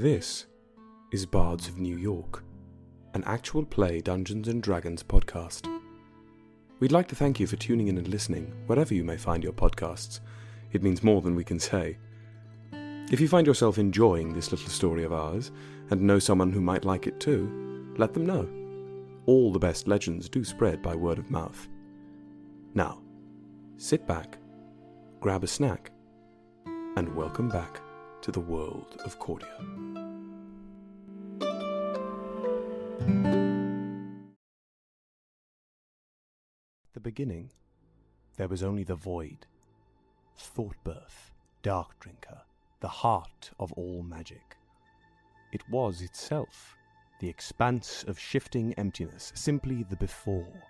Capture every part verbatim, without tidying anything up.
This is Bards of New York, an actual play Dungeons and Dragons podcast. We'd like to thank you for tuning in and listening, wherever you may find your podcasts. It means more than we can say. If you find yourself enjoying this little story of ours, and know someone who might like it too, let them know. All the best legends do spread by word of mouth. Now, sit back, grab a snack, and welcome back to the world of Cordia. At the beginning, there was only the void, Thoughtbirth, Dark Drinker, the heart of all magic. It was itself, the expanse of shifting emptiness, simply the before.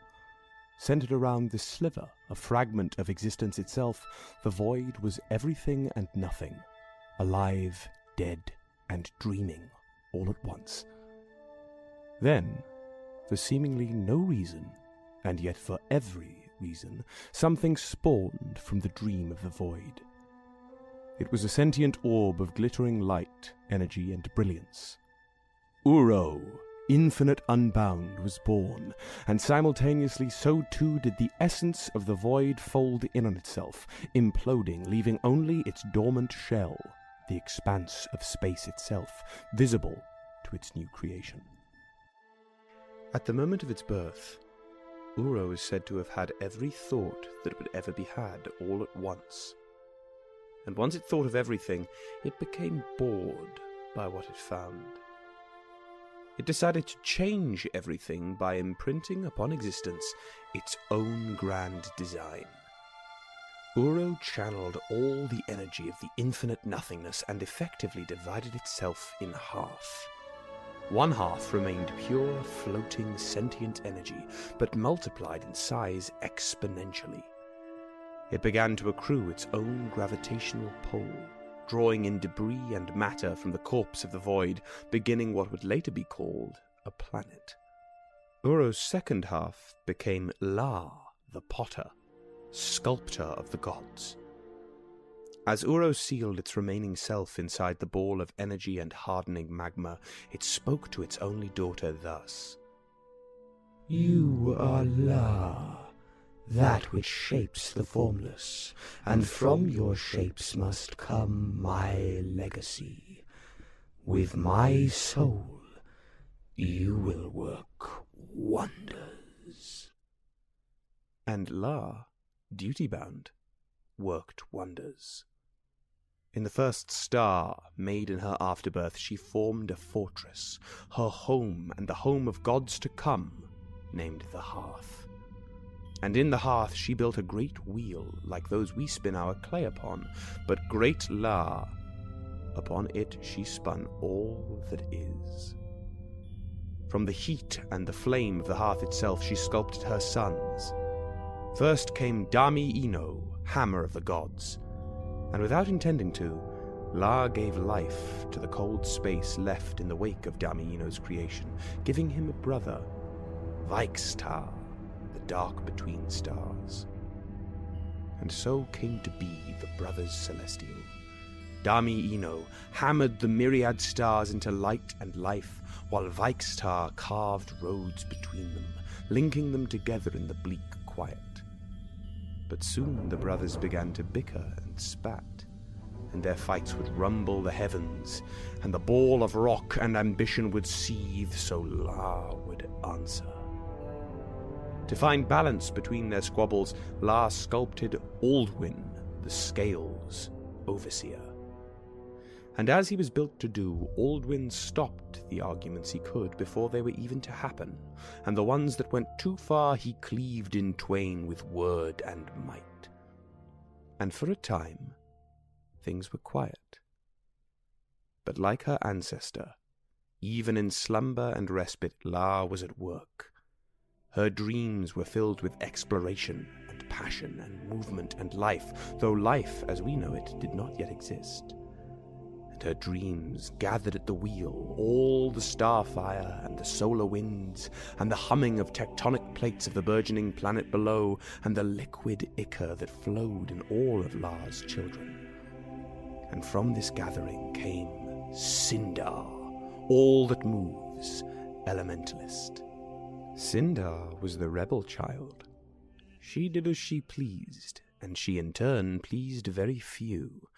Centered around this sliver, a fragment of existence itself, the void was everything and nothing, alive, dead, and dreaming, all at once. Then, for seemingly no reason, and yet for every reason, something spawned from the dream of the void. It was a sentient orb of glittering light, energy, and brilliance. Uro, infinite unbound, was born, and simultaneously so too did the essence of the void fold in on itself, imploding, leaving only its dormant shell, the expanse of space itself, visible to its new creation. At the moment of its birth, Uro is said to have had every thought that would ever be had all at once. And once it thought of everything, it became bored by what it found. It decided to change everything by imprinting upon existence its own grand design. Uro channeled all the energy of the infinite nothingness and effectively divided itself in half. One half remained pure, floating, sentient energy, but multiplied in size exponentially. It began to accrue its own gravitational pull, drawing in debris and matter from the corpse of the void, beginning what would later be called a planet. Uro's second half became La, the potter, sculptor of the gods. As Uro sealed its remaining self inside the ball of energy and hardening magma, it spoke to its only daughter thus. You are La, that which shapes the formless, and from your shapes must come my legacy. With my soul, you will work wonders. And La, duty-bound, worked wonders. In the first star, made in her afterbirth, she formed a fortress, her home and the home of gods to come, named the Hearth. And in the hearth she built a great wheel, like those we spin our clay upon, but great La, upon it she spun all that is. From the heat and the flame of the hearth itself she sculpted her sons. First came Dami-Eno, hammer of the gods, and without intending to, La gave life to the cold space left in the wake of Dami-Eno's creation, giving him a brother, Vykstar, dark between stars. And so came to be the Brothers Celestial. Dami-Eno hammered the myriad stars into light and life, while Vykstar carved roads between them, linking them together in the bleak quiet. But soon the brothers began to bicker and spat, and their fights would rumble the heavens, and the ball of rock and ambition would seethe, so La would answer. To find balance between their squabbles, La sculpted Aldwyn, the Scales, Overseer. And as he was built to do, Aldwyn stopped the arguments he could before they were even to happen, and the ones that went too far he cleaved in twain with word and might. And for a time, things were quiet. But like her ancestor, even in slumber and respite, La was at work. Her dreams were filled with exploration and passion and movement and life, though life, as we know it, did not yet exist. And her dreams gathered at the wheel all the starfire and the solar winds and the humming of tectonic plates of the burgeoning planet below and the liquid ichor that flowed in all of La's children. And from this gathering came Sindar, all that moves, elementalist. Sindar was the rebel child. She did as she pleased, and she in turn pleased very few,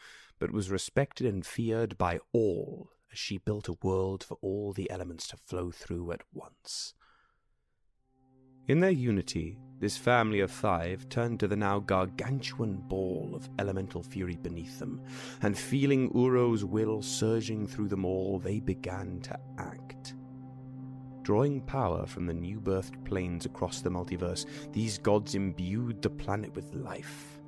but was respected and feared by all as she built a world for all the elements to flow through at once. In their unity, this family of five turned to the now gargantuan ball of elemental fury beneath them, and feeling Uro's will surging through them all, they began to act. Drawing power from the new-birthed planes across the multiverse, these gods imbued the planet with life.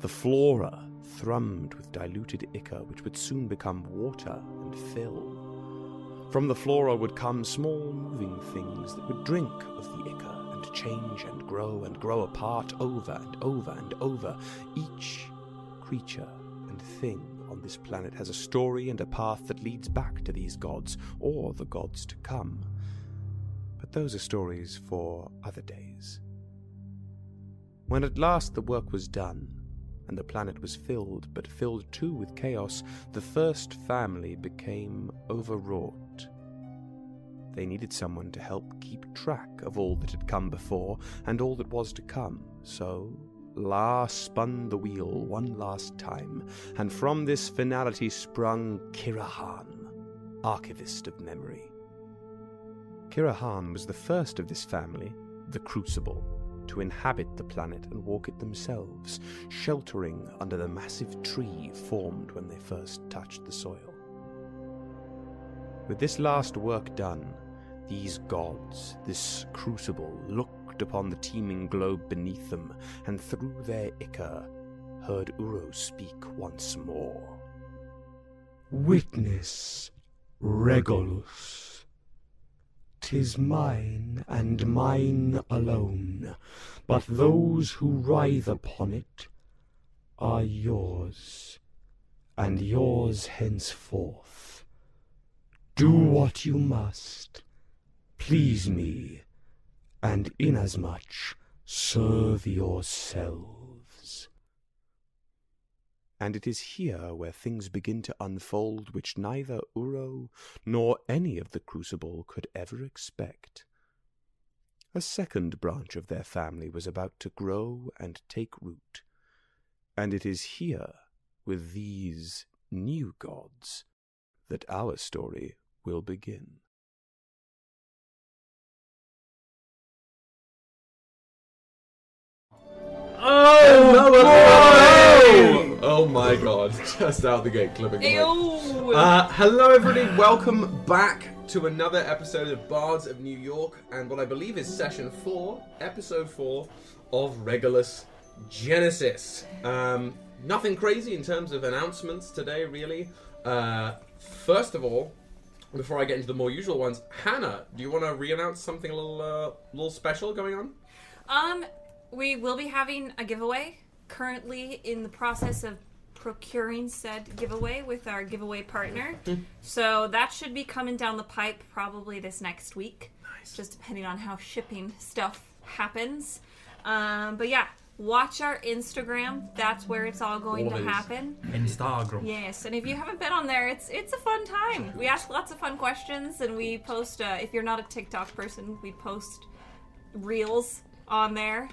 The flora thrummed with diluted ichor, which would soon become water and fill. From the flora would come small moving things that would drink of the ichor, change and grow and grow apart over and over and over. Each creature and thing on this planet has a story and a path that leads back to these gods, or the gods to come. But those are stories for other days. When at last the work was done, and the planet was filled, but filled too with chaos, the first family became overwrought. They needed someone to help keep track of all that had come before and all that was to come, so La spun the wheel one last time, and from this finality sprung Kirahan, Archivist of Memory. Kirahan was the first of this family, the Crucible, to inhabit the planet and walk it themselves, sheltering under the massive tree formed when they first touched the soil. With this last work done, these gods, this crucible, looked upon the teeming globe beneath them, and through their ichor, heard Uro speak once more. Witness, Regulus. 'Tis mine, and mine alone, but those who writhe upon it are yours, and yours henceforth. Do what you must. Please me, and inasmuch serve yourselves. And it is here where things begin to unfold which neither Uro nor any of the Crucible could ever expect. A second branch of their family was about to grow and take root, and it is here, with these new gods, that our story will begin. Oh, boy! Oh my god, just out the gate, clipping. Ew. Uh, hello everybody, welcome back to another episode of Bards of New York, and what I believe is session four, episode four of Regulus Genesis. Um, nothing crazy in terms of announcements today, really. Uh, first of all, before I get into the more usual ones, Hannah, do you want to re-announce something a little, uh, little special going on? Um, we will be having a giveaway. Currently in the process of procuring said giveaway with our giveaway partner. Mm-hmm. So that should be coming down the pipe probably this next week. Nice. Just depending on how shipping stuff happens. Um, but yeah. Watch our Instagram. That's where it's all going Always. to happen. Instagram. Yes, and if you haven't been on there, it's it's a fun time. We ask lots of fun questions, and we post. Uh, if you're not a TikTok person, we post reels on there.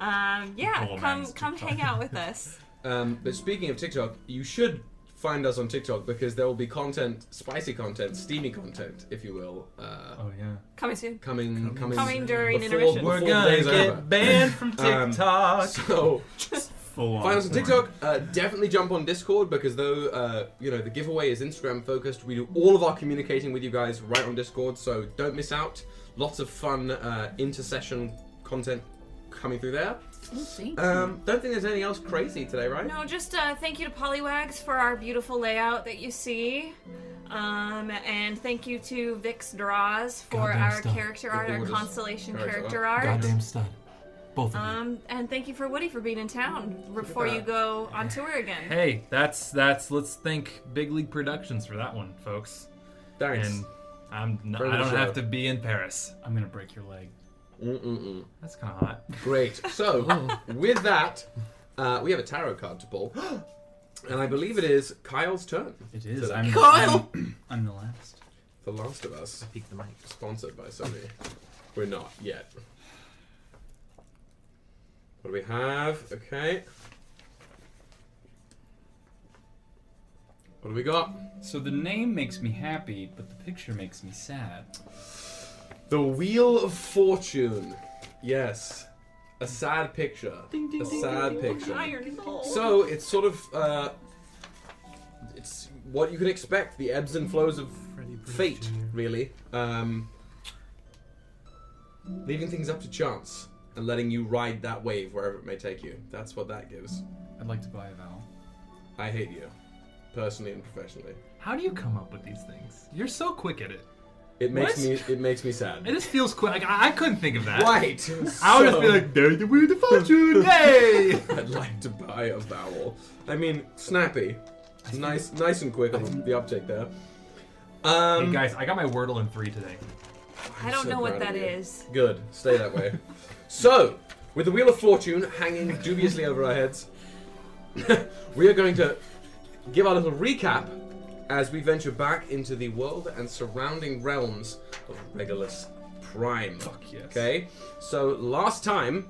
Um, yeah, All come come hang out with us. Um, but speaking of TikTok, you should find us on TikTok because there will be content, spicy content, steamy content, if you will. Uh, oh yeah, coming soon. Coming coming, coming, coming during before, intermission. We're gonna get banned from TikTok. Um, so just find us on TikTok. Uh, definitely jump on Discord because though uh, you know the giveaway is Instagram focused, we do all of our communicating with you guys right on Discord. So don't miss out. Lots of fun uh, intersession content coming through there. Um, don't think there's anything else crazy today, right? No, just uh, thank you to Polywags for our beautiful layout that you see. Um, and thank you to Vykstar for our stud. character art, our constellation character art. Goddamn stud. Both of um, you. And thank you for Woody for being in town before you go on tour again. Hey, that's, that's, let's thank Big League Productions for that one, folks. Thanks. And I'm not, I don't show. have to be in Paris. I'm going to break your leg. Mm-mm-mm. That's kind of hot. Great. So, with that, uh, we have a tarot card to pull. And I believe it is Kyle's turn. It is. So I'm, Kyle! I'm, I'm the last. The Last of Us. I peeked the mic. Sponsored by Sony. We're not yet. What do we have? Okay. What do we got? So the name makes me happy, but the picture makes me sad. The Wheel of Fortune. Yes. A sad picture. Ding, ding, a ding, sad ding, ding, picture. Ding, ding. So it's sort of, uh, it's what you can expect, the ebbs and flows of fate, really. Um, leaving things up to chance and letting you ride that wave wherever it may take you. That's what that gives. I'd like to buy a vowel. I hate you. Personally and professionally. How do you come up with these things? You're so quick at it. It makes what? me it makes me sad. It just feels quick. Like, I, I couldn't think of that. Right. So, I would just be like, there's the Wheel of Fortune. Hey! I'd like to buy a vowel. I mean, snappy. Nice nice and quick on the uptake there. Um, hey guys, I got my Wordle in three today. I'm I don't so know what that is. Good. Stay that way. So, with the Wheel of Fortune hanging dubiously over our heads, we are going to give our little recap as we venture back into the world and surrounding realms of Regulus Prime. Fuck yes. Okay? So, last time,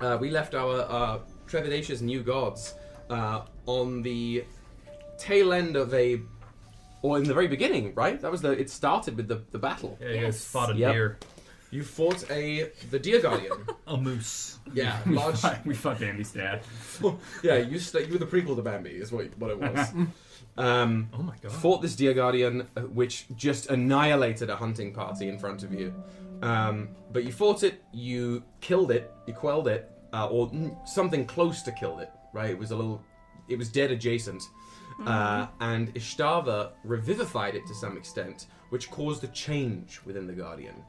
uh, we left our uh, Trevidaceous New Gods uh, on the tail end of a... Or in the very beginning, right? That was the... It started with the, the battle. Yeah, you yes. guys spotted yep. deer. You fought a... The deer guardian. A moose. Yeah. We, large... fought, we fought Bambi's dad. Yeah, you, st- you were the prequel to Bambi, is what, what it was. Um, oh my god. Fought this deer guardian, which just annihilated a hunting party in front of you. Um, but you fought it, you killed it, you quelled it, uh, or n- something close to killed it, right? It was a little, it was dead adjacent. Mm-hmm. Uh, and Ishtava revivified it to some extent, which caused a change within the guardian,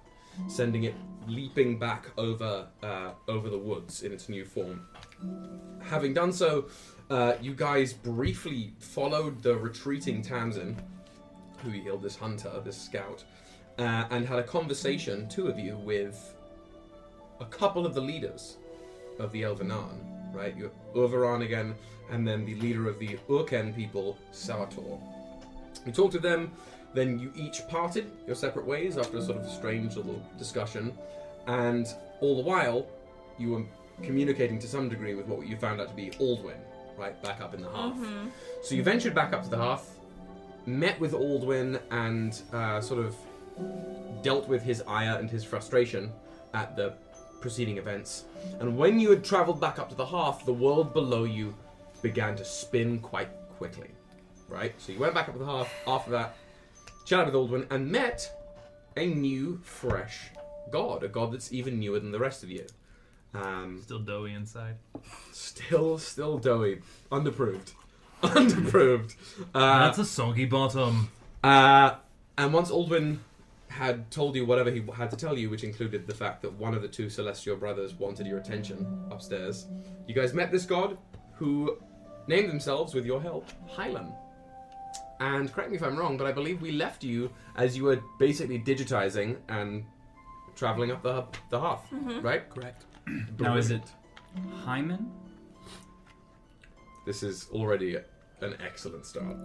sending it leaping back over, uh, over the woods in its new form. Having done so, Uh, you guys briefly followed the retreating Tamsin, who healed this hunter, this scout, uh, and had a conversation, two of you, with a couple of the leaders of the Uthavanan, right? You have Ur-Varan again, and then the leader of the Urken people, Sartor. You talked to them, then you each parted your separate ways after a sort of strange little discussion, and all the while, you were communicating to some degree with what you found out to be Aldwyn. Right, back up in the hearth. Mm-hmm. So you ventured back up to the hearth, met with Aldwyn, and uh, sort of dealt with his ire and his frustration at the preceding events. And when you had travelled back up to the hearth, the world below you began to spin quite quickly. Right? So you went back up to the hearth after that, chatted with Aldwyn, and met a new, fresh god. A god that's even newer than the rest of you. Um, still doughy inside. Still, still doughy. Underproved. Underproved. Uh, That's a soggy bottom. Uh, and once Aldwyn had told you whatever he had to tell you, which included the fact that one of the two celestial brothers wanted your attention upstairs, you guys met this god who named themselves, with your help, Hylan. And correct me if I'm wrong, but I believe we left you as you were basically digitizing and traveling up the, the hearth, mm-hmm. right? Correct. Now is it Hyman? This is already an excellent start.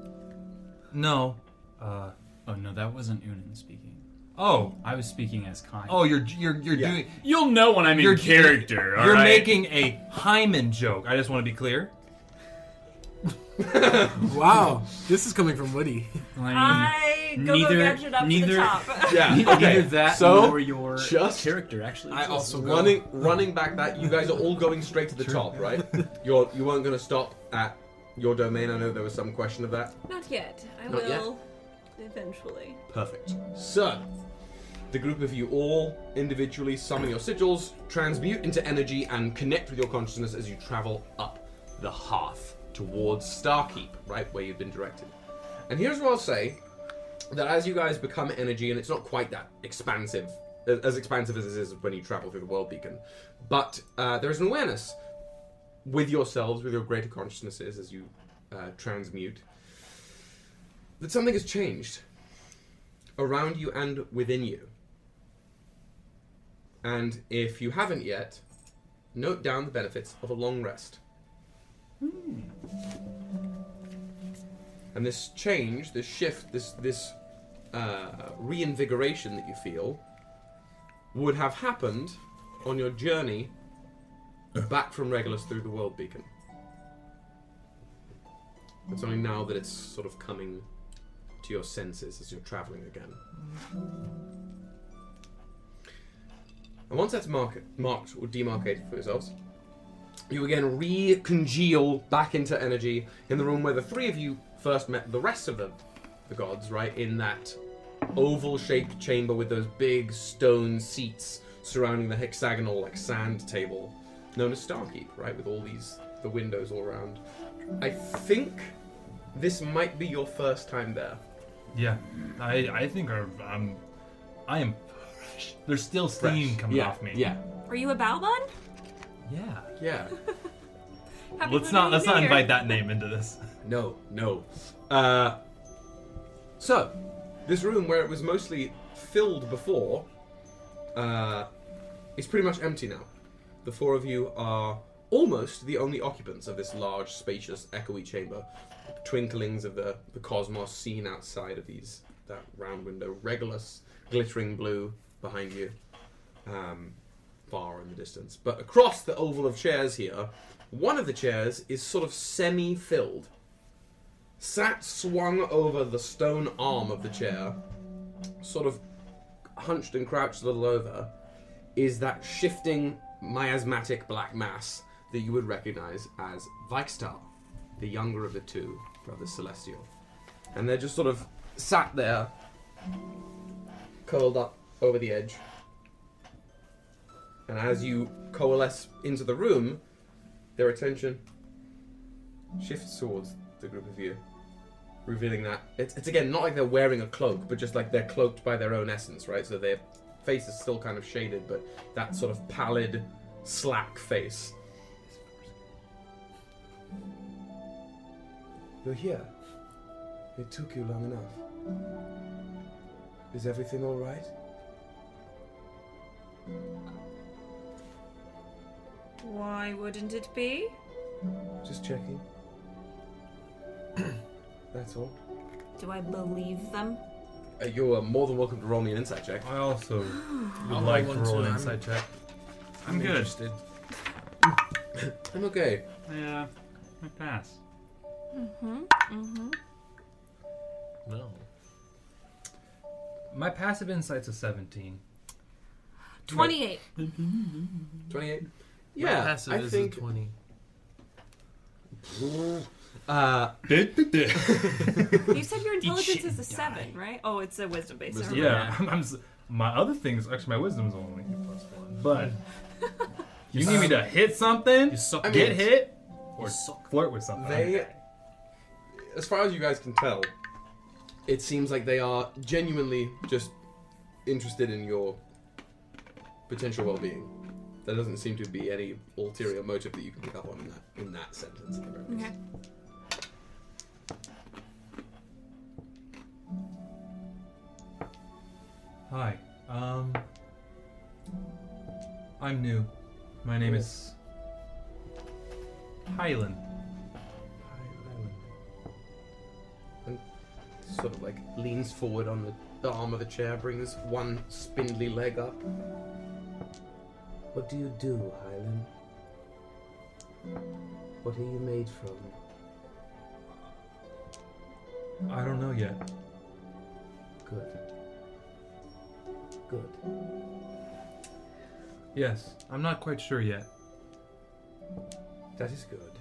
No. Uh, oh no, that wasn't Unin speaking. Oh, I was speaking as Kai. Oh, you're you're you're yeah. doing. You'll know when I'm in character. All you're right? making a Hyman joke. I just want to be clear. Wow, this is coming from Woody. Like, I go neither, go gadget up neither, to the top. Yeah, neither, okay. neither that so nor your just character actually. I also running go. running back that you guys are all going straight to the True. top, right? You're you weren't going to stop at your domain. I know there was some question of that. Not yet. I Not will yet? eventually. Perfect. So, the group of you all individually summon your sigils, transmute into energy, and connect with your consciousness as you travel up the hearth towards Starkeep, right, where you've been directed. And here's what I'll say, that as you guys become energy, and it's not quite that expansive, as expansive as it is when you travel through the World Beacon, but uh, there is an awareness with yourselves, with your greater consciousnesses as you uh, transmute, that something has changed around you and within you. And if you haven't yet, note down the benefits of a long rest. Hmm. And this change, this shift, this this uh, reinvigoration that you feel would have happened on your journey back from Regulus through the World Beacon. It's only now that it's sort of coming to your senses as you're traveling again. And once that's mark- marked or demarcated for yourselves, you again re-congeal back into energy in the room where the three of you first met the rest of the, the gods, right? In that oval-shaped chamber with those big stone seats surrounding the hexagonal, like, sand table known as Starkeep, right? With all these, the windows all around. I think this might be your first time there. Yeah, I I think I'm, um, I am fresh. There's still steam fresh. coming yeah. off me. Yeah. Were you a Balbon? Yeah. Yeah. let's not let's not invite that name into this. No, no. Uh, so, this room where it was mostly filled before, uh, is pretty much empty now. The four of you are almost the only occupants of this large, spacious, echoey chamber. Twinklings of the, the cosmos seen outside of these that round window. Regulus, glittering blue behind you, um, far in the distance. But across the oval of chairs here, one of the chairs is sort of semi-filled. Sat swung over the stone arm of the chair, sort of hunched and crouched a little over, is that shifting miasmatic black mass that you would recognize as Vykstar, the younger of the two brothers Celestial. And they're just sort of sat there, curled up over the edge. And as you coalesce into the room, their attention shifts towards the group of you, revealing that it's, it's again not like they're wearing a cloak, but just like they're cloaked by their own essence, right? So their face is still kind of shaded, but that sort of pallid, slack face. You're here. It took you long enough. Is everything all right? Why wouldn't it be? Just checking. That's all. Do I believe them? Uh, you are more than welcome to roll me an insight check. I also would like to roll an insight check. I'm, I'm good. Interested. I'm okay. Yeah, I pass. Mm-hmm, mm-hmm. No. My passive insight's a seventeen. twenty-eight. twenty-eight? Yeah, My passive I is think... a twenty. Uh, you said your intelligence is a seven, right? Oh, it's a wisdom base. Wisdom, yeah, I'm, I'm, my other things actually my wisdom's only plus one. But you need me to hit something, you suck get it. hit, or suck. flirt with something. They, as far as you guys can tell, it seems like they are genuinely just interested in your potential well-being. There doesn't seem to be any ulterior motive that you can pick up on in that in that sentence. At the very least. Okay. Hi, um, I'm new. My name is Hylan. Hylan. And sort of like leans forward on the, the arm of the chair, brings one spindly leg up. What do you do, Hylan? What are you made from? I don't know yet. Good. Good. Yes, I'm not quite sure yet. That is good.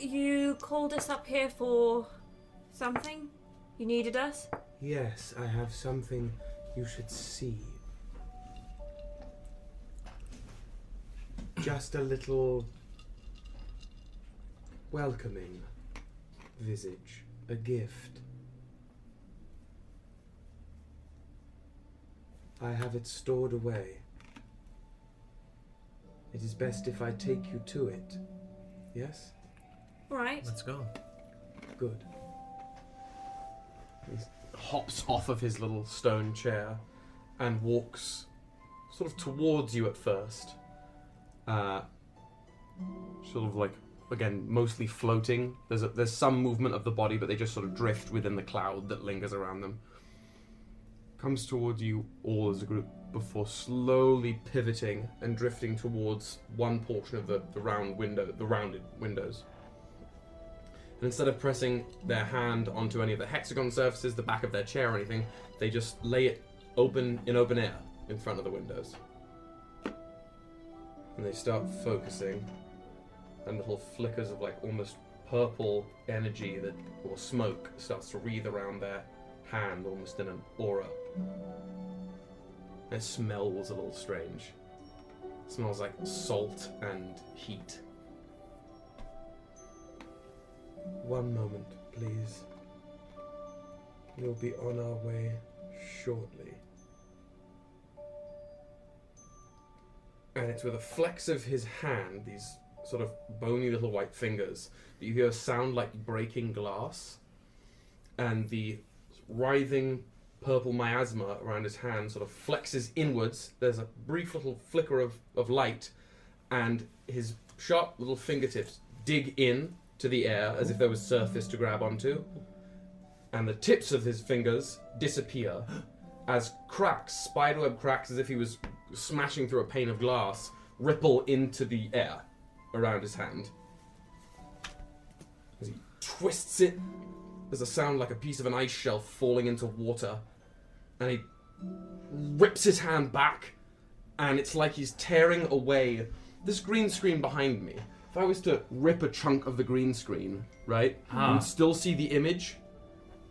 You called us up here for something? You needed us? Yes, I have something you should see. Just a little welcoming visage, a gift. I have it stored away. It is best if I take you to it. Yes? Right. Let's go. Good. He hops off of his little stone chair and walks sort of towards you at first. Uh, sort of like again, mostly floating. There's a, there's some movement of the body, but they just sort of drift within the cloud that lingers around them. Comes towards you all as a group before slowly pivoting and drifting towards one portion of the, the round window, the rounded windows. And instead of pressing their hand onto any of the hexagon surfaces, the back of their chair or anything, they just lay it open in open air in front of the windows. And they start focusing, and little flickers of like almost purple energy that or smoke starts to wreathe around their hand almost in an aura. It smells a little strange. It smells like salt and heat. One moment, please. We'll be on our way shortly. And it's with a flex of his hand, these sort of bony little white fingers, that you hear a sound like breaking glass, and the writhing purple miasma around his hand sort of flexes inwards. There's a brief little flicker of, of light, and his sharp little fingertips dig in to the air as if there was surface to grab onto, and the tips of his fingers disappear as cracks, spiderweb cracks, as if he was smashing through a pane of glass, ripple into the air around his hand. As he twists it, there's a sound like a piece of an ice shelf falling into water, and he rips his hand back, and it's like he's tearing away this green screen behind me. If I was to rip a chunk of the green screen, right, ah. you'd still see the image,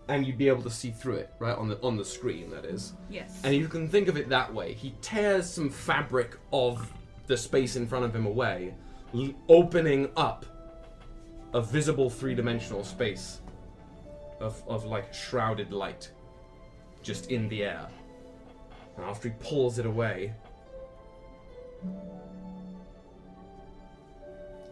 and you'd be able to see through it, right, on the on the screen, that is. Yes. And you can think of it that way. He tears some fabric of the space in front of him away, l- opening up a visible three-dimensional space of, of, like, shrouded light just in the air. And after he pulls it away...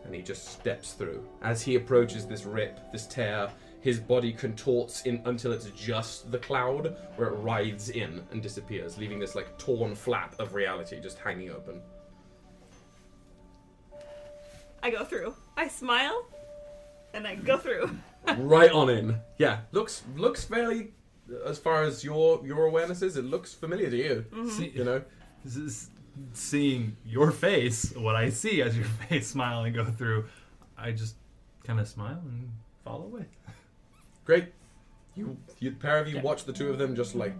and he just steps through. As he approaches this rip, this tear, his body contorts in until it's just the cloud, where it writhes in and disappears, leaving this like torn flap of reality just hanging open. I go through. I smile, and I go through. Right on in. Yeah, looks looks fairly, as far as your your awareness is, it looks familiar to you. Mm-hmm. See, you know, this is. Seeing your face, what I see as your face smile and go through, I just kind of smile and fall away. Great. You, you pair of you yeah. watch the two of them just like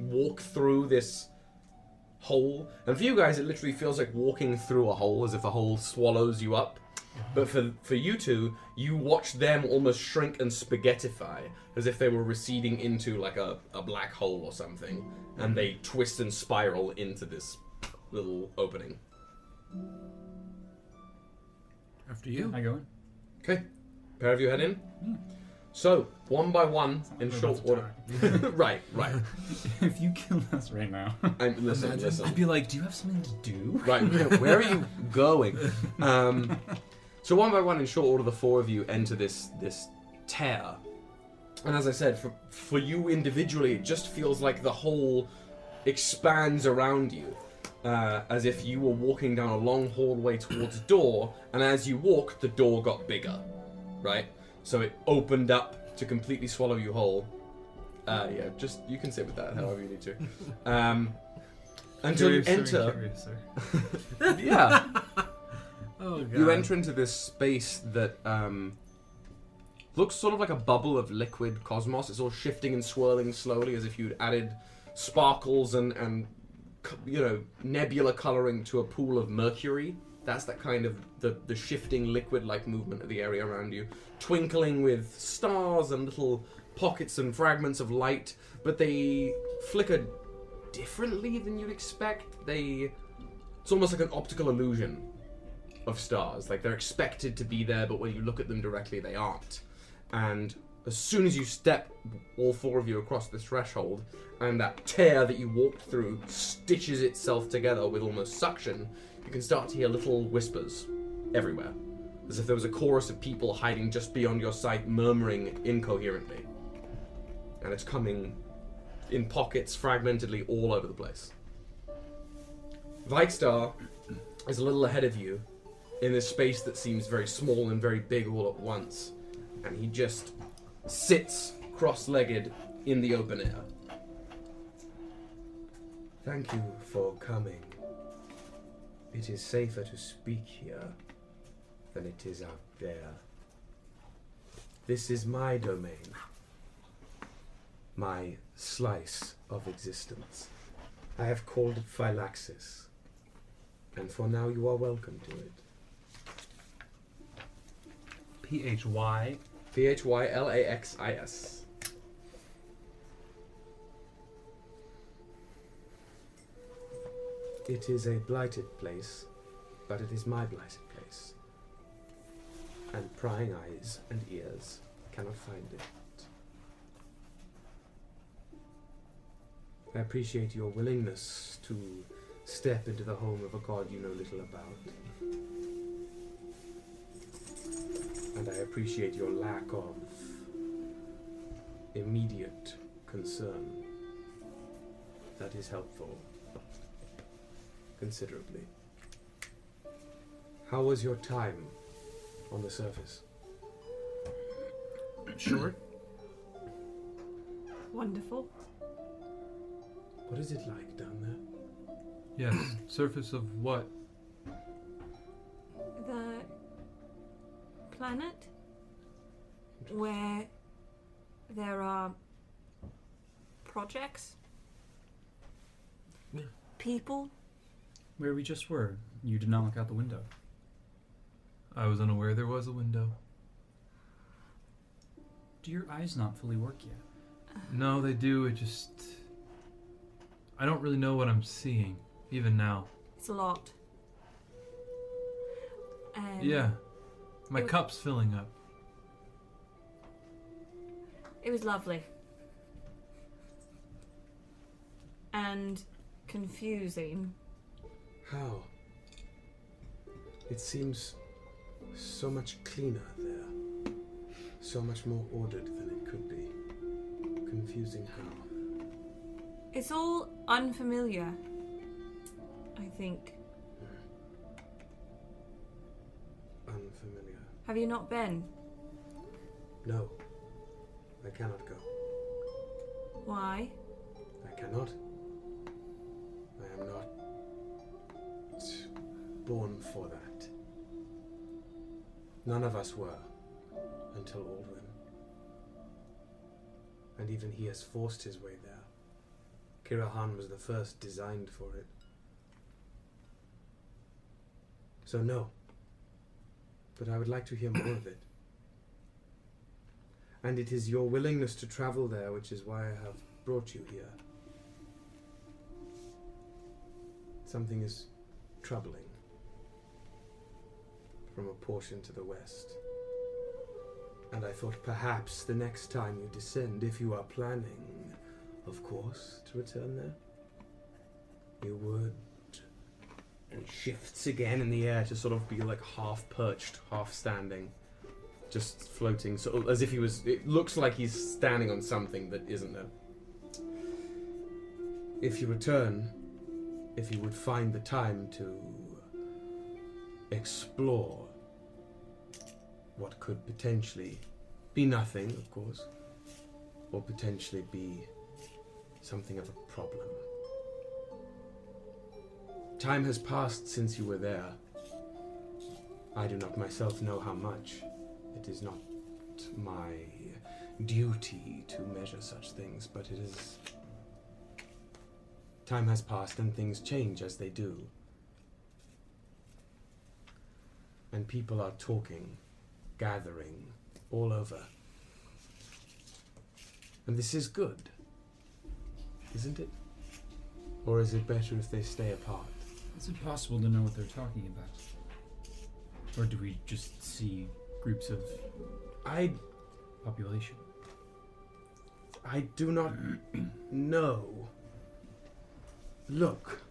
walk through this hole. And for you guys, it literally feels like walking through a hole, as if a hole swallows you up. But for, for you two, you watch them almost shrink and spaghettify, as if they were receding into like a, a black hole or something. And they twist and spiral into this little opening. After you. Yeah, I go in. Okay. Pair of you head in. Mm. So, one by one, in short order. right, right. If you killed us right now, I'm, listen, Imagine. listen. I'd be like, do you have something to do? Right, where are you going? Um, so one by one, in short order, the four of you enter this, this tear. And as I said, for, for you individually, it just feels like the whole expands around you. Uh, as if you were walking down a long hallway towards a door, and as you walked, the door got bigger, right? So it opened up to completely swallow you whole. Uh, yeah, just, you can sit with that however you need to. Um, until curious, you enter... Curious, yeah. Oh, God. You enter into this space that um, looks sort of like a bubble of liquid cosmos. It's all shifting and swirling slowly, as if you'd added sparkles and... and you know, nebula colouring to a pool of mercury. That's that kind of the, the shifting liquid-like movement of the area around you, twinkling with stars and little pockets and fragments of light, but they flicker differently than you'd expect. They, it's almost like an optical illusion of stars. Like, they're expected to be there, but when you look at them directly, they aren't. And as soon as you step, all four of you, across this threshold, and that tear that you walked through stitches itself together with almost suction, you can start to hear little whispers everywhere, as if there was a chorus of people hiding just beyond your sight, murmuring incoherently. And it's coming in pockets, fragmentedly, all over the place. Vykstar is a little ahead of you, in this space that seems very small and very big all at once. And he just sits cross-legged in the open air. Thank you for coming. It is safer to speak here than it is out there. This is my domain. My slice of existence. I have called it Phylaxis. And for now you are welcome to it. P H Y? P H Y L A X I S. It is a blighted place, but it is my blighted place. And prying eyes and ears cannot find it. I appreciate your willingness to step into the home of a god you know little about. And I appreciate your lack of immediate concern. That is helpful. Considerably. How was your time on the surface? Short. Wonderful. What is it like down there? Yes, surface of what? The planet where there are projects, yeah. People. Where we just were. You did not look out the window. I was unaware there was a window. Do your eyes not fully work yet? No, they do. It just... I don't really know what I'm seeing, even now. It's a lot. Um, yeah. My cup's was... filling up. It was lovely. And confusing. How? It seems so much cleaner there. So much more ordered than it could be. Confusing how? It's all unfamiliar, I think. Unfamiliar. Have you not been? No. I cannot go. Why? I cannot. I am not born for that. None of us were until Aldwyn. And even he has forced his way there. Kirahan was the first designed for it. So no. But I would like to hear more of it. And it is your willingness to travel there which is why I have brought you here. Something is troubling. From a portion to the west. And I thought perhaps the next time you descend, if you are planning, of course, to return there, you would. And shifts again in the air to sort of be like half perched, half standing, just floating, sort of as if he was, it looks like he's standing on something that isn't there. If you return, if you would find the time to explore what could potentially be nothing, of course, or potentially be something of a problem. Time has passed since you were there. I do not myself know how much. It is not my duty to measure such things, but it is... Time has passed and things change as they do. And people are talking, gathering, all over. And this is good, isn't it? Or is it better if they stay apart? It's impossible to know what they're talking about. Or do we just see groups of I population? I do not know. Look.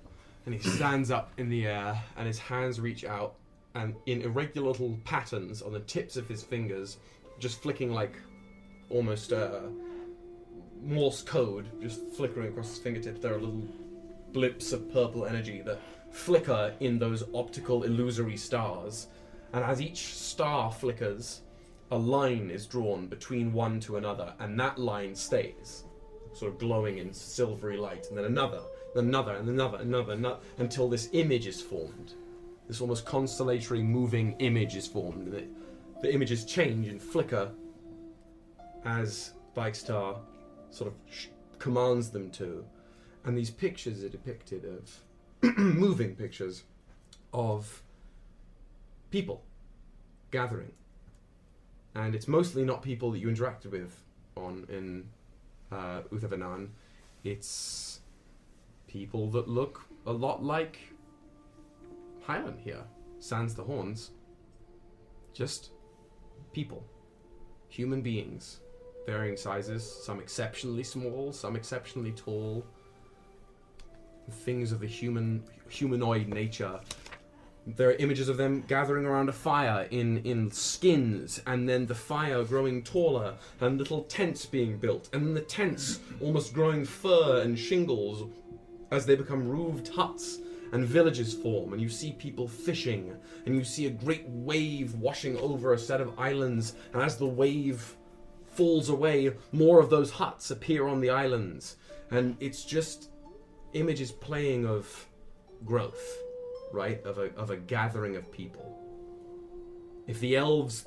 And he stands up in the air, and his hands reach out, and in irregular little patterns on the tips of his fingers, just flicking like almost uh, Morse code, just flickering across his fingertips. There are little blips of purple energy that flicker in those optical illusory stars and as each star flickers, a line is drawn between one to another, and that line stays, sort of glowing in silvery light, and then another, and another, and another, another, another, until this image is formed. This almost constellatory moving image is formed. The, the images change and flicker as Vykstar sort of sh- commands them to. And these pictures are depicted of moving pictures of people gathering. And it's mostly not people that you interacted with on in uh, Uthavanan. It's people that look a lot like Hylan here, sans the horns. Just people. Human beings. Varying sizes. Some exceptionally small, some exceptionally tall. Things of the human humanoid nature. There are images of them gathering around a fire in, in skins, and then the fire growing taller, and little tents being built, and then the tents almost growing fur and shingles as they become roofed huts. And villages form, and you see people fishing, and you see a great wave washing over a set of islands, and as the wave falls away, more of those huts appear on the islands. And it's just images playing of growth, right? Of a, of a gathering of people. If the elves,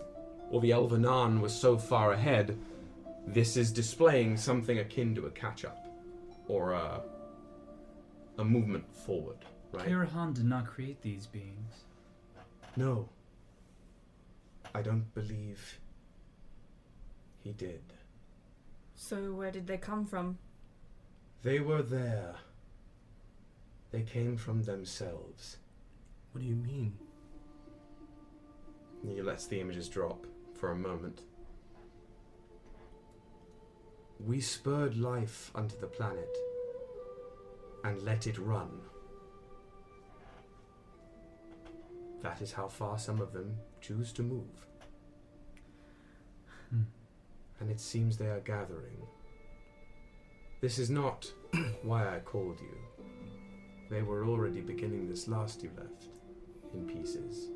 or the Elvenan, were so far ahead, this is displaying something akin to a catch-up, or a, a movement forward. Right. Kirahan did not create these beings. No. I don't believe he did. So where did they come from? They were there. They came from themselves. What do you mean? He lets the images drop for a moment. We spurred life onto the planet and let it run. That is how far some of them choose to move. Hmm. And it seems they are gathering. This is not why I called you. They were already beginning this last you left, in pieces.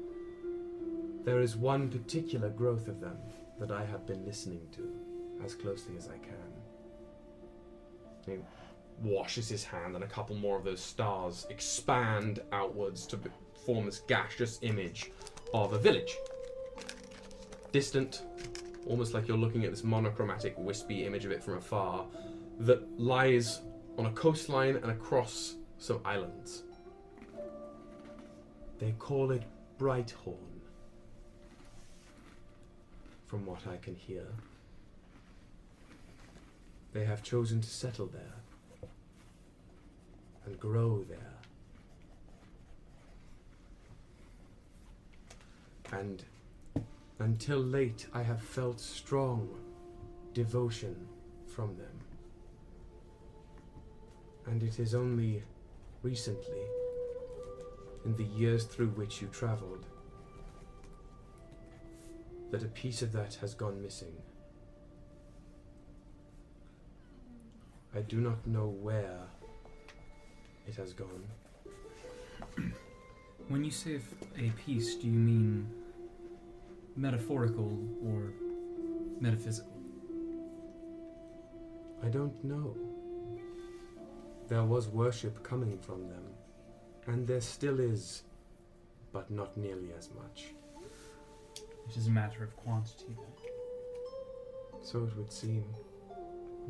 There is one particular growth of them that I have been listening to as closely as I can. He washes his hand, and a couple more of those stars expand outwards to be- form this gaseous image of a village. Distant, almost like you're looking at this monochromatic, wispy image of it from afar, that lies on a coastline and across some islands. They call it Brighthorn, from what I can hear. They have chosen to settle there and grow there. And until late, I have felt strong devotion from them. And it is only recently, in the years through which you traveled, that a piece of that has gone missing. I do not know where it has gone. When you say a piece, do you mean metaphorical or metaphysical? I don't know. There was worship coming from them, and there still is, but not nearly as much. It is a matter of quantity, then. So it would seem.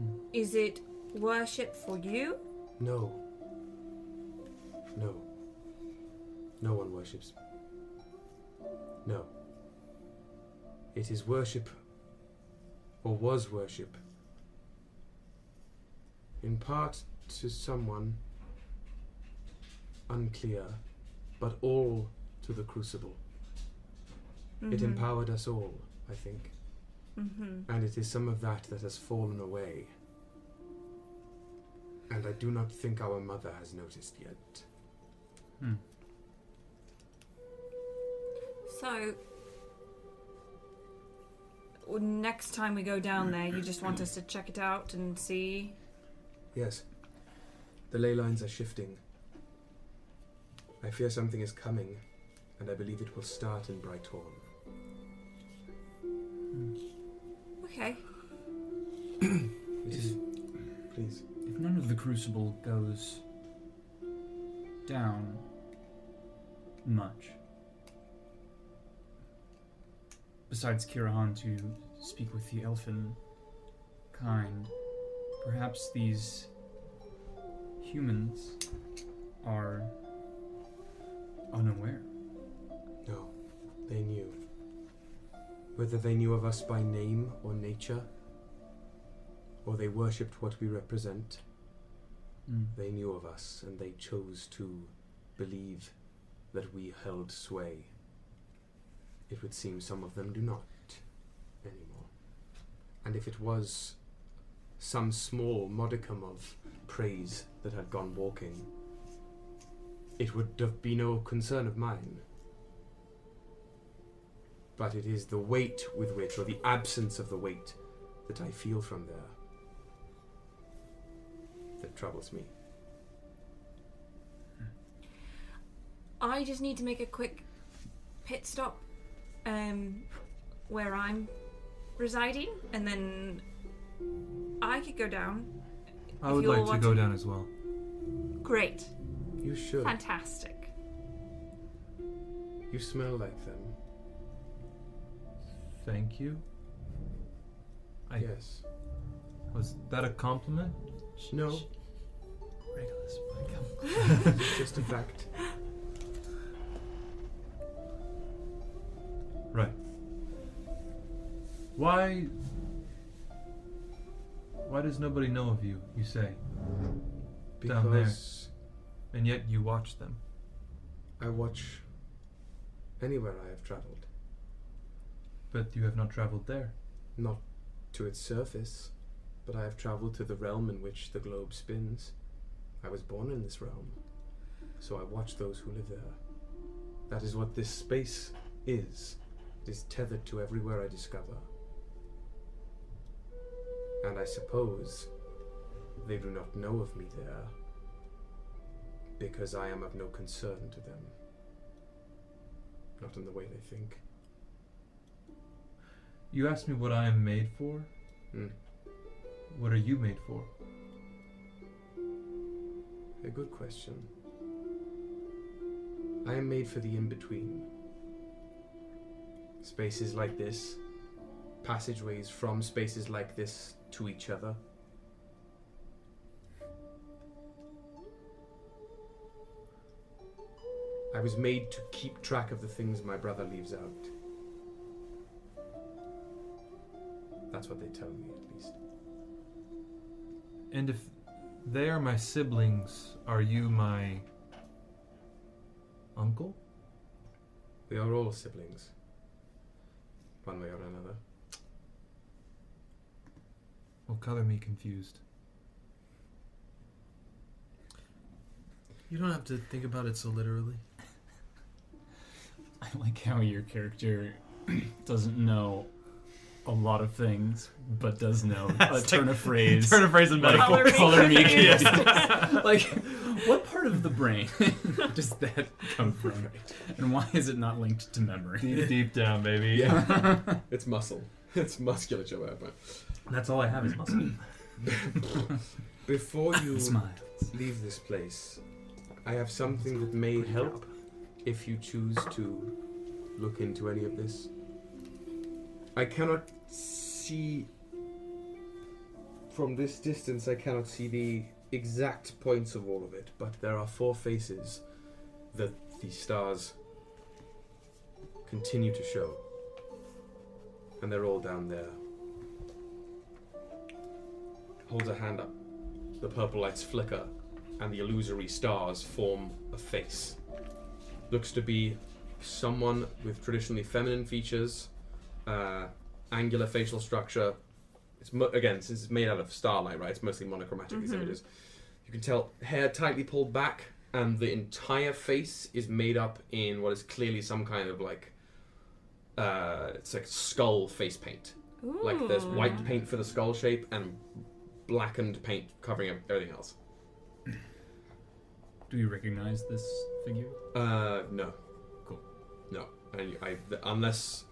Mm. Is it worship for you? No. No. No one worships. No. It is worship, or was worship, in part to someone, unclear, but all to the Crucible. Mm-hmm. It empowered us all, I think. Mm-hmm. And it is some of that that has fallen away. And I do not think our mother has noticed yet. Hmm. So, next time we go down there, you just want us to check it out and see? Yes. The ley lines are shifting. I fear something is coming. and I believe it will start in Brighthorn. Hmm. Okay. If, please. If none of the Crucible goes down much, besides Kirahan to speak with the elfin kind, perhaps these humans are unaware. No, they knew. Whether they knew of us by name or nature, or they worshipped what we represent, mm. they knew of us, and they chose to believe that we held sway. It would seem some of them do not anymore. And if it was some small modicum of praise that had gone walking, it would have been no concern of mine. But it is the weight with which, or the absence of the weight, that I feel from there that troubles me. I just need to make a quick pit stop um, where I'm residing, and then I could go down. I would like to go down as well. Great. You should. Fantastic. You smell like them. Thank you. I yes. Was that a compliment? No. Regulus, my just a fact. Right. Why? Why does nobody know of you, you say? Because down there. And yet you watch them. I watch anywhere I have traveled. But you have not traveled there. Not to its surface, but I have traveled to the realm in which the globe spins. I was born in this realm, so I watch those who live there. That is what this space is. It is tethered to everywhere I discover. And I suppose they do not know of me there because I am of no concern to them. Not in the way they think. You asked me what I am made for? Mm. What are you made for? A good question. I am made for the in-between. Spaces like this, passageways from spaces like this to each other. I was made to keep track of the things my brother leaves out. That's what they tell me, at least. And if they are my siblings, are you my uncle? We are all siblings, one way or another. Will color me confused. You don't have to think about it so literally. I like how your character doesn't know a lot of things, but does know a turn like, of phrase. Turn of phrase and metaphor. Like, color me confused. Like, what part of the brain does that come from? Right. And why is it not linked to memory? Deep, deep down, baby. Yeah. It's muscle. It's musculature. Whatever. That's all I have is muscle. Before you Smile. leave this place, I have something that may help if you choose to look into any of this. I cannot see from this distance, I cannot see the exact points of all of it, but there are four faces that the stars continue to show, and they're all down there. Holds a hand up. The purple lights flicker, and the illusory stars form a face. Looks to be someone with traditionally feminine features, uh, angular facial structure. It's mo- again, since it's made out of starlight, right? It's mostly monochromatic, mm-hmm. these images. You can tell hair tightly pulled back, and the entire face is made up in what is clearly some kind of like, uh, it's like skull face paint. Ooh. Like there's white paint for the skull shape, and blackened paint covering everything else. Do you recognize this figure? Uh, no. Cool. No. I, I, unless...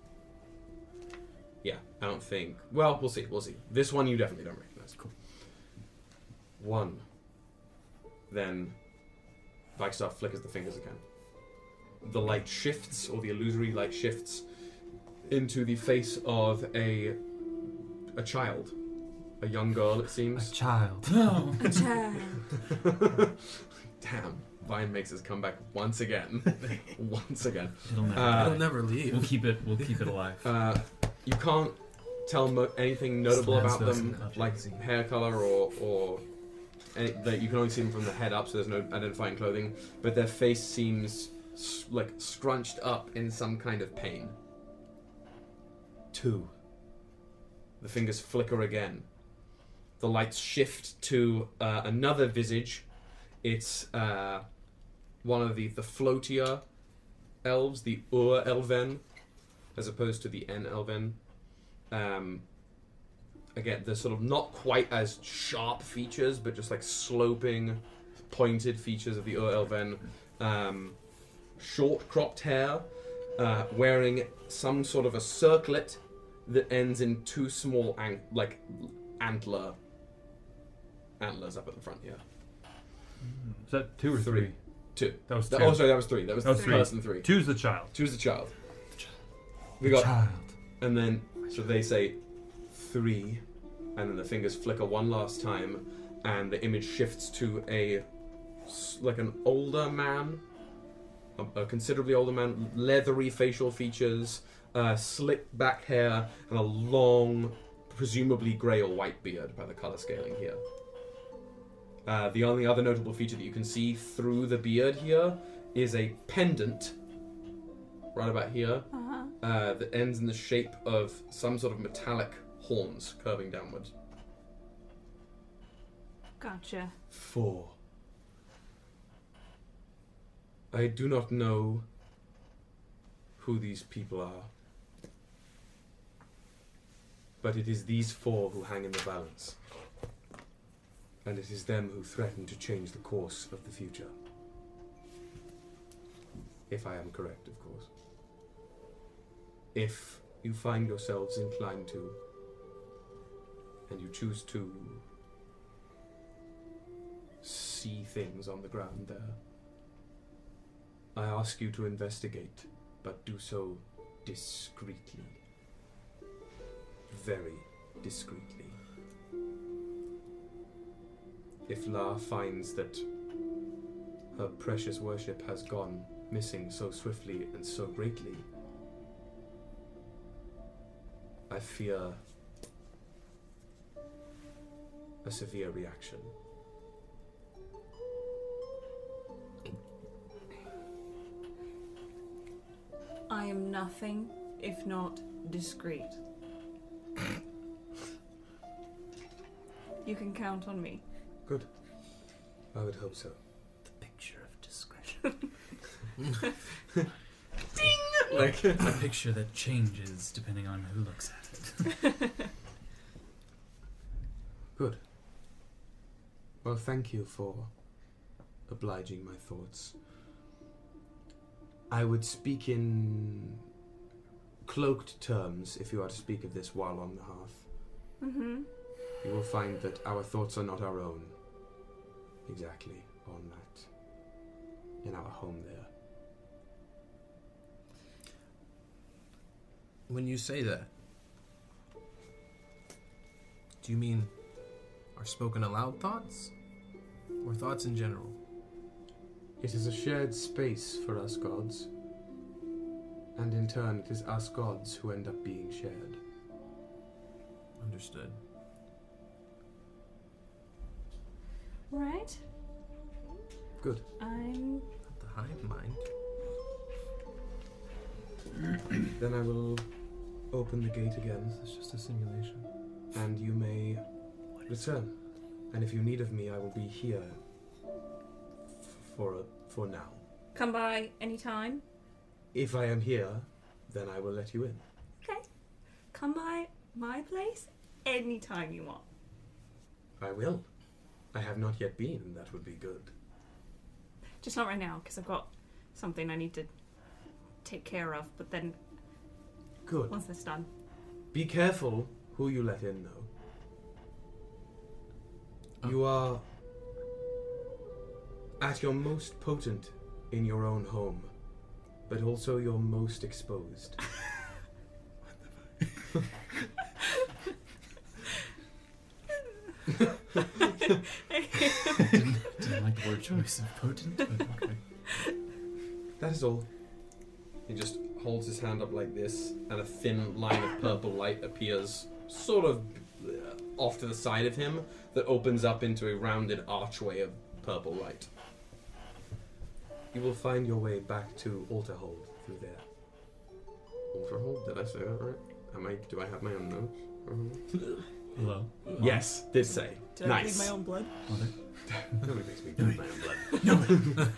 Yeah, I don't think... Well, we'll see, we'll see. This one you definitely don't recognize. Cool. One. Then... Vykstar flickers the fingers again. The light shifts, or the illusory light shifts, into the face of a... a child. A young girl, it seems. A child. No! A child. Damn. Vine makes his comeback once again. Once again. It'll never, uh, it'll never leave. We'll keep it, we'll keep it alive. Uh, you can't tell mo- anything notable about them, like hair color or... or any, like, you can only see them from the head up, so there's no identifying clothing. But their face seems like scrunched up in some kind of pain. Two. The fingers flicker again. The lights shift to uh, another visage. It's uh, one of the, the floatier elves, the Ur-Elven, as opposed to the N-Elven. Um, again, they're sort of not quite as sharp features, but just like sloping, pointed features of the Ur-Elven. Um, short cropped hair, uh, wearing some sort of a circlet that ends in two small an- like antler antlers up at the front here. Is that two or three? three? Two. That was two. Oh, sorry, that was three. That was, that was three. Person three. Two's the child. Two's the child. The child. We got. Child. And then, so they say three, and then the fingers flicker one last time, and the image shifts to a like an older man, a, a considerably older man, leathery facial features, uh, slick back hair, and a long, presumably grey or white beard by the colour scaling here. Uh, the only other notable feature that you can see through the beard here is a pendant, right about here, uh-huh. uh, that ends in the shape of some sort of metallic horns curving downwards. Gotcha. Four. I do not know who these people are, but it is these four who hang in the balance. And it is them who threaten to change the course of the future. If I am correct, of course. If you find yourselves inclined to, and you choose to see things on the ground there, I ask you to investigate, but do so discreetly. Very discreetly. If La finds that her precious worship has gone missing so swiftly and so greatly, I fear a severe reaction. I am nothing if not discreet. You can count on me. Good. I would hope so. The picture of discretion. Ding! Like a picture that changes depending on who looks at it. Good. Well, thank you for obliging my thoughts. I would speak in cloaked terms if you are to speak of this while on the hearth. Mm-hmm. You will find that our thoughts are not our own. Exactly, on that, in our home there. When you say that, do you mean our spoken aloud thoughts, or thoughts in general? It is a shared space for us gods, and in turn it is us gods who end up being shared. Understood. Right? Good. I'm... Not the hive mind. Then I will open the gate again. It's just a simulation. And you may return. And if you need of me, I will be here for, a, for now. Come by any time? If I am here, then I will let you in. Okay. Come by my place any time you want. I will. I have not yet been, and that would be good. Just not right now, because I've got something I need to take care of, but then good. Once it's done. Be careful who you let in, though. Oh. You are at your most potent in your own home, but also your most exposed. What the fuck? I didn't, didn't like the word choice of potent, but okay. That is all. He just holds his hand up like this, and a thin line of purple light appears, sort of off to the side of him, that opens up into a rounded archway of purple light. You will find your way back to Altarhold through there. Altarhold? Did I say that right? Am I? Do I have my own notes? Uh-huh. Hello? Yes, did say. Did nice. I leave my own blood? Nobody makes me drink my own blood. Nobody.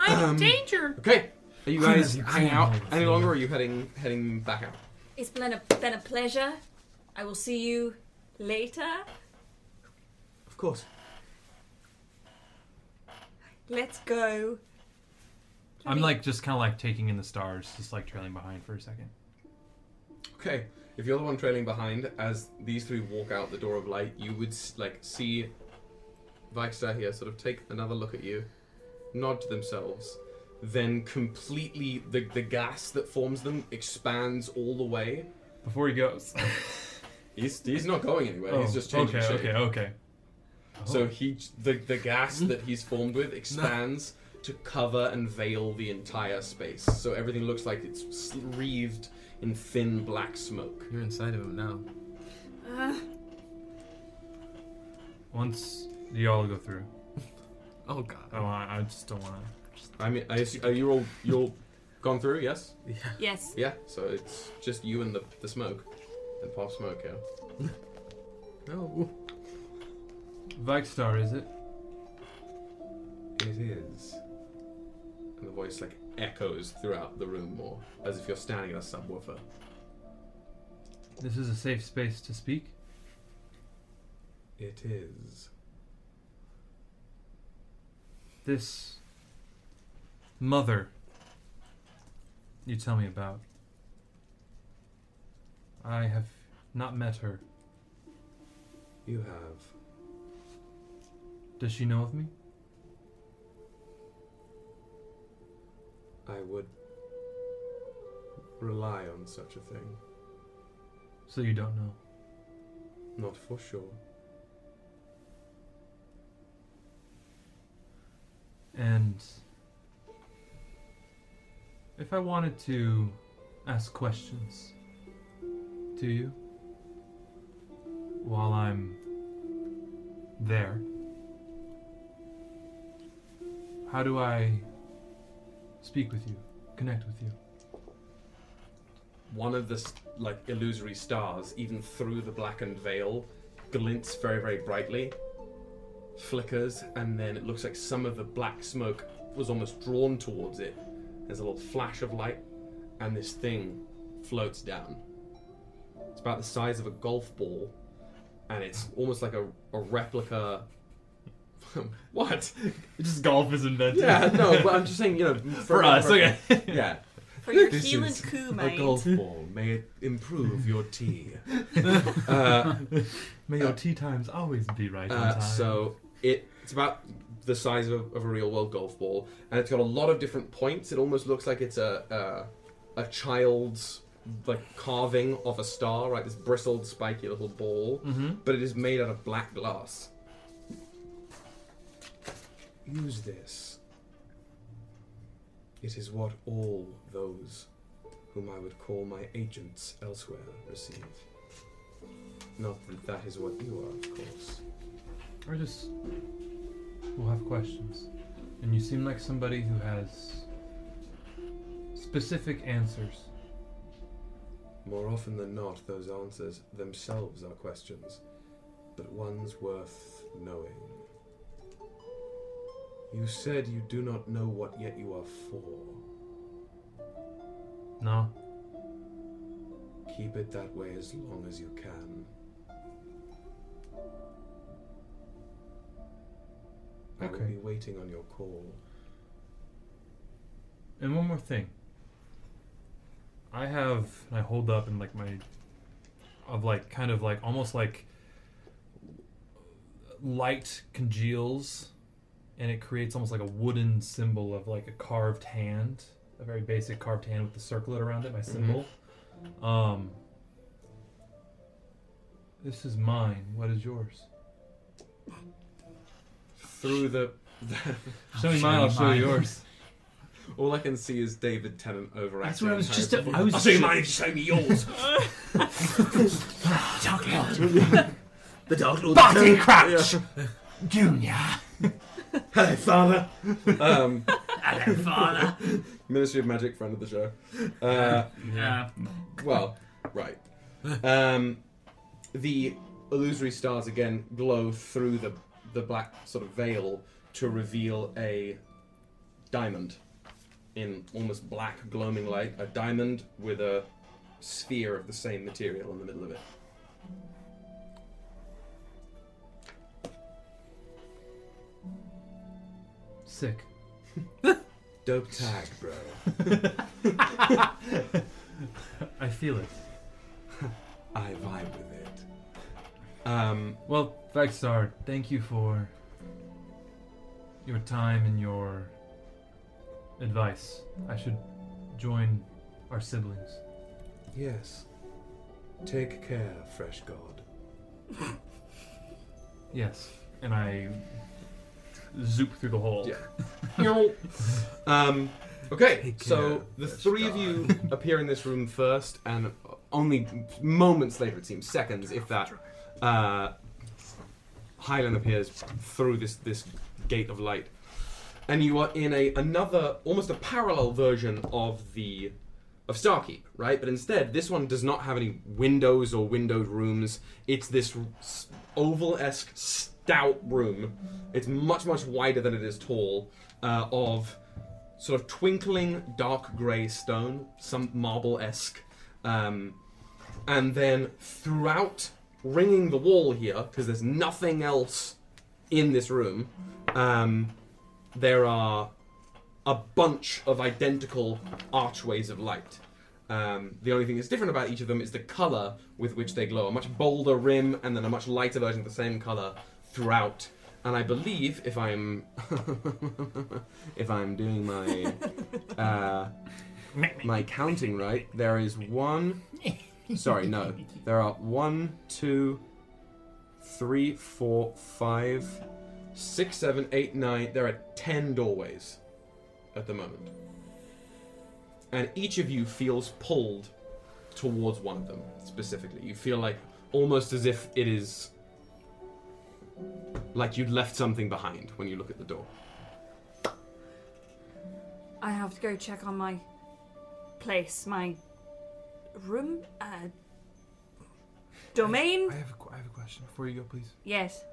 I'm um, in danger! Okay. Are you guys hanging out any longer, or are you heading heading back out? It's been a, been a pleasure. I will see you later. Of course. Let's go. I'm mean? like just kind of like taking in the stars, just like trailing behind for a second. Okay. If you're the one trailing behind, as these three walk out the door of light, you would like see Vykstar here sort of take another look at you, nod to themselves, then completely the the gas that forms them expands all the way before he goes. he's he's not going anywhere. Oh, he's just changing shape. Okay, okay, okay. Oh. So he the the gas that he's formed with expands no. to cover and veil the entire space. So everything looks like it's wreathed in thin black smoke. You're inside of him now. Uh. Once you all go through. Oh god. Oh, I, I just don't want to. I mean, I assume, are you all you all gone through? Yes. Yeah. Yes. Yeah. So it's just you and the the smoke, and pop smoke here. No. Vykstar, is it? It is. And the voice like echoes throughout the room more, as if you're standing in a subwoofer. This is a safe space to speak? It is. This mother you tell me about, I have not met her. You have. Does she know of me? I would rely on such a thing. So you don't know? Not for sure. And if I wanted to ask questions to you while I'm there, how do I speak with you, connect with you? One of the like illusory stars, even through the blackened veil, glints very, very brightly, flickers, and then it looks like some of the black smoke was almost drawn towards it. There's a little flash of light, and this thing floats down. It's about the size of a golf ball, and it's almost like a, a replica. What? Just golf is invented. Yeah, no, but I'm just saying, you know, for, for us, for, okay. Yeah. For your Keelan coup, mate. A golf ball. May it improve your tea. uh, May your uh, tea times always be right uh, on time. So it, it's about the size of, of a real-world golf ball, and it's got a lot of different points. It almost looks like it's a uh, a child's like carving of a star, right? This bristled, spiky little ball, mm-hmm. but it is made out of black glass. Use this. It is what all those whom I would call my agents elsewhere receive. Not that that is what you are, of course. I just will have questions. And you seem like somebody who has specific answers. More often than not, those answers themselves are questions, but ones worth knowing. You said you do not know what yet you are for. No. Keep it that way as long as you can. Okay. I will be waiting on your call. And one more thing. I have, and I hold up in like my, of like kind of like almost like light congeals, and it creates almost like a wooden symbol of like a carved hand, a very basic carved hand with the circlet around it, my symbol. Mm-hmm. Um, this is mine. What is yours? Through the... the show me mine, I'll show you yours. All I can see is David Tennant overacting. That's what I was just... A, I was I'll show you mine, show me yours. Dark Lord. The Dark Lord. Barty Crouch! Yeah. Junior. Hello, Father. Um, Hello, Father. Ministry of Magic, friend of the show. Uh, yeah. Well, right. Um, the illusory stars again glow through the the black sort of veil to reveal a diamond in almost black gloaming light. A diamond with a sphere of the same material in the middle of it. Sick. Dope tag, bro. I feel it. I vibe with it. Um, well, Vykstar, thank you for your time and your advice. I should join our siblings. Yes. Take care, fresh god. Yes. And I... zoop through the hole. Yeah. um, okay, so the three of you appear in this room first, and only moments later, it seems, seconds, if that, uh, Hylan appears through this, this gate of light. And you are in a another, almost a parallel version of the of Starkeep, right? But instead, this one does not have any windows or windowed rooms. It's this oval-esque stout room. It's much, much wider than it is tall, uh, of sort of twinkling dark grey stone, some marble-esque, um, and then throughout, ringing the wall here, because there's nothing else in this room, um, there are a bunch of identical archways of light. Um, the only thing that's different about each of them is the colour with which they glow. A much bolder rim, and then a much lighter version of the same colour throughout. And I believe, if I'm if I'm doing my uh, my counting right, there is one. Sorry, no. There are one, two, three, four, five, six, seven, eight, nine. There are ten doorways at the moment, and each of you feels pulled towards one of them specifically. You feel like almost as if it is. Like you'd left something behind when you look at the door. I have to go check on my place, my room, uh, domain. I have, I have, a, I have a question before you go, please. Yes.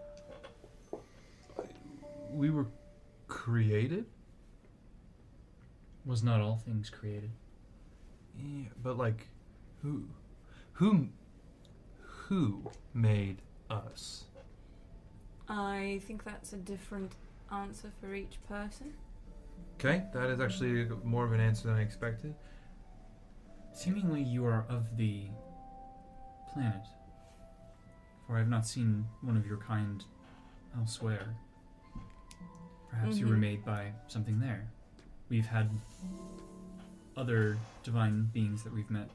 We were created? Was not all things created? Yeah, but like, who, who, who made us? I think that's a different answer for each person. Okay, that is actually more of an answer than I expected. Seemingly you are of the planet, for I have not seen one of your kind elsewhere. Perhaps mm-hmm. you were made by something there. We've had other divine beings that we've met,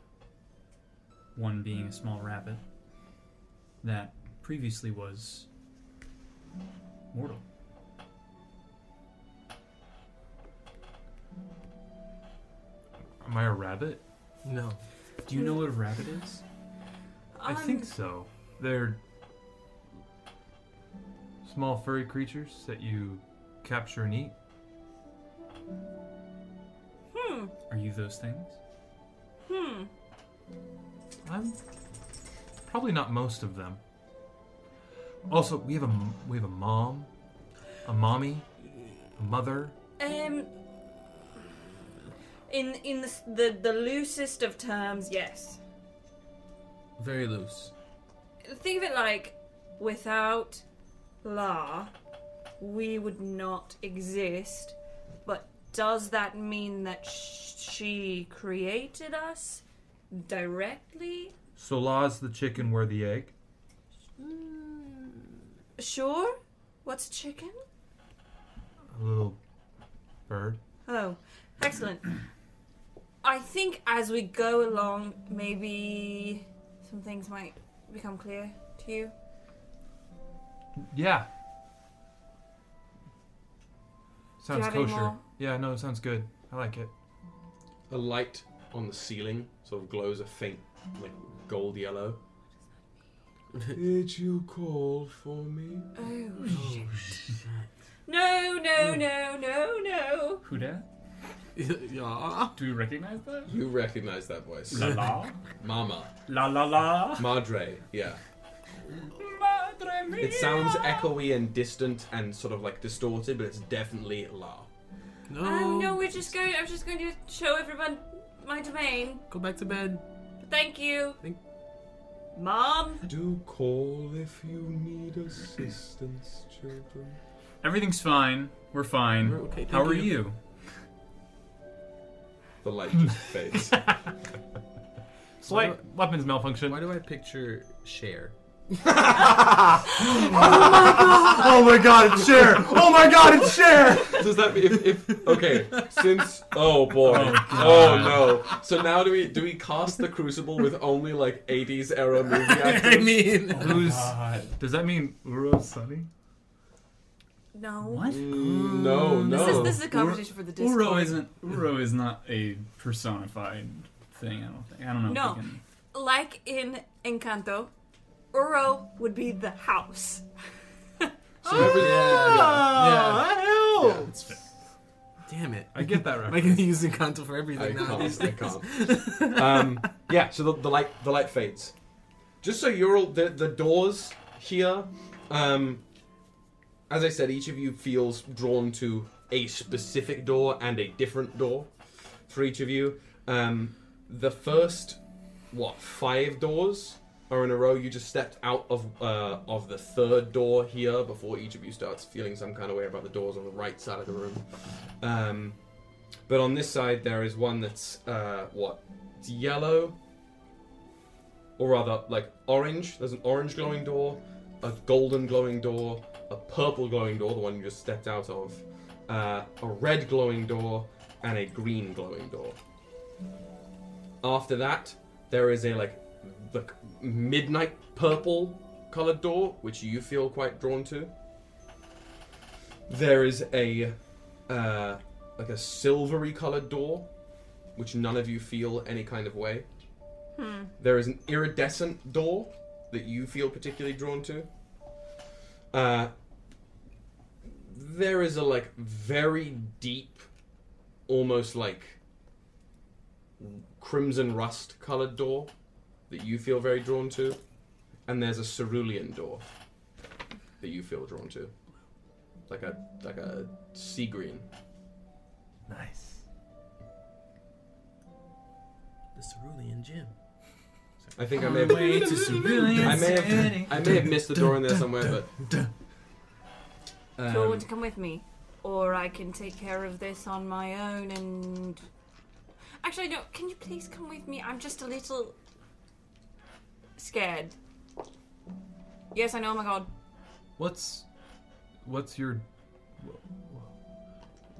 one being a small rabbit that previously was... mortal. Am I a rabbit? No. Do you know what a rabbit is? Um, I think so. They're small furry creatures that you capture and eat. Hmm. Are you those things? Hmm. I'm probably not most of them. Also, we have a we have a mom, a mommy, a mother. Um, in in the the, the loosest of terms, yes. Very loose. Think of it like, without La, we would not exist. But does that mean that she created us? directly. So La's the chicken, we're the egg? Mm, sure. What's a chicken? A little bird. Oh, excellent. I think as we go along, maybe some things might become clear to you. Yeah. Sounds kosher. Yeah, no, it sounds good. I like it. A light on the ceiling sort of glows a faint, like, gold yellow. Did you call for me? Oh, oh shit. shit. No, no, no, no, no. Who dat? Yeah. Do you recognize that? You recognize that voice. La la. Mama. La la la. Madre, yeah. Madre mia. It sounds echoey and distant and sort of like distorted, but it's definitely La. No. Um, no, we're just going, I'm just going to show everyone my domain. Go back to bed. Thank you. Thank Mom. Do call if you need assistance, children. Everything's fine. We're fine. We're okay. How are you? you? The light just fades. Slight so weapons malfunction. Why do I picture Cher? oh my god! Oh my god, it's Cher! Oh my god, it's Cher! Does that mean if, if okay, since oh boy. Oh, oh no. So now do we do we cast the Crucible with only like eighties era movie actors? I mean oh who's god. Does that mean Uro's Sunny? No. What? Mm, no, no. This is, this is a conversation Uro, for the Discord. Uro isn't. Uro is not a personified thing. I don't think. I don't know. No, if we can... like in Encanto, Uro would be the house. so oh, yeah, yeah. yeah. yeah that's fair. Damn it! I get that reference. I can use Encanto for everything I now. Can't, I can't. um, yeah. So the, the light, the light fades. Just so you're all the the doors here. Um, As I said, each of you feels drawn to a specific door and a different door for each of you. Um, the first, what, five doors are in a row. You just stepped out of uh, of the third door here before each of you starts feeling some kind of way about the doors on the right side of the room. Um, but on this side, there is one that's, uh, what, it's yellow, or rather, like, orange. There's an orange glowing door, a golden glowing door, a purple glowing door, the one you just stepped out of, uh, a red glowing door, and a green glowing door. After that, there is a, like, the midnight purple colored door, which you feel quite drawn to. There is a, uh, like a silvery colored door, which none of you feel any kind of way. Hmm. There is an iridescent door that you feel particularly drawn to. Uh, there is a, like, very deep, almost, like, crimson rust-colored door that you feel very drawn to. And there's a cerulean door that you feel drawn to. Like a, like a sea green. Nice. The cerulean gym. I think I may have, I may have, I may have missed the door in there somewhere, but... Um, do you want to come with me? Or I can take care of this on my own and... Actually, no, can you please come with me? I'm just a little... scared. Yes, I know, oh my god. What's... What's your...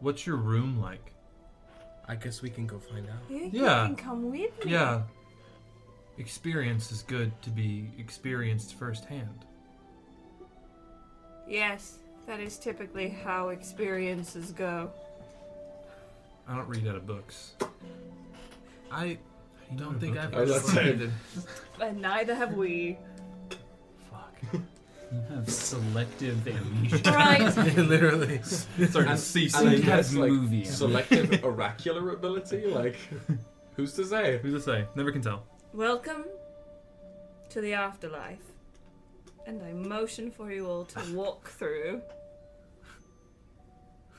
What's your room like? I guess we can go find out. Yeah, you yeah. can come with me. Yeah. Experience is good to be experienced firsthand. Yes, that is typically how experiences go. I don't read out of books. I don't think I've ever read. And neither have we. Fuck. You have selective amnesia. Right. Literally. It's our deceased movie. Selective oracular ability? Like, who's to say? Who's to say? Never can tell. Welcome to the afterlife, and I motion for you all to walk through. Are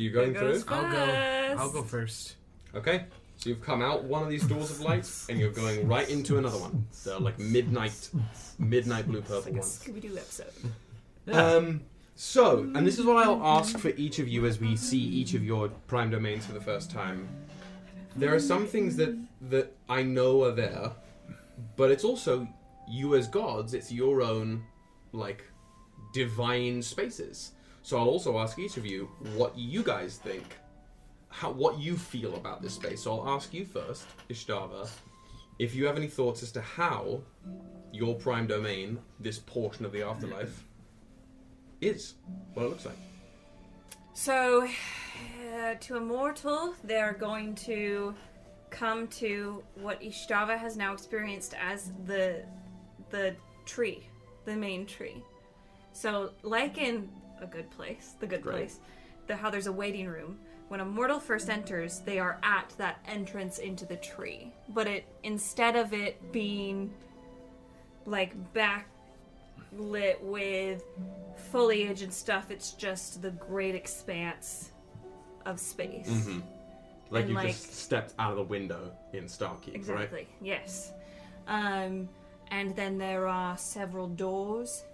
you going through? I'll go. I'll go first. Okay, so you've come out one of these doors of light, and you're going right into another one. So like midnight, midnight blue purple one. Like a Scooby-Doo episode. Yeah. Um. So, and this is what I'll ask for each of you as we see each of your prime domains for the first time. There are some things that, that I know are there, but it's also you as gods, it's your own, like, divine spaces. So I'll also ask each of you what you guys think, how, what you feel about this space. So I'll ask you first, Ishtava, if you have any thoughts as to how your prime domain, this portion of the afterlife, is, what it looks like. So, uh, to a mortal, they're going to come to what Ishtava has now experienced as the the tree, the main tree. So, like in a good place, the good Great. place, the, how there's a waiting room. When a mortal first enters, they are at that entrance into the tree. But it instead of it being like backlit with foliage and stuff, it's just the great expanse of space. Mm-hmm. Like and you like, just stepped out of the window in Starkeep, exactly, right? Exactly, yes. Um, and then there are several doors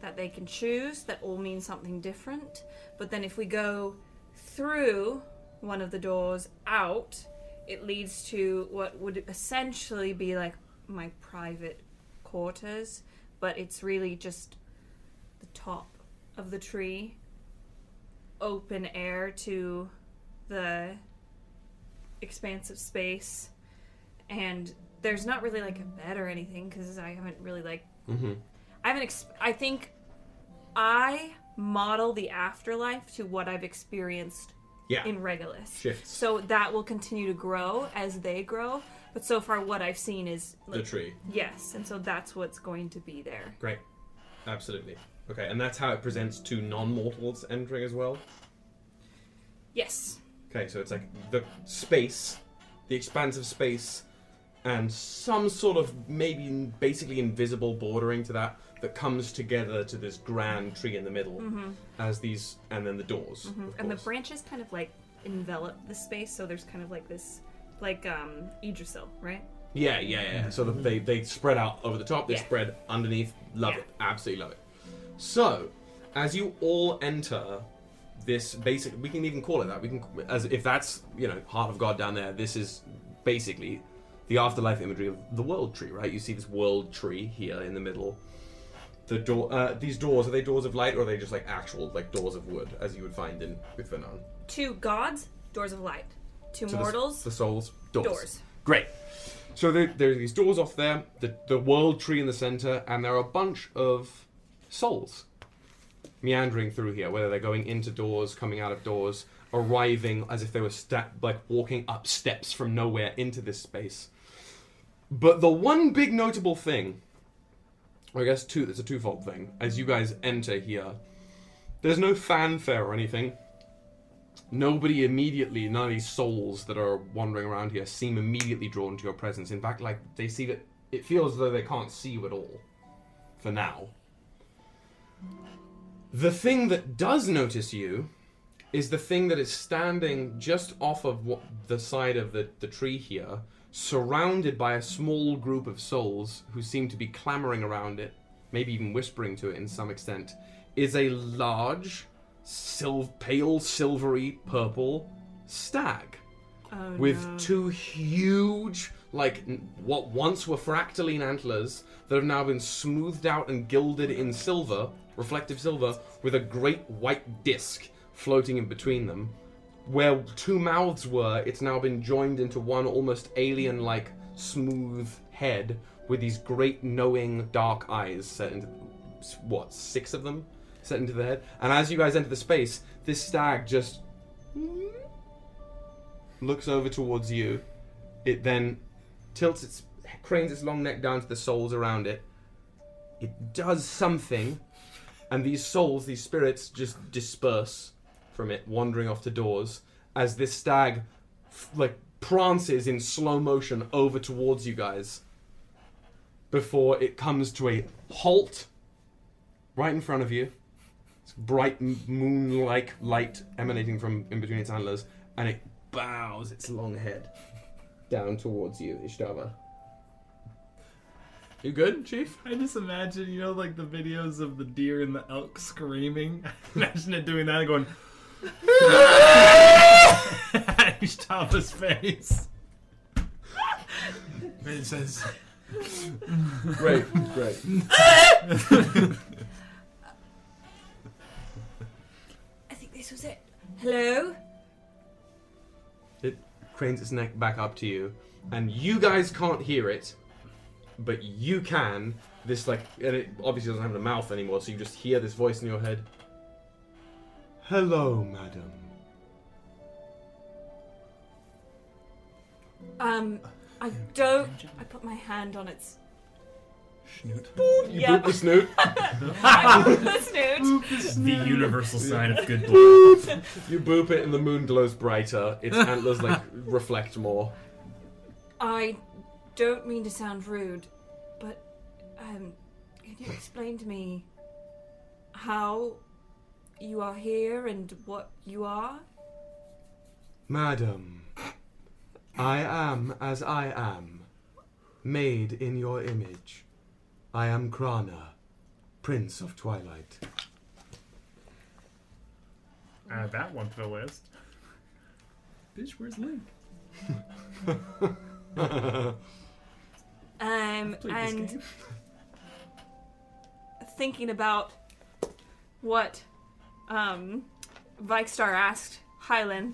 that they can choose that all mean something different. But then if we go through one of the doors out, it leads to what would essentially be like my private quarters, but it's really just the top of the tree, open air to the expansive space, and there's not really like a bed or anything because I haven't really like mm-hmm. I haven't ex- I think I model the afterlife to what I've experienced yeah. in Regulus. Shifts. So that will continue to grow as they grow. But so far what I've seen is... Like, the tree. Yes, and so that's what's going to be there. Great. Absolutely. Okay, and that's how it presents to non-mortals entering as well? Yes. Okay, so it's like the space, the expansive space, and some sort of maybe basically invisible bordering to that that comes together to this grand tree in the middle mm-hmm. as these, and then the doors. Mm-hmm. And the branches kind of like envelop the space, so there's kind of like this, like um, Yggdrasil, right? Yeah, yeah, yeah. So mm-hmm. they, they spread out over the top, they yeah. spread underneath. Love yeah. it, absolutely love it. So, as you all enter this basic, we can even call it that, we can, as if that's, you know, Heart of God down there, this is basically the afterlife imagery of the world tree, right? You see this world tree here in the middle. The door, uh, these doors, are they doors of light or are they just like actual like doors of wood as you would find in Uthavanan? To gods, doors of light. To so mortals, the, the souls, doors. doors. Great. So there, there are these doors off there, the, the world tree in the center, and there are a bunch of souls meandering through here, whether they're going into doors, coming out of doors, arriving as if they were sta- like walking up steps from nowhere into this space. But the one big notable thing, or I guess two, it's a twofold thing, as you guys enter here, there's no fanfare or anything. Nobody immediately, none of these souls that are wandering around here seem immediately drawn to your presence. In fact, like, they see that it feels as though they can't see you at all, for now. The thing that does notice you is the thing that is standing just off of what, the side of the, the tree here, surrounded by a small group of souls who seem to be clamoring around it, maybe even whispering to it in some extent, is a large, sil- pale, silvery, purple stag. Oh, with no. two huge, like, what once were fractaline antlers that have now been smoothed out and gilded in silver, reflective silver, with a great white disc floating in between them. Where two mouths were, it's now been joined into one almost alien-like smooth head with these great knowing dark eyes set into, what, six of them set into the head? And as you guys enter the space, this stag just looks over towards you. It then tilts its, cranes its long neck down to the souls around it. It does something, and these souls, these spirits, just disperse from it, wandering off to doors, as this stag, like, prances in slow motion over towards you guys before it comes to a halt right in front of you. It's bright moon-like light emanating from in between its antlers, and it bows its long head down towards you, Ishtava. You good, Chief? I just imagine, you know, like the videos of the deer and the elk screaming. Imagine it doing that and going... Ishtava's face. It says... Great, great. I think this was it. Hello? It cranes its neck back up to you, and you guys can't hear it, but you can. This, like, and it obviously doesn't have a mouth anymore, so you just hear this voice in your head. Hello, madam. Um, I don't... I put my hand on its... Snoot. Boop. You yeah. boop the snoot. I boop the snoot. Boop the snoot. The universal sign of good blood. Boop. You boop it and the moon glows brighter. Its antlers, like, reflect more. I don't mean to sound rude, but, um, can you explain to me how you are here and what you are? Madam... I am as I am, made in your image. I am Krana, Prince of Twilight. Add that one to the list. Bitch, where's Link? um, and thinking about what um, Vykstar asked Hylan,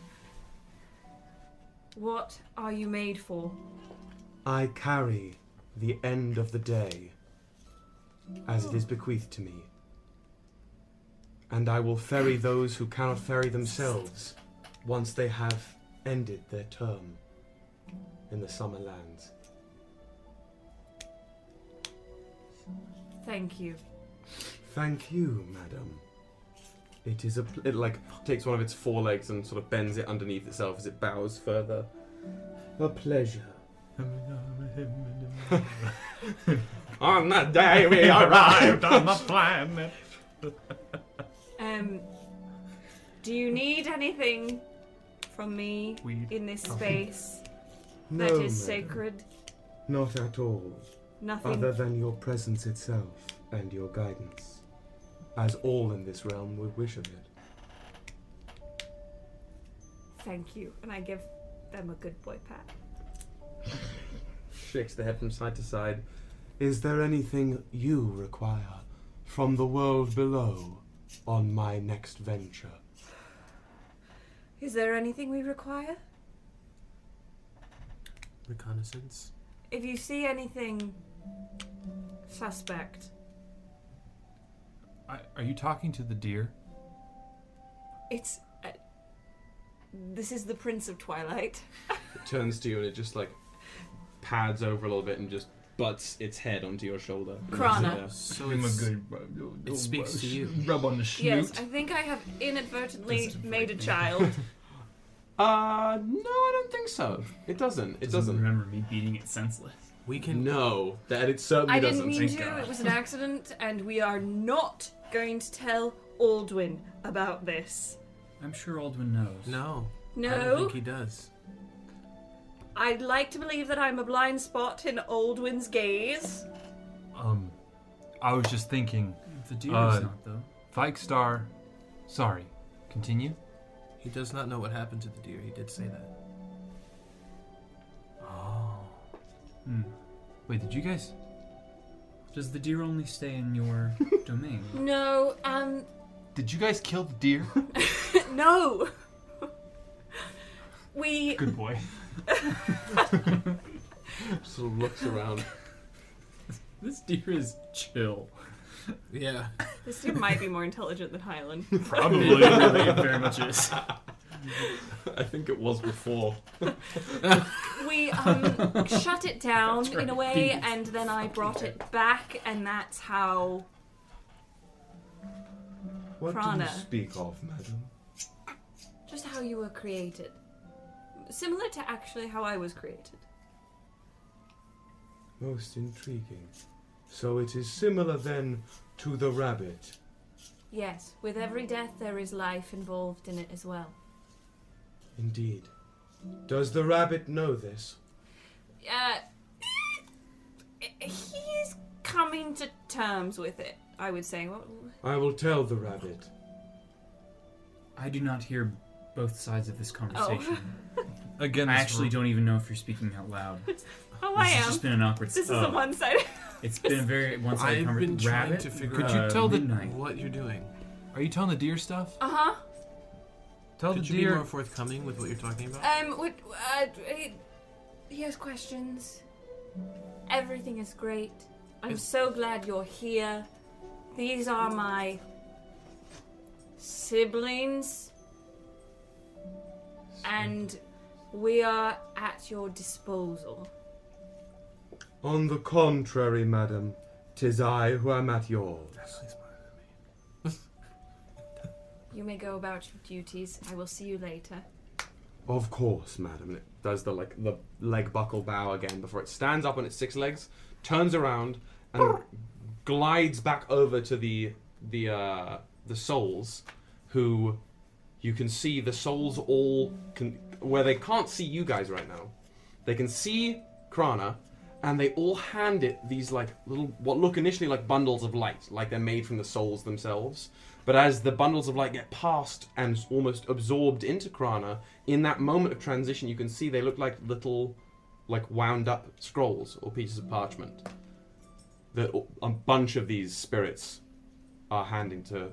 what are you made for? I carry the end of the day, as it is bequeathed to me. And I will ferry those who cannot ferry themselves once they have ended their term in the summer lands. Thank you. Thank you, madam. It is a. It like takes one of its forelegs and sort of bends it underneath itself as it bows further. A pleasure. On the day we arrived on the planet. Um. Do you need anything from me Weed. in this space no, that is sacred? Not at all. Nothing other than your presence itself and your guidance. As all in this realm would wish of it. Thank you. And I give them a good boy pat. Shakes the head from side to side. Is there anything you require from the world below on my next venture? Is there anything we require? Reconnaissance. If you see anything suspect... I, are you talking to the deer? It's... Uh, this is the Prince of Twilight. It turns to you and it just, like, pads over a little bit and just butts its head onto your shoulder. Krana. So it's, it's, a good, uh, it speaks uh, to you. Rub on the snoot. Yes, I think I have inadvertently made a child. uh, no, I don't think so. It doesn't. It doesn't. doesn't. Remember me beating it senseless. We can no, that it certainly doesn't. I didn't mean to. It was an accident, and we are not going to tell Aldwyn about this. I'm sure Aldwyn knows. No, no, I don't think he does. I'd like to believe that I'm a blind spot in Aldwyn's gaze. Um, I was just thinking. The deer uh, is not though. Vykstar, sorry. Continue. He does not know what happened to the deer. He did say that. Oh. Hmm. Wait, did you guys... Does the deer only stay in your domain? No, um... Did you guys kill the deer? No! We... Good boy. Sort of looks around. This deer is chill. Yeah. This deer might be more intelligent than Hylan. Probably. Really, it very much is. I think it was before. We um, shut it down right. in a way, Beans. and then I brought it back, and that's how... What Krana, do you speak of, madam? Just how you were created. Similar to actually how I was created. Most intriguing. So it is similar, then, to the rabbit? Yes. With every death, there is life involved in it as well. Indeed. Does the rabbit know this? Uh, he's coming to terms with it, I would say. I will tell the rabbit. I do not hear both sides of this conversation. Oh. Again, I actually don't even know if you're speaking out loud. Oh, I am. It's just been an awkward. This uh, is a one-sided. It's been a very one-sided conversation. I've been rabbit, trying to figure Could out you tell midnight. the what you're doing? Are you telling the deer stuff? Uh huh. Tell Could the you deer. Be more forthcoming with what you're talking about? Um, what? Uh, he has questions. Everything is great. I'm it's... so glad you're here. These are my siblings, and we are at your disposal. On the contrary, madam, 'tis I who am at yours. You may go about your duties. I will see you later. Of course, madam. It does the like the leg buckle bow again before it stands up on its six legs, turns around, and glides back over to the the uh, the souls, who you can see the souls all can, where they can't see you guys right now. They can see Krana, and they all hand it these like little what look initially like bundles of light, like they're made from the souls themselves. But as the bundles of light get passed and almost absorbed into Krana, in that moment of transition, you can see they look like little, like wound up scrolls or pieces of parchment. That a bunch of these spirits are handing to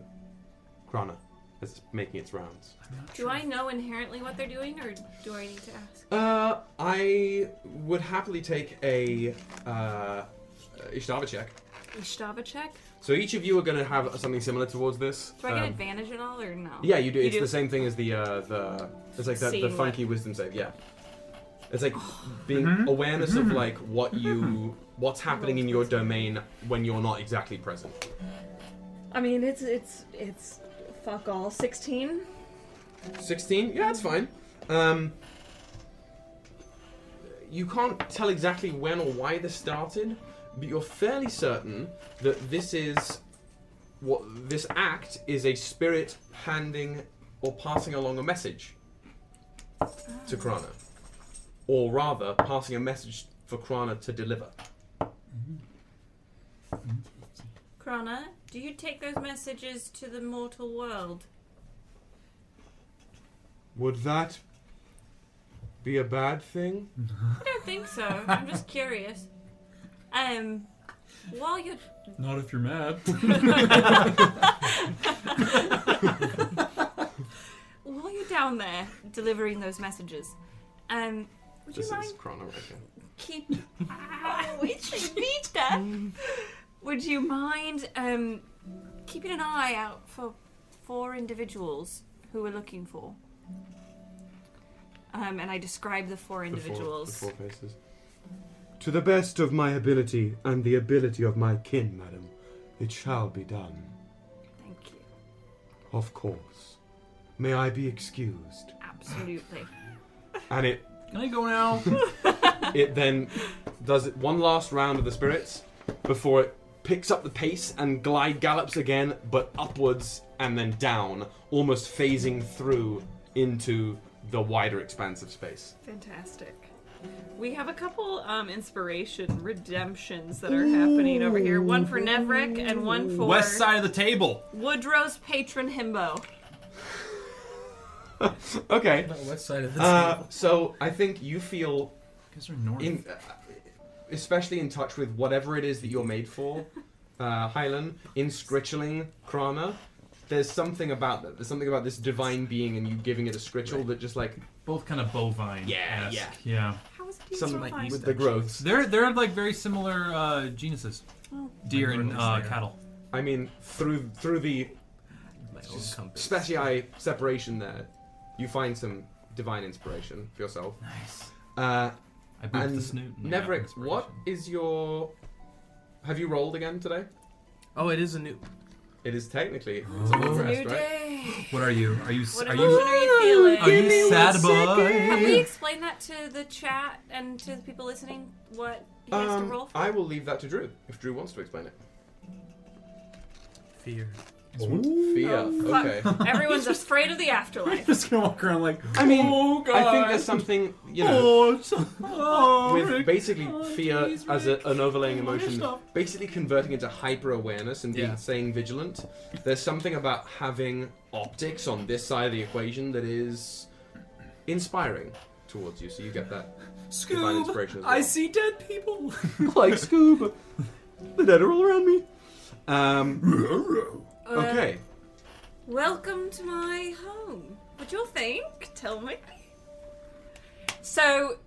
Krana as it's making its rounds. Do I know inherently what they're doing, or do I need to ask? Uh, I would happily take a uh, Ishtava check. Ishtava check? So each of you are going to have something similar towards this. Do I get um, advantage at all, or no? Yeah, you do. You it's do? the same thing as the uh, the. It's like that, the funky what? wisdom save. Yeah, it's like being mm-hmm. awareness mm-hmm. of like what you what's happening in your domain when you're not exactly present. I mean, it's it's it's fuck all sixteen. Sixteen? Yeah, that's fine. Um, you can't tell exactly when or why this started. But you're fairly certain that this is what this act is a spirit handing or passing along a message to Krana, or rather passing a message for Krana to deliver. Krana, do you take those messages to the mortal world? Would that be a bad thing? I don't think so. I'm just curious. Um, while you're... Not if you're mad. While you're down there delivering those messages, um, would this you mind... This is Krana right here. Keep... Ow, itchy beat that. Would you mind um, keeping an eye out for four individuals who we're looking for? Um, and I describe the four individuals. The four, the four faces. To the best of my ability and the ability of my kin, madam, it shall be done. Thank you. Of course. May I be excused? Absolutely. And it... Can I go now? It then does it one last round of the spirits before it picks up the pace and glide gallops again, but upwards and then down, almost phasing through into the wider expanse of space. Fantastic. We have a couple um, inspiration redemptions that are Ooh. happening over here. One for Nevric and one for... West side of the table. Woodrow's patron himbo. Okay. West side of the uh, table. So I think you feel... Because we're north. In, uh, especially in touch with whatever it is that you're made for. uh, Hylan, in Scritchling Krana, there's something about that. There's something about this divine being and you giving it a scritchel right. that just like... Both kind of bovine. Yeah, yeah. Yeah. Some like with actually. the growths. They're they're like very similar uh, genuses, oh. deer and uh, cattle. I mean, through through the speciae separation there, you find some divine inspiration for yourself. Nice. Uh, I booped the snoot. Neverick, what is your? Have you rolled again today? Oh, it is a new. It is technically oh. it's a new rest, right? What are you? Are you? What are, you, are you feeling? Are you sad, boy? Can we explain that to the chat and to the people listening? What he um, has to roll for? I will leave that to Drew if Drew wants to explain it. Fear. Ooh. Fear. Oh, okay. Everyone's afraid of the afterlife. Just gonna walk around like. I mean, oh, God. I think there's something you know oh, with basically oh, fear geez, as a, an overlaying emotion, basically converting into hyper awareness and being yeah. staying vigilant. There's something about having optics on this side of the equation that is inspiring towards you. So you get that Scoob, I see dead people. Like Scoob. The dead are all around me. Um, uh, okay. Welcome to my home. What do you think? Tell me. So,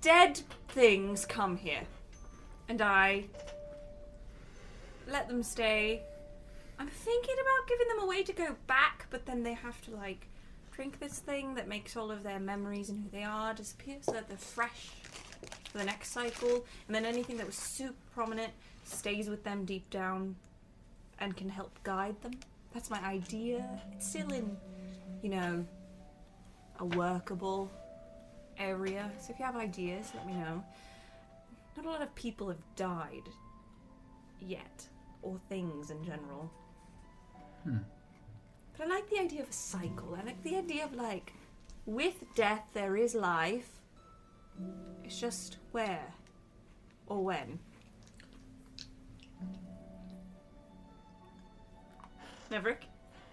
dead things come here. And I let them stay. I'm thinking about giving them a way to go back, but then they have to, like, drink this thing that makes all of their memories and who they are disappear so that they're fresh for the next cycle. And then anything that was super prominent stays with them deep down and can help guide them. That's my idea. It's still in, you know, a workable area. So if you have ideas, let me know. Not a lot of people have died yet, or things in general. Hmm. But I like the idea of a cycle. I like the idea of, like, with death there is life. It's just where or when. Maverick,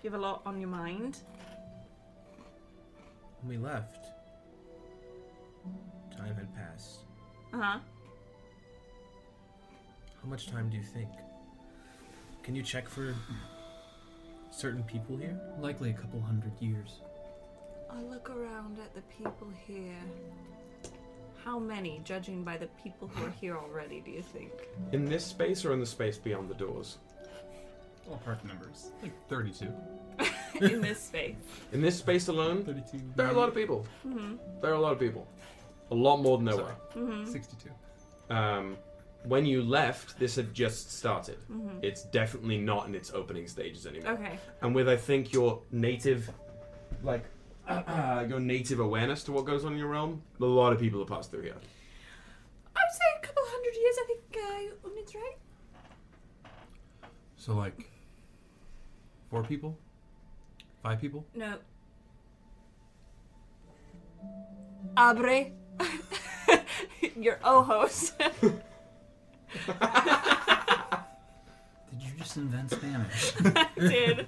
you have a lot on your mind. When we left, time had passed. Uh-huh. How much time do you think? Can you check for certain people here? Likely a couple hundred years. I look around at the people here. How many, judging by the people who are here already, do you think? In this space or in the space beyond the doors? All part numbers. Like thirty-two. In this space. In this space alone? thirty-two. There are a lot of people. Mm-hmm. There are a lot of people. A lot more than there were. Mm-hmm. sixty-two. Um... When you left, this had just started. Mm-hmm. It's definitely not in its opening stages anymore. Okay. And with, I think, your native, like, uh, uh, your native awareness to what goes on in your realm, a lot of people have passed through here. I would say a couple hundred years, I think, uh, Umin's right. So, like, four people? Five people? No. Abre. Your O-host. Did you just invent Spanish? I did.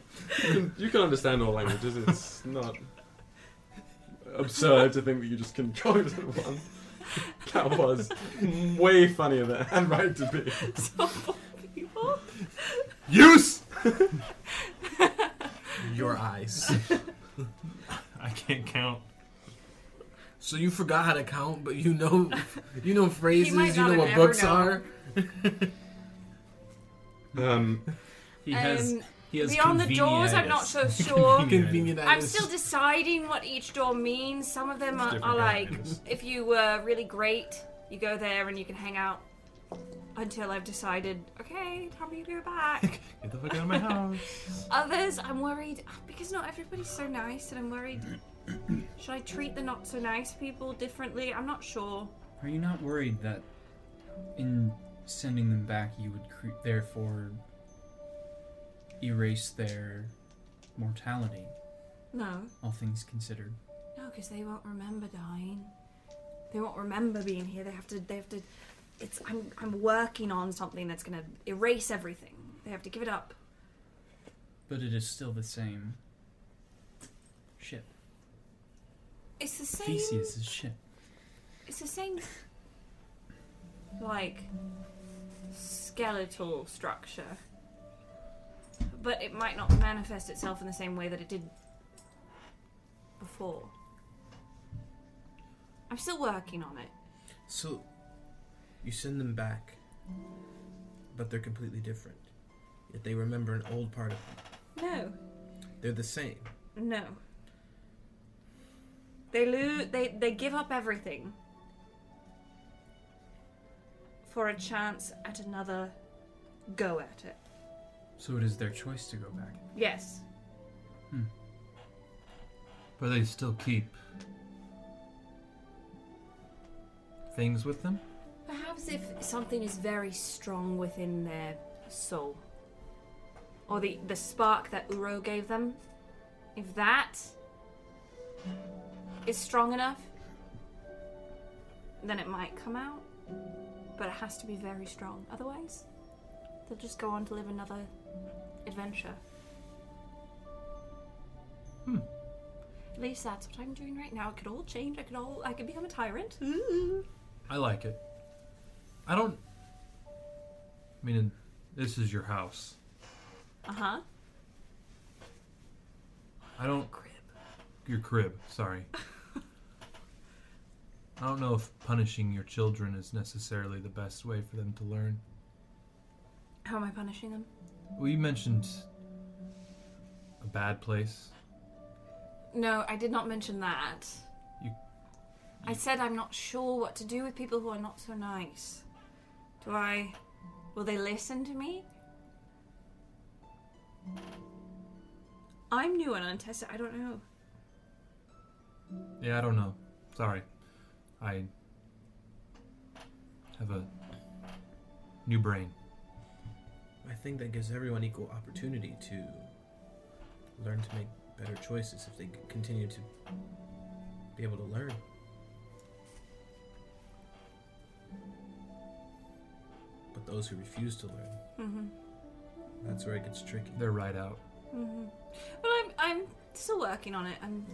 You can understand all languages. It's not absurd to think that you just concocted one. That was way funnier than I had right to be. So for people. Use your eyes. I can't count. So you forgot how to count, but you know, you know phrases, you know what books know. Are. um, he has, um, he has beyond the doors, I'm not so sure. I'm still deciding what each door means. Some of them are, are like, if you were really great, you go there and you can hang out until I've decided, okay, time to go back. Get the fuck out of my house. Others, I'm worried, because not everybody's so nice, and I'm worried, should I treat the not so nice people differently? I'm not sure. Are you not worried that in sending them back, you would cre- therefore erase their mortality? No. All things considered. No, because they won't remember dying. They won't remember being here. They have to. They have to. It's. I'm. I'm working on something that's going to erase everything. They have to give it up. But it is still the same ship. It's the same. Theseus' ship. It's the same. Like, skeletal structure. But it might not manifest itself in the same way that it did before. I'm still working on it. So, you send them back, but they're completely different. Yet they remember an old part of them. No. They're the same. No. They lose, they, they give up everything. For a chance at another go at it. So it is their choice to go back? Yes. Hmm. But they still keep things with them? Perhaps if something is very strong within their soul. Or the, the spark that Uro gave them. If that is strong enough, then it might come out. But it has to be very strong. Otherwise, they'll just go on to live another adventure. Hmm. At least that's what I'm doing right now. It could all change. I could all. I could become a tyrant. Ooh. I like it. I don't... I mean, this is your house. Uh-huh. I don't... Crib. Your crib, sorry. I don't know if punishing your children is necessarily the best way for them to learn. How am I punishing them? Well, you mentioned a bad place. No, I did not mention that. You, you... I said I'm not sure what to do with people who are not so nice. Do I... Will they listen to me? I'm new and untested. I don't know. Yeah, I don't know. Sorry. I have a new brain. I think that gives everyone equal opportunity to learn to make better choices if they continue to be able to learn. But those who refuse to learn, mm-hmm. that's where it gets tricky. They're right out. Mm-hmm. Well, I'm, I'm still working on it. I'm,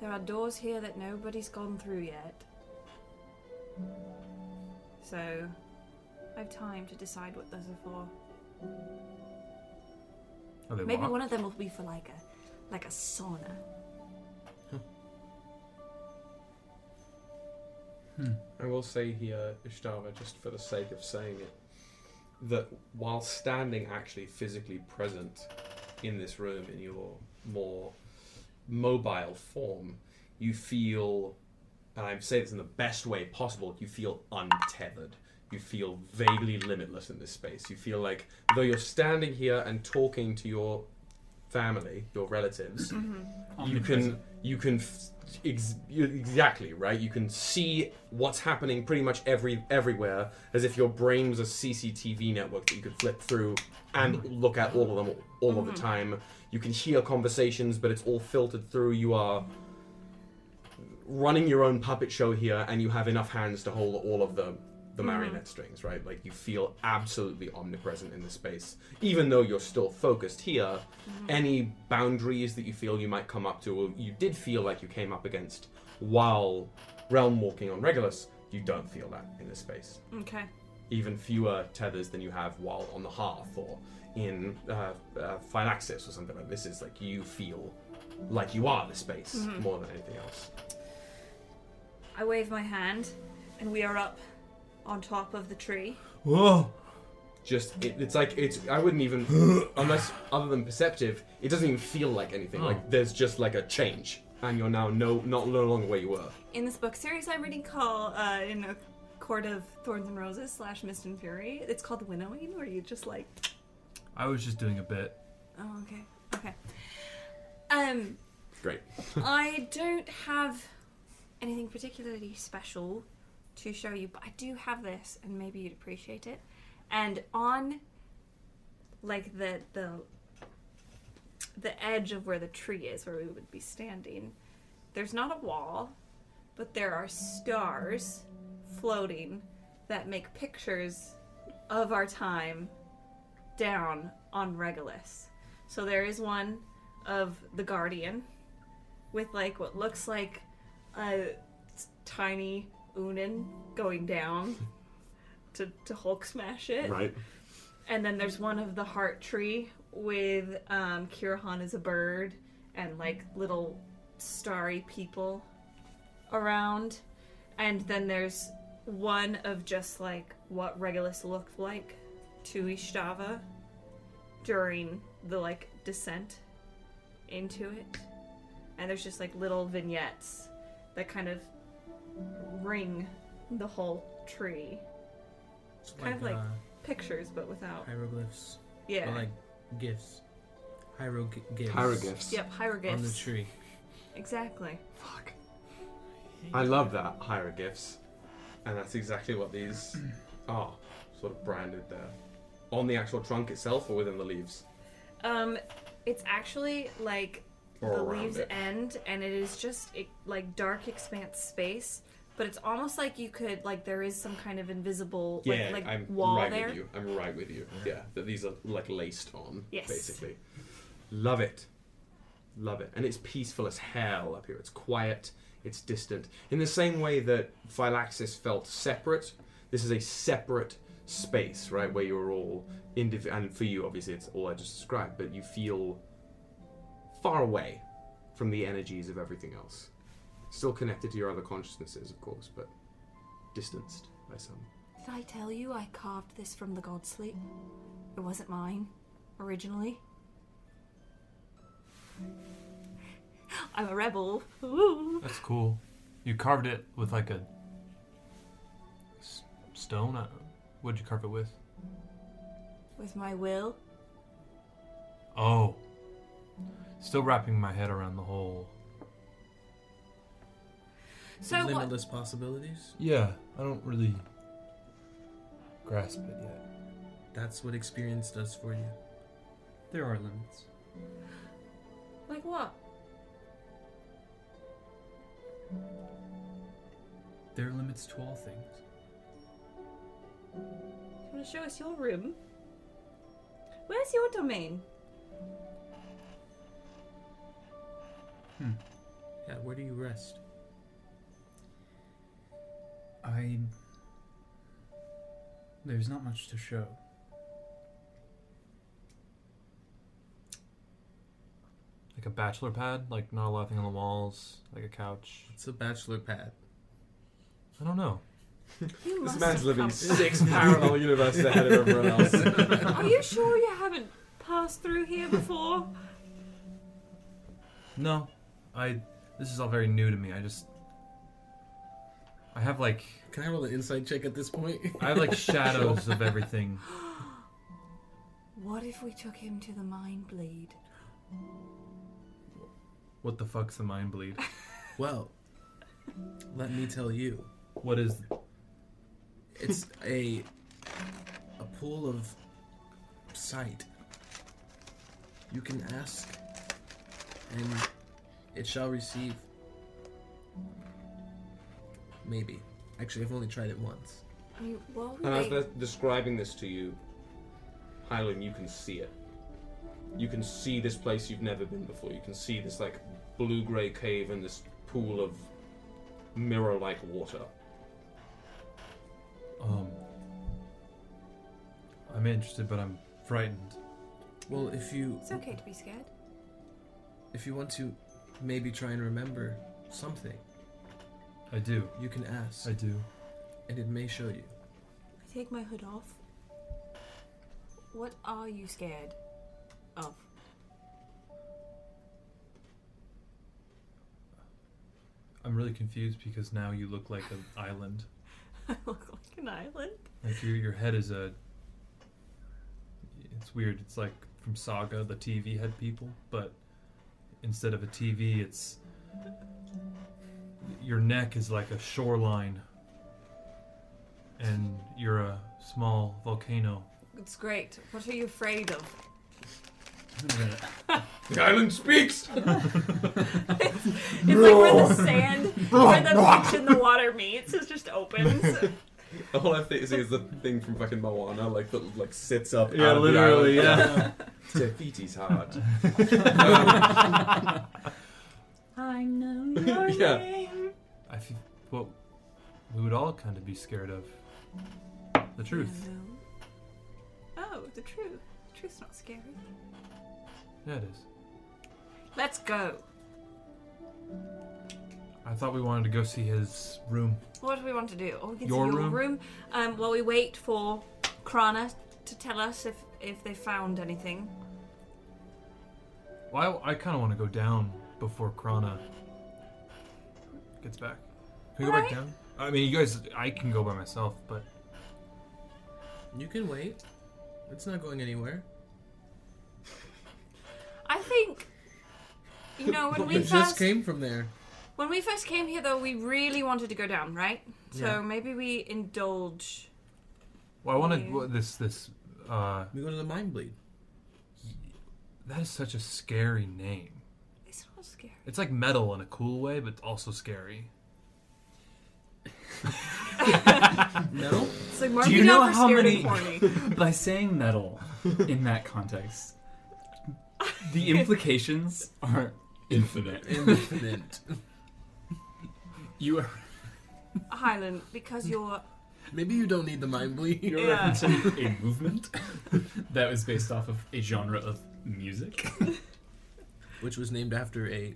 there are doors here that nobody's gone through yet. So, I have time to decide what those are for. Are they Maybe locked? One of them will be for like a, like a sauna. Huh. Hmm. I will say here, Ishtava, just for the sake of saying it, that while standing actually physically present in this room in your more mobile form, you feel, and I say this in the best way possible, you feel untethered. You feel vaguely limitless in this space. You feel like, though you're standing here and talking to your family, your relatives, mm-hmm. you can, you can, ex- exactly, right? You can see what's happening pretty much every everywhere, as if your brain was a C C T V network that you could flip through and look at all of them all, all mm-hmm. of the time. You can hear conversations, but it's all filtered through. You are running your own puppet show here, and you have enough hands to hold all of the the marionette mm-hmm. strings, right? Like, you feel absolutely omnipresent in the space. Even though you're still focused here, mm-hmm. any boundaries that you feel you might come up to, or you did feel like you came up against while realm walking on Regulus, you don't feel that in this space. Okay. Even fewer tethers than you have while on the hearth or in uh, uh, Phylaxis or something like this. It's like you feel like you are the space mm-hmm. more than anything else. I wave my hand and we are up on top of the tree. Whoa! Just, it, it's like, it's, I wouldn't even, unless, other than perceptive, it doesn't even feel like anything. Oh. Like, there's just like a change, and you're now no, not no longer where you were. In this book series I'm reading called, uh, in a Court of Thorns and Roses slash Mist and Fury, it's called Winnowing, where you just like... I was just doing a bit. Oh, okay. Okay. Um. Great. I don't have anything particularly special to show you, but I do have this, and maybe you'd appreciate it. And on, like, the the the edge of where the tree is, where we would be standing, there's not a wall, but there are stars floating that make pictures of our time down on Regulus. So there is one of the Guardian with, like, what looks like a tiny Unin going down to, to Hulk smash it. Right. And then there's one of the heart tree with um, Kirahan as a bird and like little starry people around. And then there's one of just like what Regulus looked like to Ishtava during the like descent into it. And there's just like little vignettes that kind of ring the whole tree. It's kind like, of like uh, pictures, but without hieroglyphs. Yeah, or like gifts. Hieroglyphs. Hieroglyphs. Yep, hieroglyphs on the tree. Exactly. Fuck. I love that, hieroglyphs, and that's exactly what these are. Sort of branded there on the actual trunk itself, or within the leaves. Um, it's actually like. The leaves it. end, and it is just it, like dark expanse space, but it's almost like you could like there is some kind of invisible like, yeah, like I'm wall right there. With you. I'm right with you. Yeah, that these are like laced on. Yes. Basically, love it, love it, and it's peaceful as hell up here. It's quiet. It's distant. In the same way that Phylaxis felt separate, this is a separate space, right, where you're all... Indiv- and for you, obviously, it's all I just described, but you feel far away from the energies of everything else. Still connected to your other consciousnesses, of course, but distanced by some. Did I tell you I carved this from the god sleep? It wasn't mine, originally. I'm a rebel. Ooh. That's cool. You carved it with like a s- stone? I- What'd you carve it with? With my will. Oh. Still wrapping my head around the whole... So limitless what... possibilities? Yeah, I don't really grasp it yet. That's what experience does for you. There are limits. Like what? There are limits to all things. You want to show us your room? Where's your domain? Hmm. Yeah, where do you rest? I... There's not much to show. Like a bachelor pad? Like not a lot of thing on the walls? Like a couch? It's a bachelor pad. I don't know. This man's living six parallel universes ahead of everyone else. Are you sure you haven't passed through here before? No. I... This is all very new to me. I just... I have like... Can I roll an insight check at this point? I have like shadows of everything. What if we took him to the mind bleed? What the fuck's the mind bleed? Well, let me tell you. What is... It's a... a pool of... sight. You can ask, and it shall receive. Maybe. Actually, I've only tried it once. I mean, well, and as they're describing this to you, Hylan, you can see it. You can see this place you've never been before. You can see this, like, blue-gray cave and this pool of mirror-like water. Um... I'm interested, but I'm frightened. Well, if you... It's okay to be scared. If you want to maybe try and remember something... I do. You can ask. I do. And it may show you. I take my hood off. What are you scared of? I'm really confused because now you look like an island. I look like an island? Like your your head is a... It's weird. It's like from Saga, the T V head people, but instead of a T V, it's... Your neck is like a shoreline, and you're a small volcano. It's great. What are you afraid of? The island speaks! it's it's no. Like where the sand, where the beach and the water meets, it just opens. All I think is, is the thing from fucking Moana, like that, like sits up. Yeah, out literally. Of the island. Yeah. Tefiti's heart. um, I know your yeah. name. I feel what we would all kind of be scared of. The truth. Oh, the truth. The truth's not scary. Yeah, it is. Let's go. I thought we wanted to go see his room. What do we want to do? Oh, we can your see your room. room. Um, while we wait for Krana to tell us if, if they found anything. Well, I, I kind of want to go down before Krana gets back. Can we all go right. back down? I mean, you guys, I can go by myself, but... You can wait. It's not going anywhere. I think, you know, when we first... just came from there. When we first came here, though, we really wanted to go down, right? So yeah. Maybe we indulge... Well, I wanted well, this... this. Uh, we go to the Mind Bleed. That is such a scary name. It's not scary. It's like metal in a cool way, but also scary. Metal? It's like Mark, do you know how many... By saying metal in that context... The implications are infinite. Infinite. You are... Hylan, because you're... Maybe you don't need the mind bleed. You're yeah. referencing a movement that was based off of a genre of music. Which was named after a...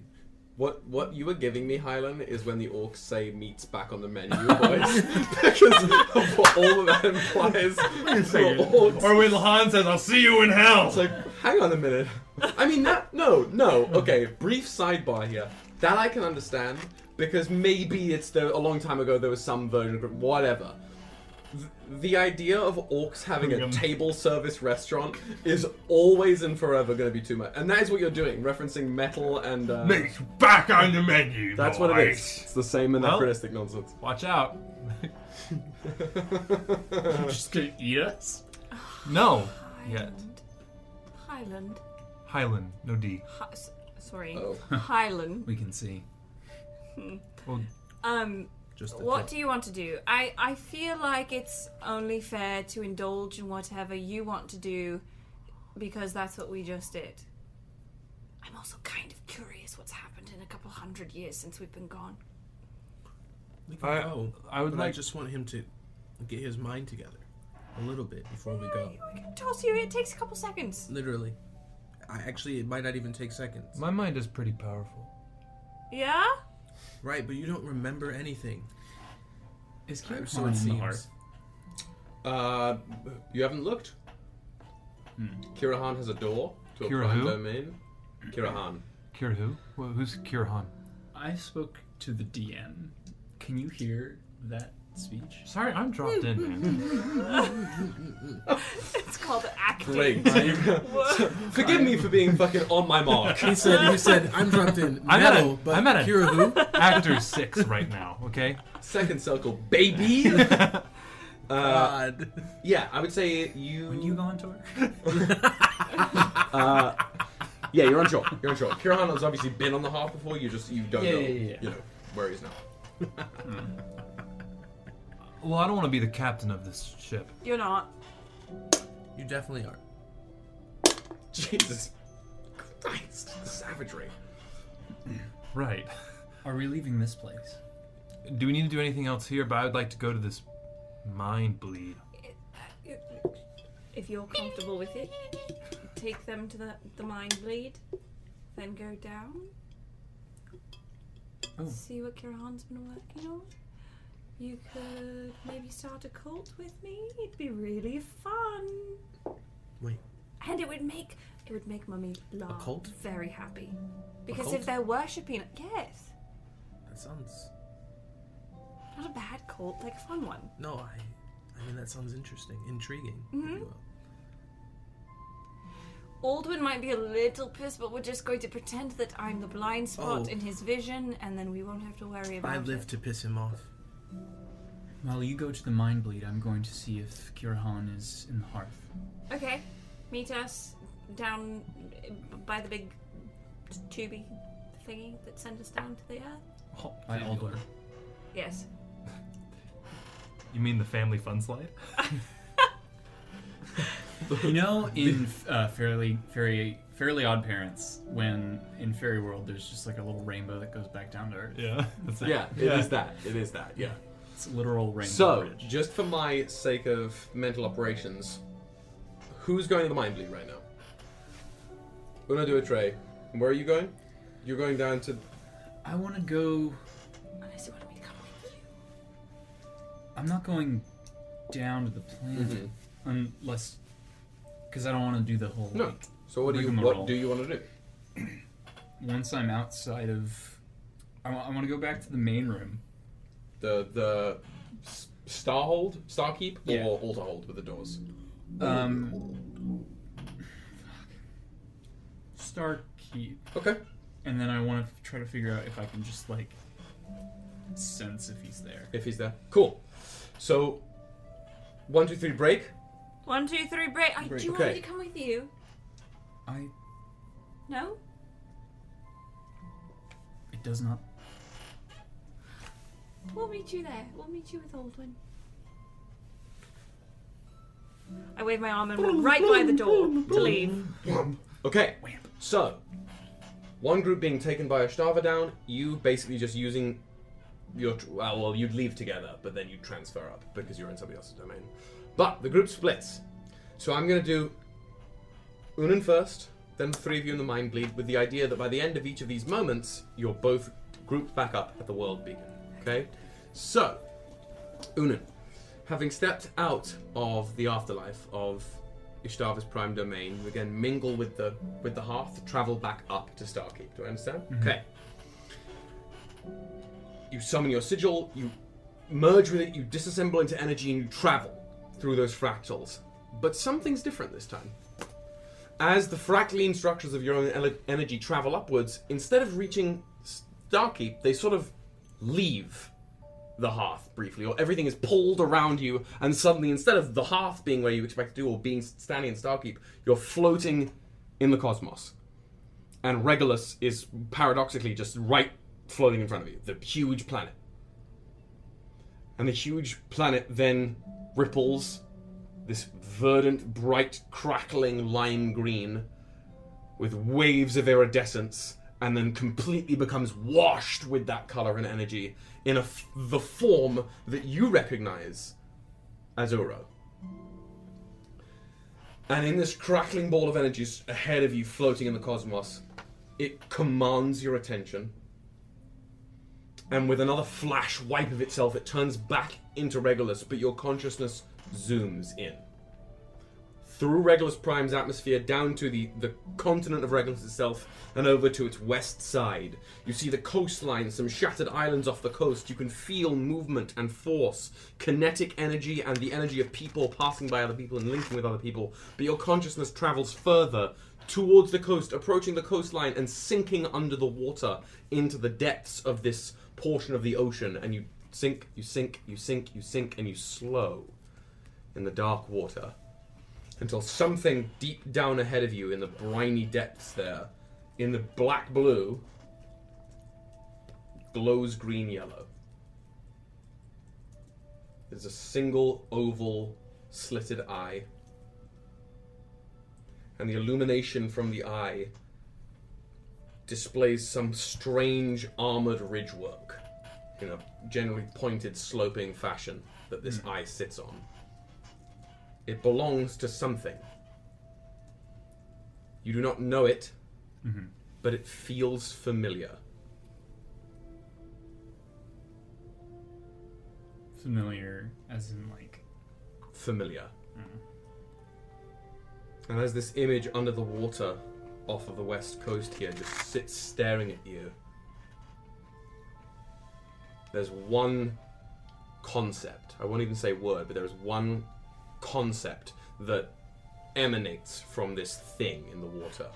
What what you were giving me, Hylan, is when the orcs say meat's back on the menu, boys. Because of what all of that implies for orcs. Or when Lahan says, I'll see you in hell! It's like, hang on a minute. I mean, that... No, no. Okay, brief sidebar here. That I can understand, because maybe it's the, a long time ago there was some version of... Whatever. The, the idea of orcs having a table service restaurant is always and forever going to be too much. And that is what you're doing, referencing metal and... Uh, Meat's back on the menu, That's boys. What it is. It's the same anachronistic well, nonsense. Watch out. You're just going to eat us? No. Yet. Hylan. Hylan. No D. Hi, sorry. Oh. Hylan. We can see. Well, um... What tip. do you want to do? I, I feel like it's only fair to indulge in whatever you want to do because that's what we just did. I'm also kind of curious what's happened in a couple hundred years since we've been gone. We can I, go, I would like... I just want him to get his mind together a little bit before yeah, we go. We can toss you. It takes a couple seconds. Literally. I, actually, it might not even take seconds. My mind is pretty powerful. Yeah? Right, but you don't remember anything. Is Kirahan so in the heart? Uh, you haven't looked. Hmm. Kirahan has a door to Kira a prime who? domain. Kirahan. Kira who? Well, who's Kirahan? I spoke to the D M. Can you hear that speech? Sorry, I'm dropped in, man. It's called acting. Great. So, forgive me for being fucking on my mark. He said, you said, I'm dropped in. I'm no, at a, but I'm at a actor six right now, okay? Second circle, baby. uh, God. Yeah, I would say you... When you go on tour? uh, yeah, you're on tour. You're on tour. Kirahan has obviously been on the hearth before. You just, you don't yeah, know, yeah, yeah, yeah. you know, where he's now. Mm. Well, I don't want to be the captain of this ship. You're not. You definitely are. Jesus Christ. Savagery. Right. Are we leaving this place? Do we need to do anything else here? But I would like to go to this mind bleed. If you're comfortable with it, take them to the, the mind bleed, then go down. Oh. See what Kirahan's been working on. You could maybe start a cult with me. It'd be really fun. Wait. And it would make it would make Mummy laugh. A cult? Very happy. Because if they're worshipping, yes. That sounds not a bad cult, like a fun one. No, I, I mean that sounds interesting, intriguing. Mm-hmm. Aldwyn might be a little pissed, but we're just going to pretend that I'm the blind spot oh. in his vision, and then we won't have to worry about it. I live it. to piss him off. While you go to the mind bleed, I'm going to see if Kirahan is in the hearth. Okay. Meet us down by the big tubey thingy that sent us down to the earth. Oh, by Aldwyn. Yes. You mean the family fun slide? You know, in uh, Fairly, Fairly, Fairly Odd Parents, when in Fairy World there's just like a little rainbow that goes back down to Earth. Yeah, that's it. Yeah, it yeah. is that. It is that, yeah. It's a literal rainbow So, bridge. Just for my sake of mental operations, who's going to the mind bleed right now? Uno, do a tray. And where are you going? You're going down to... I want to go... Unless you want me to come with you. I'm not going down to the planet mm-hmm. unless... Because I don't want to do the whole... No. Like, so what do you what do you want to do? Once I'm outside of... I, I want to go back to the main room. The the Starhold, Starkeep, yeah. or Altarhold with the doors. Um, Starkeep. Okay. And then I want to f- try to figure out if I can just like sense if he's there. If he's there, cool. So, one, two, three, break. One, two, three, break. I, break. Do you okay. want me to come with you? I. No. It does not. We'll meet you there. We'll meet you with Aldwyn. I wave my arm and run right by the door to leave. Okay, so one group being taken by Ashtava down, you basically just using you're, well, you'd leave together, but then you'd transfer up because you're in somebody else's domain. But the group splits. So I'm going to do Unan first, then the three of you in the Mind Bleed, with the idea that by the end of each of these moments, you're both grouped back up at the World Beacon. Okay? So, Unan, having stepped out of the afterlife of Ishtava's prime domain, we again mingle with the with the hearth, travel back up to Starkeep. Do I understand? Mm-hmm. Okay. You summon your sigil, you merge with it, you disassemble into energy, and you travel through those fractals. But something's different this time. As the fractaline structures of your own ele- energy travel upwards, instead of reaching Starkeep, they sort of leave the hearth briefly, or everything is pulled around you, and suddenly, instead of the hearth being where you expect to do, or being standing in Starkeep, you're floating in the cosmos. And Regulus is paradoxically just right floating in front of you, the huge planet. And the huge planet then ripples, this verdant, bright, crackling lime green, with waves of iridescence, and then completely becomes washed with that color and energy in a f- the form that you recognize as Uro. And in this crackling ball of energy ahead of you floating in the cosmos, it commands your attention. And with another flash wipe of itself, it turns back into Regulus, but your consciousness zooms in. Through Regulus Prime's atmosphere, down to the, the continent of Regulus itself, and over to its west side. You see the coastline, some shattered islands off the coast. You can feel movement and force, kinetic energy, and the energy of people passing by other people and linking with other people. But your consciousness travels further towards the coast, approaching the coastline, and sinking under the water into the depths of this portion of the ocean. And you sink, you sink, you sink, you sink, and you slow in the dark water, until something deep down ahead of you in the briny depths there, in the black blue, glows green-yellow. There's a single oval slitted eye, and the illumination from the eye displays some strange armored ridgework in a generally pointed, sloping fashion that this mm. eye sits on. It belongs to something. You do not know it, mm-hmm. but it feels familiar. Familiar as in like... Familiar. Mm-hmm. And as this image under the water off of the west coast here just sits staring at you, there's one concept. I won't even say word, but there is one concept that emanates from this thing in the water,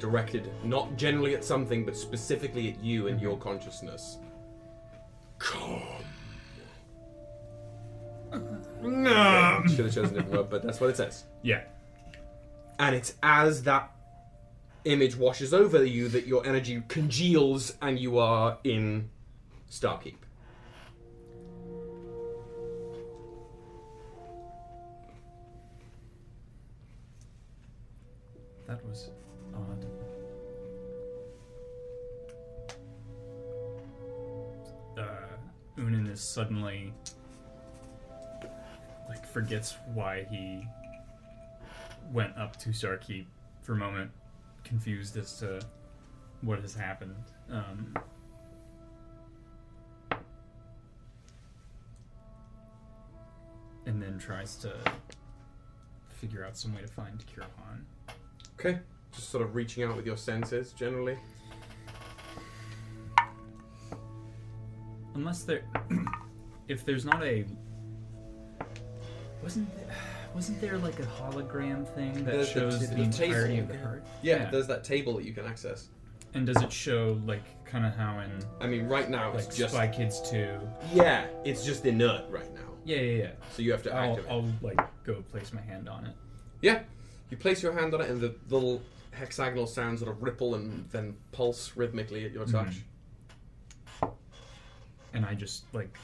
directed not generally at something but specifically at you and your consciousness. Come. No. Should have chosen a different word, but that's what it says. Yeah. And it's as that image washes over you that your energy congeals and you are in Starkeep. That was odd. Uh, Unan is suddenly, like, forgets why he went up to Starkeep for a moment, confused as to what has happened. Um, and then tries to figure out some way to find Kirahan. Okay, just sort of reaching out with your senses, generally. Unless there... if there's not a... Wasn't there, wasn't there like a hologram thing that there's shows the, the, the entirety table. Of the heart? Yeah, yeah, there's that table that you can access. And does it show, like, kind of how in... I mean, right now like it's just... Spy Kids two. Yeah, it's just inert right now. Yeah, yeah, yeah. So you have to I'll, activate. I'll, like, go place my hand on it. Yeah. You place your hand on it, and the little hexagonal sounds sort of ripple and then pulse rhythmically at your touch. Mm-hmm. And I just, like,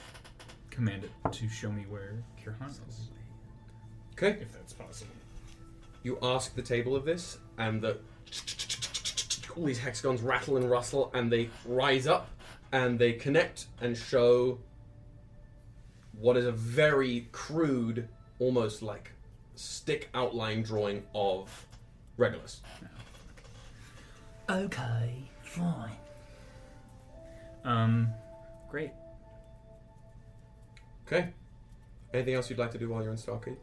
command it to show me where Kirahan is. Okay. If that's possible. You ask the table of this, and the all these hexagons rattle and rustle, and they rise up, and they connect and show what is a very crude, almost like stick outline drawing of Regulus. Okay, fine. Um, great. Okay. Anything else you'd like to do while you're in Starkeep?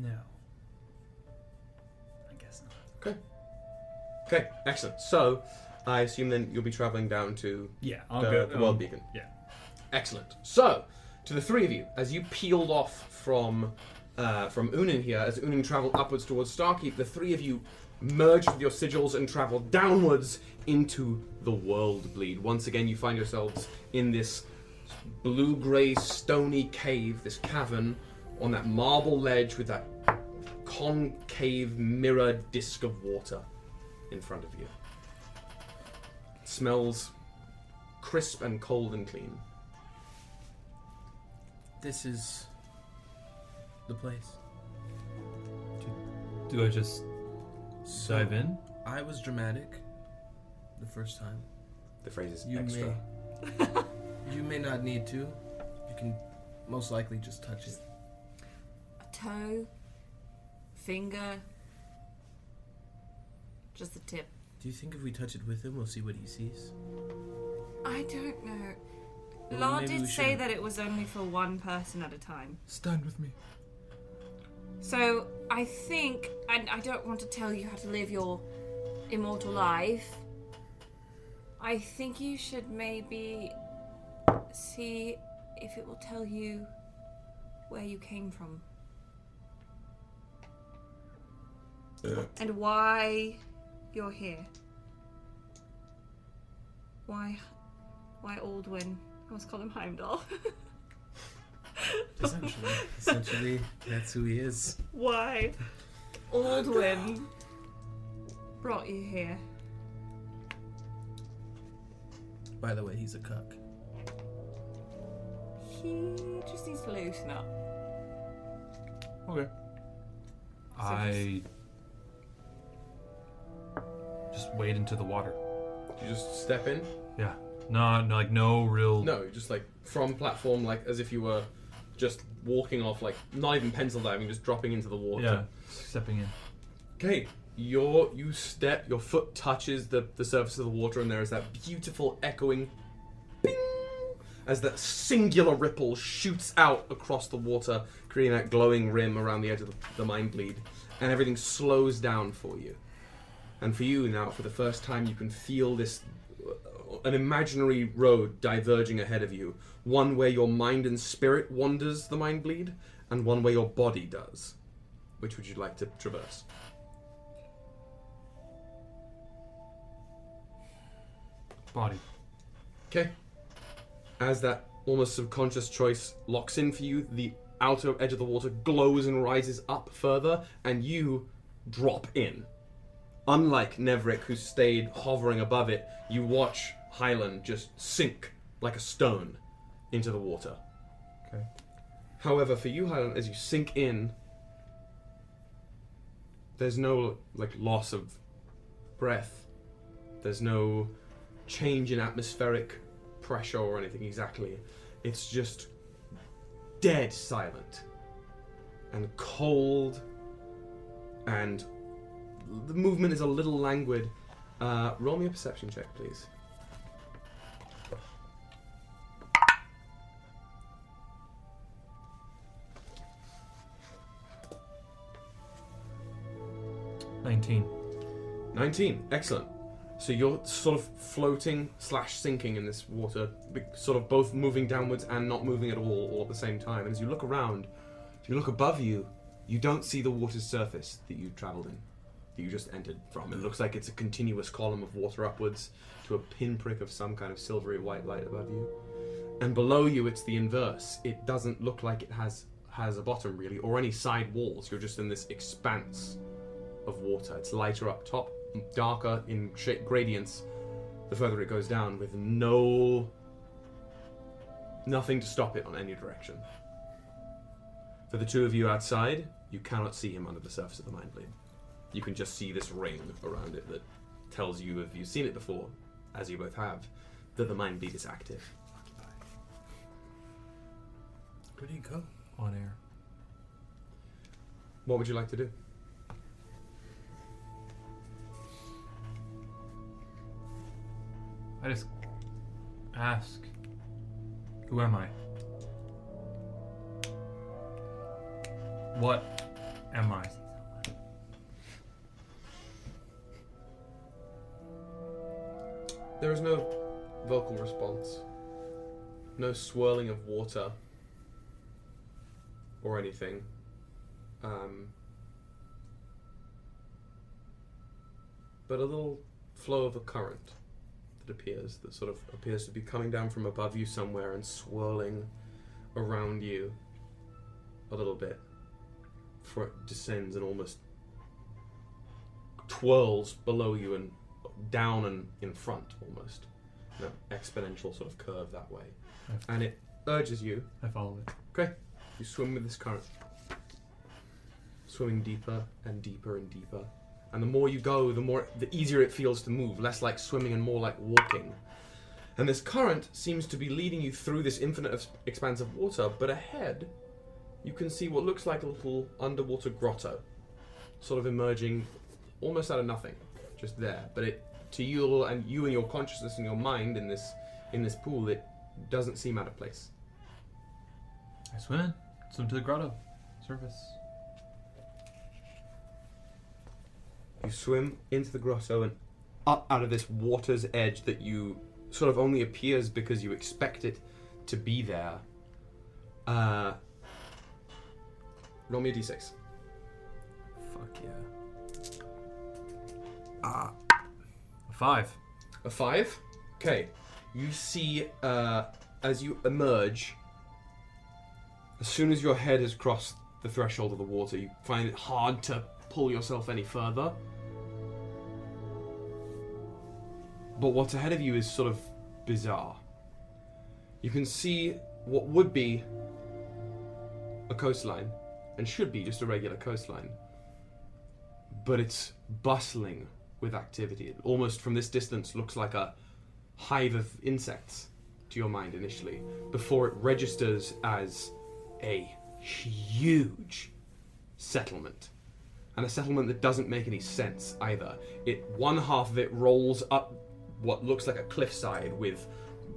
No. I guess not. Okay. Okay, excellent. So, I assume then you'll be traveling down to yeah, I'll the, go, the World um, Beacon. Yeah. Excellent. So, to the three of you, as you peeled off from uh, from Unin here, as Unin traveled upwards towards Starkeep, the three of you merged with your sigils and traveled downwards into the World Bleed. Once again, you find yourselves in this blue-grey stony cave, this cavern, on that marble ledge with that concave mirror disc of water in front of you. It smells crisp and cold and clean. This is the place. Do, do I just so dive in? I was dramatic the first time. The phrase is you extra. May, you may not need to. You can most likely just touch it. Toe, finger, just the tip. Do you think if we touch it with him, we'll see what he sees? I don't know. Well, La did say that it was only for one person at a time. Stand with me. So I think, and I don't want to tell you how to live your immortal life, I think you should maybe see if it will tell you where you came from. And why you're here. Why, why Aldwyn? I almost called him Heimdall. essentially, essentially, that's who he is. Why Aldwyn oh, brought you here. By the way, he's a cuck. He just needs to loosen up. Okay. So I... Just... Just wade into the water. You just step in? Yeah. No, no, like no real. No, just like from platform, like as if you were just walking off, like not even pencil diving, just dropping into the water. Yeah, stepping in. Okay, your you step, your foot touches the the surface of the water, and there is that beautiful echoing, ping, as that singular ripple shoots out across the water, creating that glowing rim around the edge of the, the mind bleed, and everything slows down for you. And for you now, for the first time, you can feel this, uh, an imaginary road diverging ahead of you. One where your mind and spirit wanders the mind bleed, and one where your body does. Which would you like to traverse? Body. Okay. As that almost subconscious choice locks in for you, the outer edge of the water glows and rises up further, and you drop in. Unlike Neverick, who stayed hovering above it, you watch Hylan just sink like a stone into the water. Okay. However, for you, Hylan, as you sink in, there's no like loss of breath. There's no change in atmospheric pressure or anything exactly. It's just dead silent and cold and... The movement is a little languid. Uh, roll me a perception check, please. Nineteen. Nineteen. Excellent. So you're sort of floating slash sinking in this water, sort of both moving downwards and not moving at all, all at the same time. And as you look around, if you look above you, you don't see the water's surface that you traveled in. You just entered from. It looks like it's a continuous column of water upwards to a pinprick of some kind of silvery white light above you. And below you, it's the inverse. It doesn't look like it has has a bottom, really, or any side walls. You're just in this expanse of water. It's lighter up top, darker in shape gradients the further it goes down, with no... nothing to stop it on any direction. For the two of you outside, you cannot see him under the surface of the mind bleed. you can just see this ring around it that tells you, if you've seen it before, as you both have, that the mind beat is active. Where do you go? On air. What would you like to do? I just ask, who am I? What am I? There is no vocal response, no swirling of water or anything. Um, but a little flow of a current that appears, that sort of appears to be coming down from above you somewhere and swirling around you a little bit, for it descends and almost twirls below you and down and in front, almost an no, exponential sort of curve that way, and it urges you. I follow it. Okay, you swim with this current, swimming deeper and deeper and deeper, and the more you go, the more the easier it feels to move, less like swimming and more like walking. And this current seems to be leading you through this infinite expanse of water, but ahead you can see what looks like a little underwater grotto, sort of emerging almost out of nothing, just there. But it, to you and you and your consciousness and your mind in this in this pool, it doesn't seem out of place. I swim in, swim to the grotto surface. You swim into the grotto and up out of this water's edge that you sort of only appears because you expect it to be there. Uh, roll me a d six. Fuck yeah. Ah, a five. A five? Okay. You see, uh, as you emerge, as soon as your head has crossed the threshold of the water, you find it hard to pull yourself any further. But what's ahead of you is sort of bizarre. You can see what would be a coastline, and should be just a regular coastline, but it's bustling with activity. It almost from this distance looks like a hive of insects to your mind initially, before it registers as a huge settlement. And a settlement that doesn't make any sense either. It, one half of it rolls up what looks like a cliffside with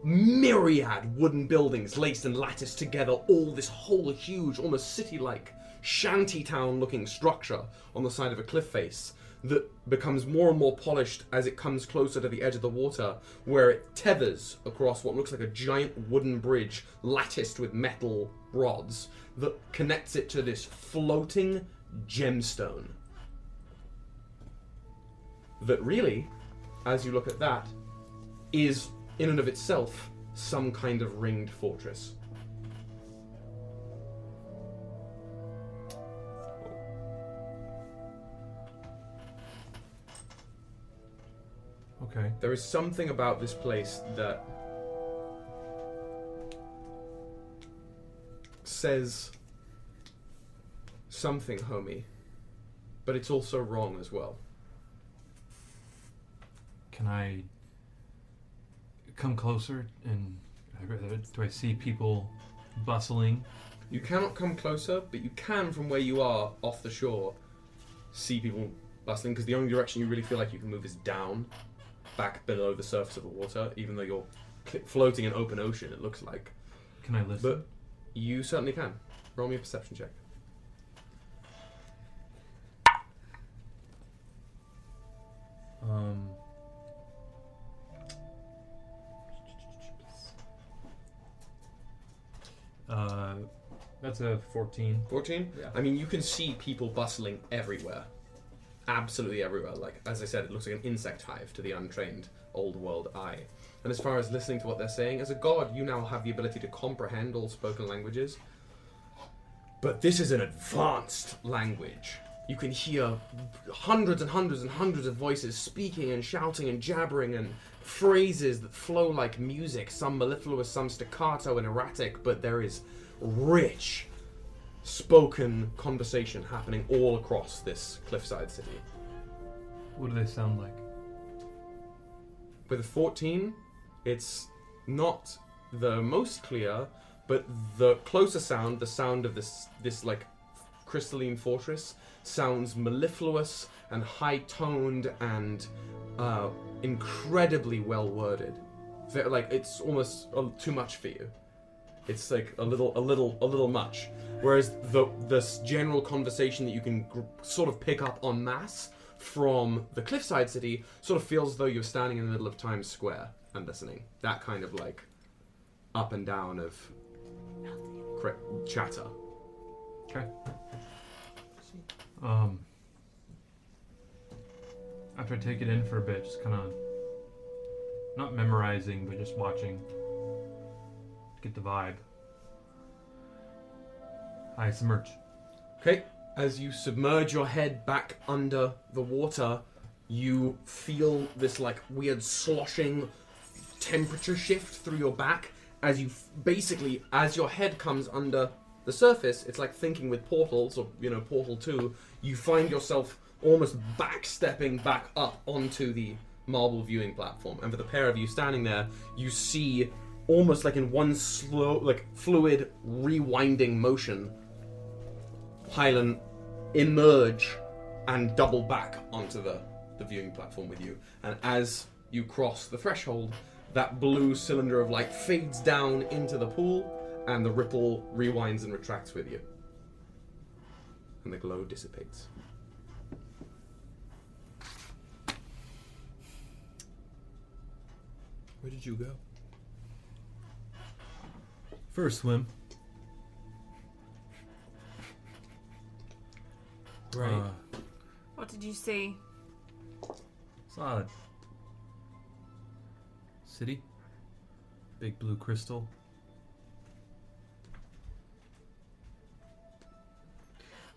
myriad wooden buildings laced and latticed together, all this whole huge, almost city-like, shantytown looking structure on the side of a cliff face that becomes more and more polished as it comes closer to the edge of the water, where it tethers across what looks like a giant wooden bridge latticed with metal rods that connects it to this floating gemstone. That really, as you look at that, is in and of itself some kind of ringed fortress. Okay. There is something about this place that says something, homie, but it's also wrong as well. Can I come closer? And do I see people bustling? You cannot come closer, but you can, from where you are off the shore, see people bustling, because the only direction you really feel like you can move is down, back below the surface of the water, even though you're floating in open ocean, it looks like. Can I listen? But you certainly can. Roll me a perception check. Um. Uh, that's a fourteen. fourteen? Yeah. I mean, you can see people bustling everywhere. Absolutely everywhere. Like, as I said, it looks like an insect hive to the untrained old world eye. And as far as listening to what they're saying, as a god, you now have the ability to comprehend all spoken languages. But this is an advanced language. You can hear hundreds and hundreds and hundreds of voices speaking and shouting and jabbering and phrases that flow like music, some mellifluous, some staccato and erratic, but there is rich spoken conversation happening all across this cliffside city. What do they sound like? With a fourteen, it's not the most clear, but the closer sound, the sound of this, this like crystalline fortress, sounds mellifluous and high-toned and uh, incredibly well-worded. They're like, it's almost uh, too much for you. It's like a little, a little, a little much. Whereas the this general conversation that you can gr- sort of pick up en masse from the cliffside city sort of feels as though you're standing in the middle of Times Square and listening. That kind of like up and down of cri- chatter. Okay. Um. After I take it in for a bit, just kind of not memorizing, but just watching. Get the vibe. I submerge. Okay. As you submerge your head back under the water, you feel this like weird sloshing temperature shift through your back as you f- basically, as your head comes under the surface, it's like thinking with portals or, you know, Portal two, you find yourself almost backstepping back up onto the marble viewing platform. And for the pair of you standing there, you see almost like in one slow, like fluid, rewinding motion, Hylan emerge and double back onto the, the viewing platform with you. And as you cross the threshold, that blue cylinder of light fades down into the pool, and the ripple rewinds and retracts with you. And the glow dissipates. Where did you go? For a swim. Right. Uh, what did you see? Solid. City. Big blue crystal.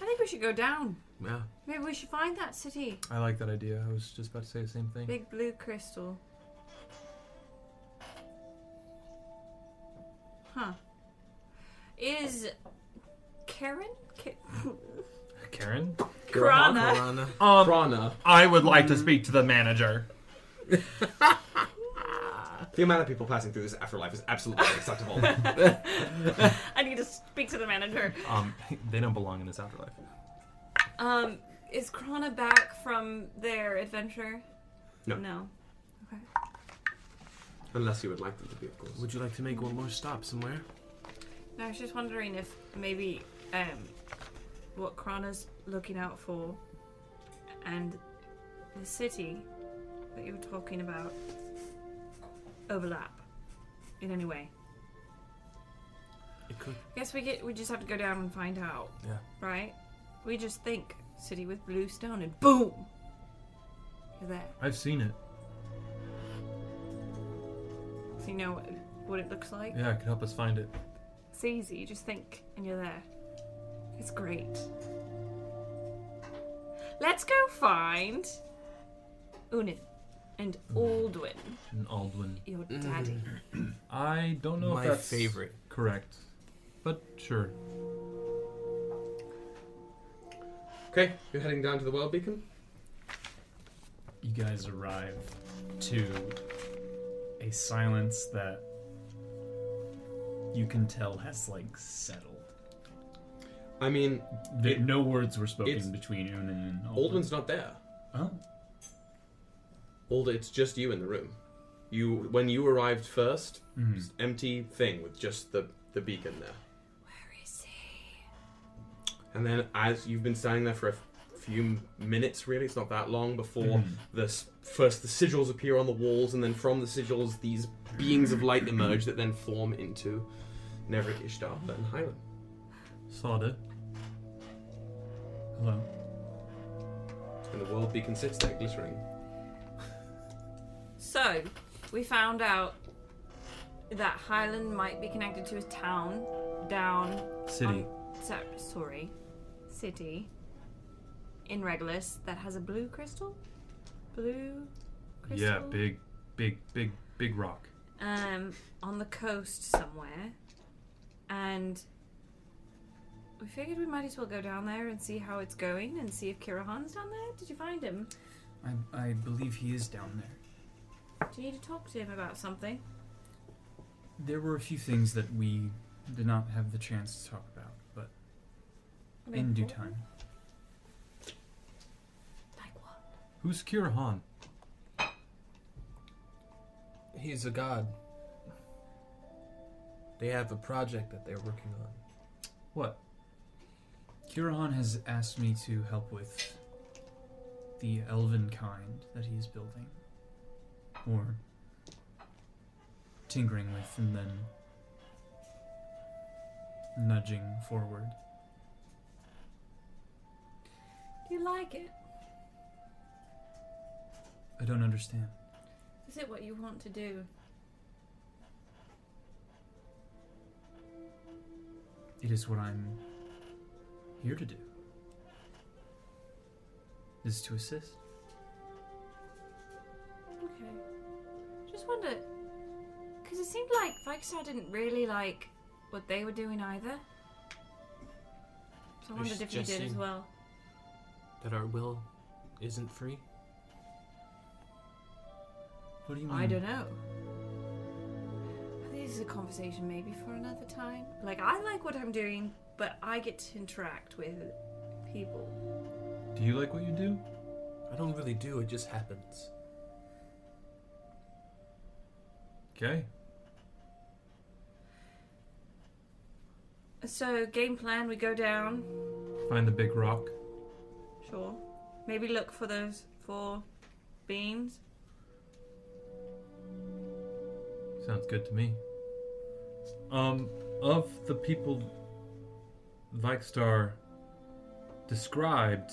I think we should go down. Yeah. Maybe we should find that city. I like that idea. I was just about to say the same thing. Big blue crystal. Huh. Is Karen? K- Karen? Krana. Krana. Um, Krana. I would like to speak to the manager. The amount of people passing through this afterlife is absolutely unacceptable. I need to speak to the manager. Um, they don't belong in this afterlife. Um, is Krana back from their adventure? No. No. Okay. Unless you would like them to be, of course. Would you like to make one more stop somewhere? No, I was just wondering if maybe um, what Krana's looking out for and the city that you were talking about overlap in any way. It could. I guess we get. We just have to go down and find out. Yeah. Right? We just think city with blue stone and boom! You're there. I've seen it. So you know what it looks like? Yeah, it can help us find it. It's easy, you just think and you're there. It's great. Let's go find Unin and Aldwyn. And Aldwyn. Your daddy. I don't know My if that's favorite. Correct, but sure. Okay, you're heading down to the World Beacon? You guys arrive to a silence that you can tell has, like, settled. I mean... The, it, no words were spoken between Una and Aldwyn. Aldwyn's not there. Oh. Aldwyn, it's just you in the room. You, when you arrived first, mm-hmm. empty thing with just the, the beacon there. Where is he? And then as you've been standing there for a few minutes, really, it's not that long, before mm-hmm. this... First, the sigils appear on the walls, and then from the sigils, these beings of light emerge that then form into Neveric, Ishtar, and Hylan. Sartor. Hello. And the World Beacon sits there, glittering. So, we found out that Hylan might be connected to a town down... City. On, sorry. City. In Regulus that has a blue crystal? Blue crystal? Yeah, big, big, big, big rock. Um, on the coast somewhere. And we figured we might as well go down there and see how it's going and see if Kirahan's down there. Did you find him? I, I believe he is down there. Do you need to talk to him about something? There were a few things that we did not have the chance to talk about, but I mean, in due time. Like what? Who's Kirahan? He's a god. They have a project that they're working on. What? Kirahan has asked me to help with the elven kind that he's building. Or tinkering with and then nudging forward. Do you like it? I don't understand. Is it what you want to do? It is what I'm here to do. Is to assist. Okay. Just wonder, because it seemed like Vykstar didn't really like what they were doing either. So I wondered if you did as well. That our will isn't free? What do you mean? I don't know. I think this is a conversation maybe for another time. Like, I like what I'm doing, but I get to interact with people. Do you like what you do? I don't really do, it just happens. Okay. So, game plan, we go down. Find the big rock. Sure. Maybe look for those four beans. Sounds good to me. Um, of the people Vykstar described,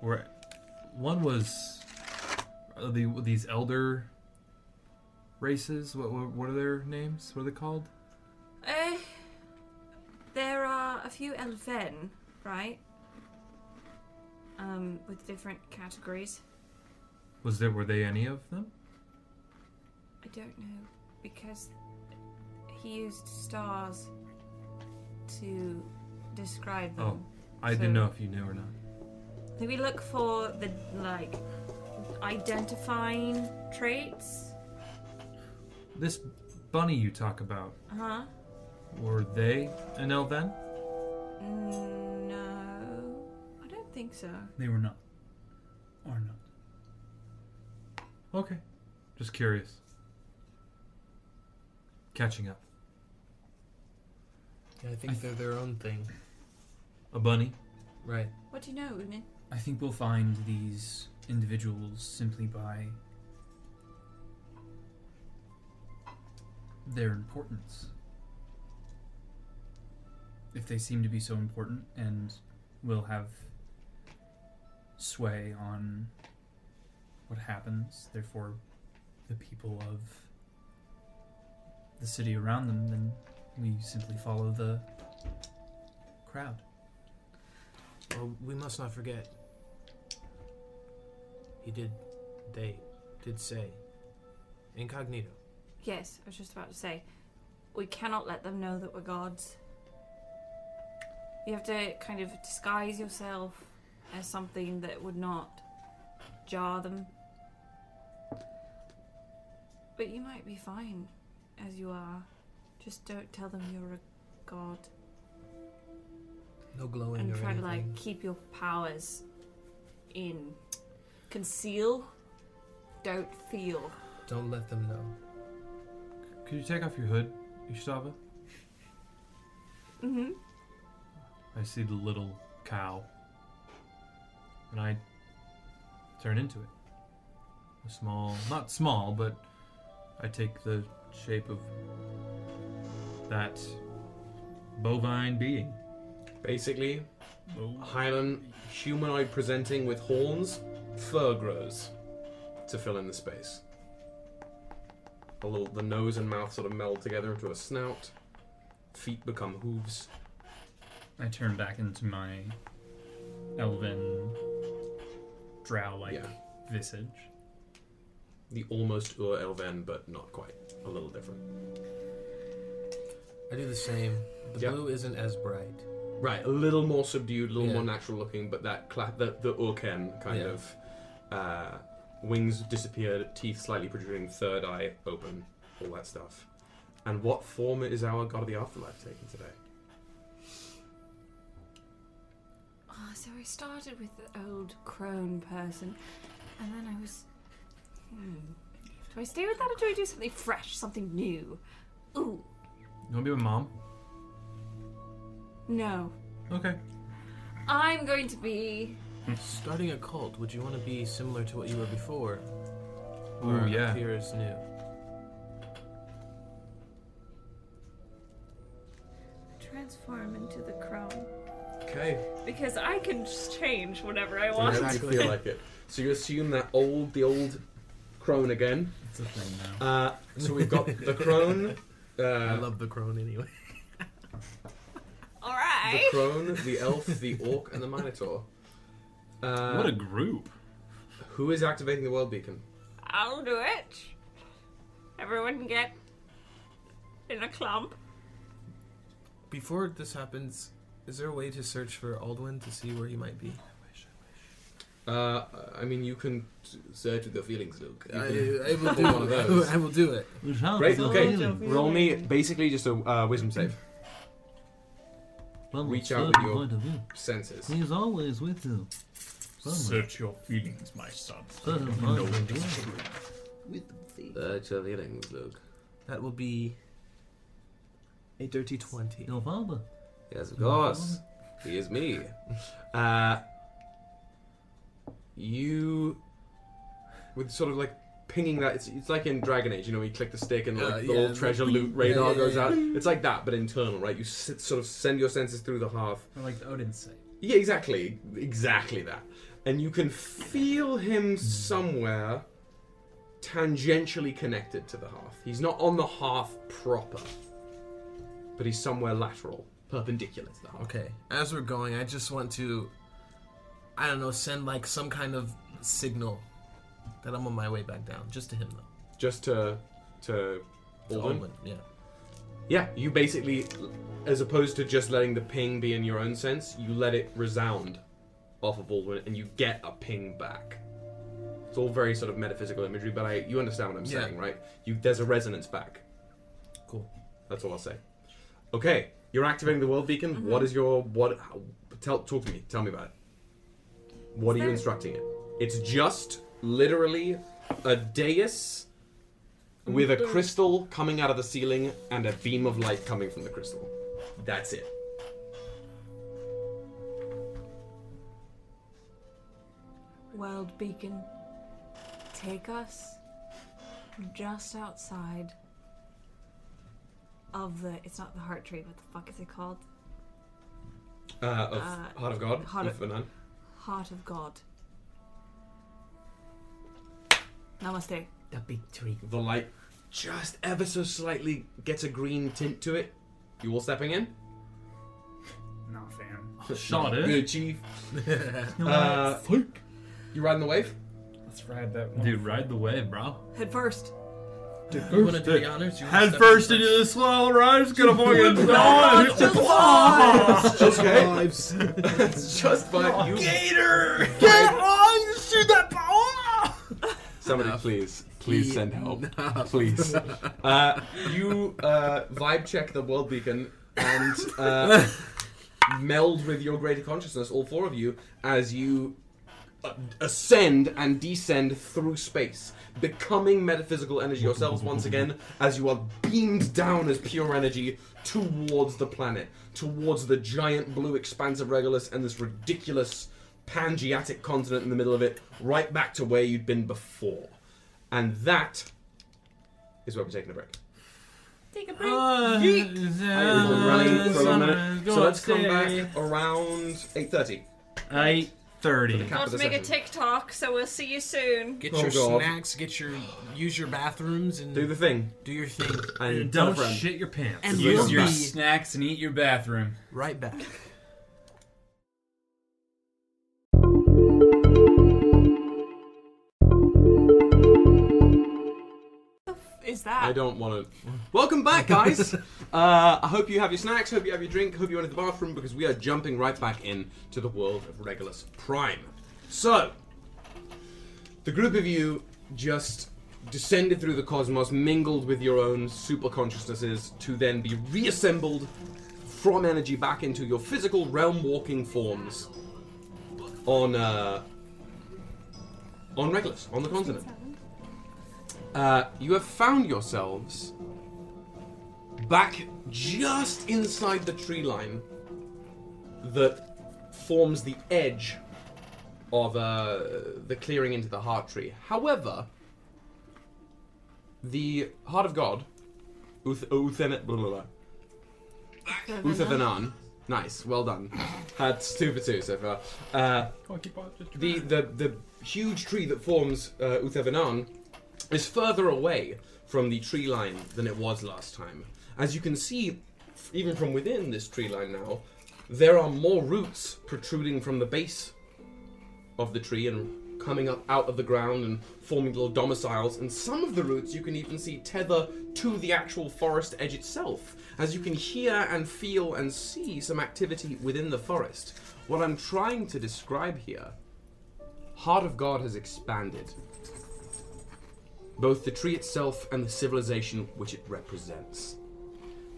where one was the these elder races. What, what what are their names? What are they called? Uh, there are a few elven, right? Um, with different categories. Was there were they any of them? I don't know because he used stars to describe them. Oh, I so. didn't know if you knew or not. Do we look for the, like, identifying traits? This bunny you talk about. Uh-huh. Were they an elven? No. I don't think so. They were not. Or not. Okay. Just curious. Catching up. Yeah, I think I th- they're their own thing. A bunny? Right. What do you know, Unin? I think we'll find these individuals simply by their importance. If they seem to be so important and will have sway on what happens, therefore the people of the city around them, then we simply follow the crowd. Well, we must not forget. He did, they did say, incognito. Yes, I was just about to say, we cannot let them know that we're gods. You have to kind of disguise yourself as something that would not jar them. But you might be fine as you are. Just don't tell them you're a god. No glowing and or try anything. To like keep your powers in. Conceal. Don't feel. Don't let them know. C- could you take off your hood, Ishtava? Mm-hmm. I see the little cow. And I turn into it. A small, not small, but I take the shape of that bovine being. Basically, Hylan, humanoid presenting with horns, fur grows to fill in the space. A little, the nose and mouth sort of meld together into a snout. Feet become hooves. I turn back into my elven drow-like yeah. visage. The almost Ur-Elven, but not quite. A little different. I do the same. The yep. blue isn't as bright. Right, a little more subdued, a little yeah. more natural looking, but that cla- the, the Urken kind yeah. of uh, Wings disappeared, teeth slightly protruding, third eye open, all that stuff. And what form is our God of the Afterlife taking today? Oh, so I started with the old crone person, and then I was... Hmm. Do I stay with that or do I do something fresh, something new? Ooh. You want to be with Mom? No. Okay. I'm going to be... Starting a cult, would you want to be similar to what you were before? Ooh, or yeah. Appear as new? Transform into the crone. Okay. Because I can just change whenever I want. Exactly like it. So you assume that old, the old crone again. It's a thing now. Uh, so we've got the crone. Uh, I love the crone anyway. All right. The crone, the elf, the orc, and the minotaur. Uh, what a group. Who is activating the World Beacon? I'll do it. Everyone get in a clump. Before this happens, is there a way to search for Aldwyn to see where he might be? I wish, I wish. Uh, I mean, you can search with your feelings, Luke. I, I, will do one of those. I will do it. Great, okay. Roll me basically just a uh, wisdom save. Well, reach out with your senses. He's always with you. Well, search your feelings, my son. So you don't know it is true. With the search your feelings, Luke. That will be a dirty twenty. Your father. Yes, of your course. Father. He is me. Uh, you, with sort of like pinging that, it's, it's like in Dragon Age, you know, you click the stick and like uh, the yeah, old treasure like, loot radar yeah, yeah, goes yeah. out. It's like that, but internal, right? You sit, sort of send your senses through the hearth. Or like the Odin site. Yeah, exactly. Exactly that. And you can feel him somewhere tangentially connected to the hearth. He's not on the hearth proper, but he's somewhere lateral, perpendicular to the hearth. Okay. As we're going, I just want to, I don't know, send like some kind of signal that I'm on my way back down. Just to him, though. Just to... to... Aldwyn? Yeah. Yeah, you basically, as opposed to just letting the ping be in your own sense, you let it resound off of Aldwyn, and you get a ping back. It's all very sort of metaphysical imagery, but I, you understand what I'm yeah. saying, right? You, there's a resonance back. Cool. That's all I'll say. Okay, you're activating the World Beacon. Mm-hmm. What is your... what? Tell, talk to me. Tell me about it. What is are that... you instructing it? It's just... literally a dais with a crystal coming out of the ceiling and a beam of light coming from the crystal. That's it. World Beacon, take us just outside of the... It's not the heart tree, what the fuck is it called? Uh, of uh, Heart of God? Heart of, Uthavanan. Heart of God. Namaste. The big tree. The light just ever so slightly gets a green tint to it. You all stepping in? Nah, fam. Oh, shot it. Good, chief. uh, you riding the wave? Let's ride that one. Dude, ride the wave, bro. Head first. Dude, first, you wanna do the honors? You head first into the slow ride. It's gonna fucking die. It's just lives. It's just lives. It's just but you. Gator! Get on! You shoot that ball! Somebody, please, please send help, please. Uh, you uh, vibe check the World Beacon and uh, meld with your greater consciousness, all four of you, as you ascend and descend through space, becoming metaphysical energy yourselves once again, as you are beamed down as pure energy towards the planet, towards the giant blue expanse of Regulus and this ridiculous Pangeatic continent in the middle of it, right back to where you'd been before. And that is where we're taking a break. Take a break. Uh, Yeet. I will run for a minute. So let's come back around eight thirty. eight thirty. Let's make a TikTok, so we'll see you soon. Get oh your God. snacks, get your, use your bathrooms, and do the thing. Do your thing. And don't shit your pants. And use we'll your back. snacks and eat your bathroom. Right back. Is that? I don't want to. Welcome back, guys. uh, I hope you have your snacks, hope you have your drink, hope you went to the bathroom, because we are jumping right back in to the world of Regulus Prime. So, The group of you just descended through the cosmos, mingled with your own super consciousnesses, to then be reassembled from energy back into your physical realm-walking forms on uh, on Regulus, on the continent. Uh, you have found yourselves back just inside the tree line that forms the edge of uh, the clearing into the Heart Tree. However, the Heart of God, Uth- Uthavanan, blah, blah, blah. Uthavanan, nice, well done. That's two for two so far. Uh, the, the, the huge tree that forms uh, Uthavanan is further away from the tree line than it was last time. As you can see, even from within this tree line now, there are more roots protruding from the base of the tree and coming up out of the ground and forming little domiciles, and some of the roots you can even see tether to the actual forest edge itself, as you can hear and feel and see some activity within the forest. What I'm trying to describe here, Heart of God has expanded. Both the tree itself and the civilization which it represents.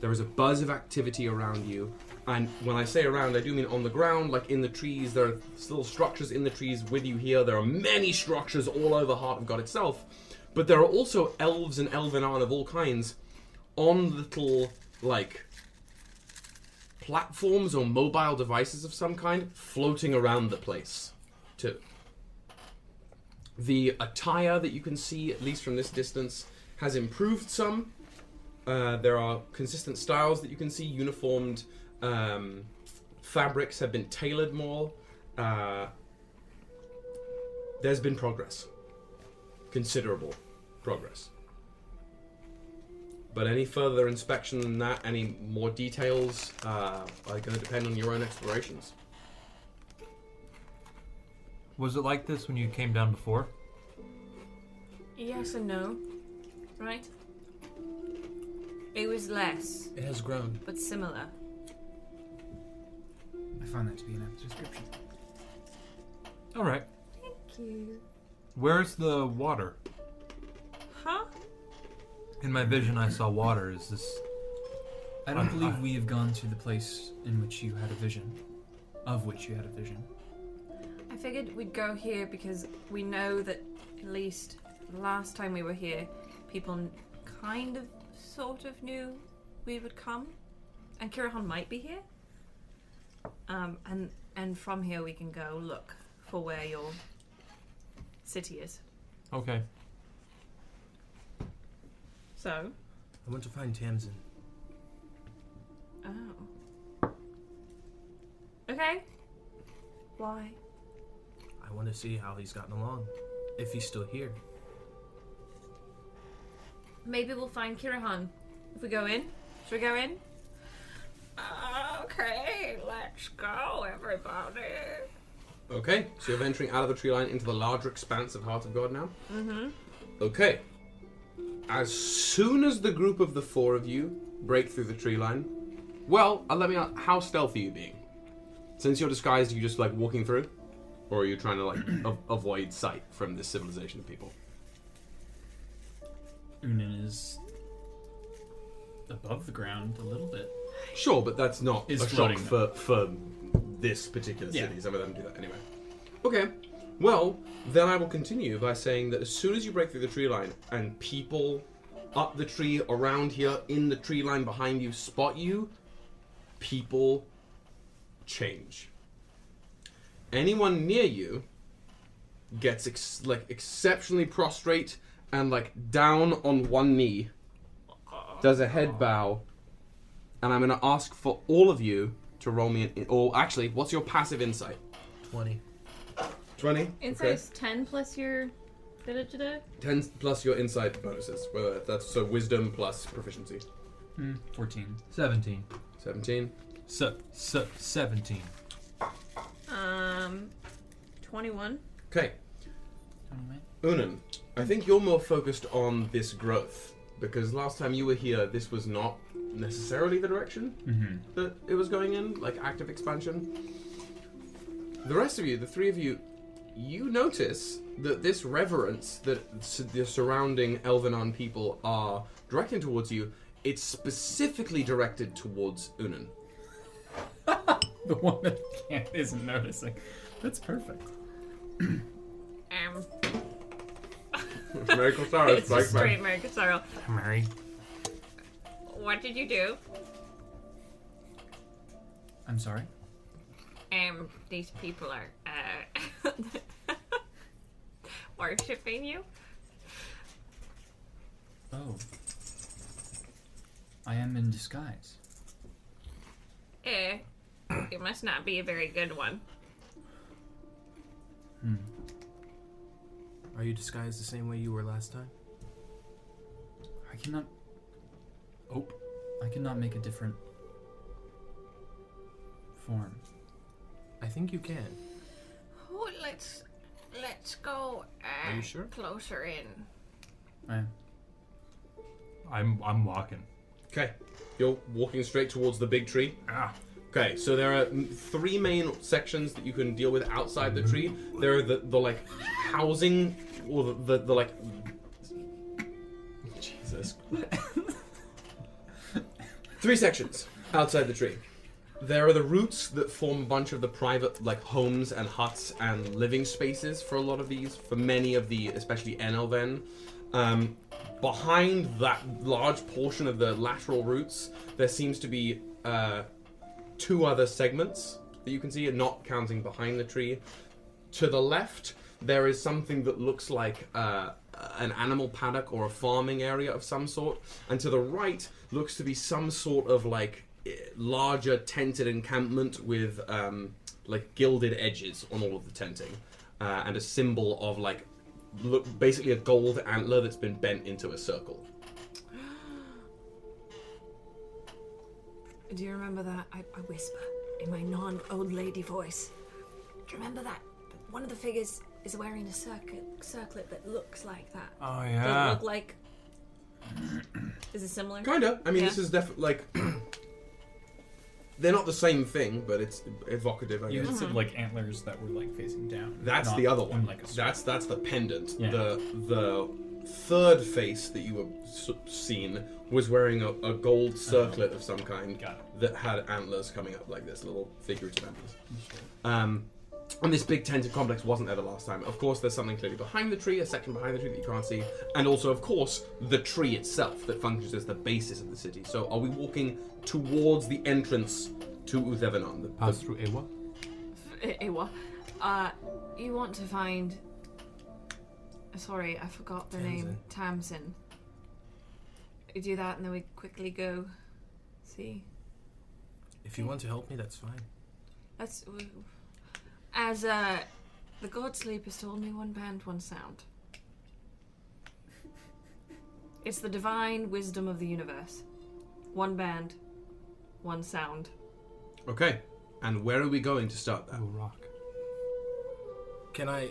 There is a buzz of activity around you, and when I say around, I do mean on the ground, like in the trees. There are still structures in the trees with you here. There are many structures all over Heart of God itself, but there are also elves and elvenon of all kinds on little, like, platforms or mobile devices of some kind floating around the place, too. The attire that you can see, at least from this distance, has improved some. Uh, there are consistent styles that you can see. Uniformed um, fabrics have been tailored more. Uh, there's been progress. Considerable progress. But any further inspection than that, any more details, uh, are going to depend on your own explorations. Was it like this when you came down before? Yes and no, right? It was less. It has grown. But similar. I found that to be an apt description. Alright. Thank you. Where's the water? Huh? In my vision I saw water. Is this... I don't believe we have gone to the place in which you had a vision. Of which you had a vision. I figured we'd go here because we know that at least last time we were here, people kind of, sort of knew we would come, and Kirahan might be here. Um, and and from here we can go look for where your city is. Okay. So. I want to find Tamsin. Oh. Okay. Why? I want to see how he's gotten along, if he's still here. Maybe we'll find Kirahan if we go in. Should we go in? Okay, let's go, everybody. Okay, so you're venturing out of the tree line into the larger expanse of Heart of God now? Mm-hmm. Okay. As soon as the group of the four of you break through the tree line, well, let me ask, how stealthy are you being? Since you're disguised, are you just, like, walking through? Or are you trying to, like, av- avoid sight from this civilization of people? Unin is above the ground a little bit. Sure, but that's not it's a shock for, for this particular city. Yeah. Some of them do that anyway. Okay, well, then I will continue by saying that as soon as you break through the tree line and people up the tree, around here, in the tree line behind you spot you, people change. Anyone near you gets ex- like exceptionally prostrate and like down on one knee, does a head bow, and I'm going to ask for all of you to roll me an... In- or actually, what's your passive insight? twenty. twenty? Insight is okay. ten plus your... Did it today? ten plus your insight bonuses. Well, that's so wisdom plus proficiency. Mm, fourteen. seventeen. seventeen. So, so, seventeen. Um, twenty-one. Okay. Unin, I think you're more focused on this growth, because last time you were here, this was not necessarily the direction mm-hmm. that it was going in, like active expansion. The rest of you, the three of you, you notice that this reverence that the surrounding Elvenon people are directing towards you, it's specifically directed towards Unan. The one that can't, isn't noticing. That's perfect. um. Miracle Sorrow. It's like straight Miracle Sorrow. Mary. What did you do? I'm sorry? Um, these people are, uh, worshipping you. Oh. I am in disguise. Eh. It must not be a very good one. Hmm. Are you disguised the same way you were last time? I cannot... Oh. I cannot make a different... form. I think you can. Oh, let's... Let's go... Uh, Are you sure? Closer in. I am. I'm, I'm walking. Okay. You're walking straight towards the big tree. Ah. Okay, so there are three main sections that you can deal with outside the tree. There are the, the like, housing, or the, the, the like... Jesus. Three sections outside the tree. There are the roots that form a bunch of the private, like, homes and huts and living spaces for a lot of these, for many of the, especially Enelven. Um, behind that large portion of the lateral roots, there seems to be... Uh, two other segments that you can see, not counting behind the tree. To the left, there is something that looks like uh, an animal paddock or a farming area of some sort, and to the right looks to be some sort of like larger tented encampment with um, like gilded edges on all of the tenting, uh, and a symbol of like look, basically a gold antler that's been bent into a circle. Do you remember that? I, I whisper in my non-old lady voice. Do you remember that? One of the figures is wearing a circlet, circlet that looks like that. Oh, yeah. Doesn't look like... Is it similar? Kinda. I mean, yeah. This is definitely, like... They're not the same thing, but it's evocative, I guess. You had some, like, antlers that were, like, facing down. That's the other one. Like a that's that's the pendant. Yeah. The the third face that you were seen was wearing a, a gold circlet uh-huh. of some kind that had antlers coming up like this, little figurative antlers. Um, and this big tented complex wasn't there the last time. Of course, there's something clearly behind the tree, a section behind the tree that you can't see, and also, of course, the tree itself that functions as the basis of the city. So are we walking towards the entrance to Uthavanan? The pass through Ewa? Ewa. Uh, you want to find... Sorry, I forgot the Tamsin. name. Tamsin. We do that and then we quickly go see. If you want to help me, that's fine. That's... As uh, the God Sleepers told me, one band, one sound. It's the divine wisdom of the universe. One band, one sound. Okay, and where are we going to start that? Oh, rock. Can I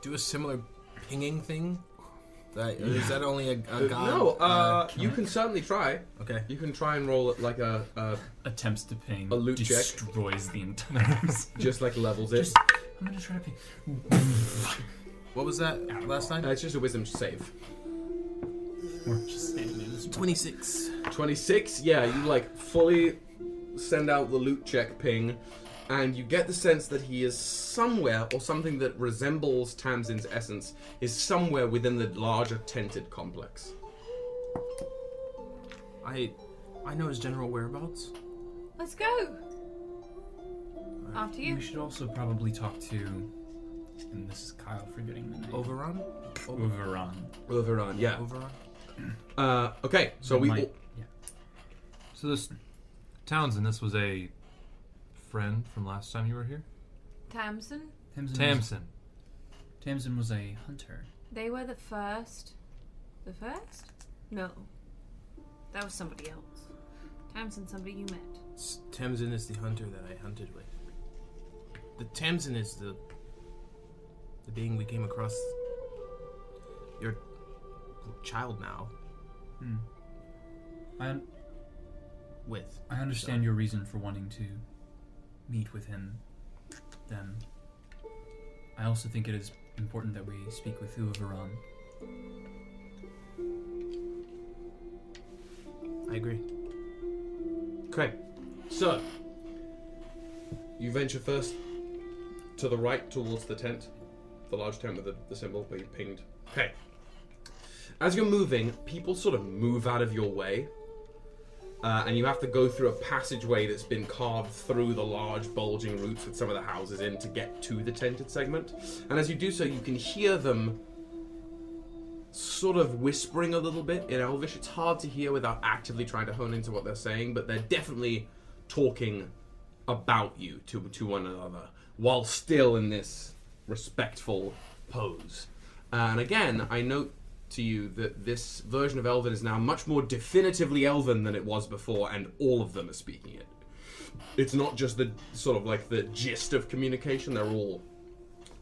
do a similar pinging thing? That, is that only a, a guy? No, uh, you can certainly try. Okay. You can try and roll it like a, a... Attempts to ping. A loot destroys check. Destroys the entire... Just like levels it. Just, I'm going to try to ping. What was that last time? Uh, it's just a wisdom save. We're just saving it as well. twenty-six. twenty-six? Yeah, you like fully send out the loot check ping, and you get the sense that he is somewhere, or something that resembles Tamsin's essence, is somewhere within the larger tented complex. I I know his general whereabouts. Let's go! Right. After you. We should also probably talk to, and this is Kyle forgetting the name. Ur-Varan? Ur-Varan. Ur-Varan, yeah. Ur-Varan. Uh, okay, so we... Might, yeah. So this, Tamsin, this was a... friend from last time you were here? Tamsin? Tamsin. Tamsin. Was, Tamsin was a hunter. They were the first. The first? No. That was somebody else. Tamsin, somebody you met. It's, Tamsin is the hunter that I hunted with. The Tamsin is the the being we came across. Your child now. Hmm. I un- with. I understand so. your reason for wanting to meet with him, then. I also think it is important that we speak with Ur-Varan. I agree. Okay, so you venture first to the right towards the tent, the large tent with the, the symbol where you pinged. Okay. As you're moving, people sort of move out of your way, uh, and you have to go through a passageway that's been carved through the large bulging roots with some of the houses in to get to the tented segment. And as you do so, you can hear them sort of whispering a little bit in Elvish. It's hard to hear without actively trying to hone into what they're saying, but they're definitely talking about you to, to one another while still in this respectful pose. And again, I note to you that this version of Elven is now much more definitively Elven than it was before, and all of them are speaking it. It's not just the sort of like the gist of communication, they're all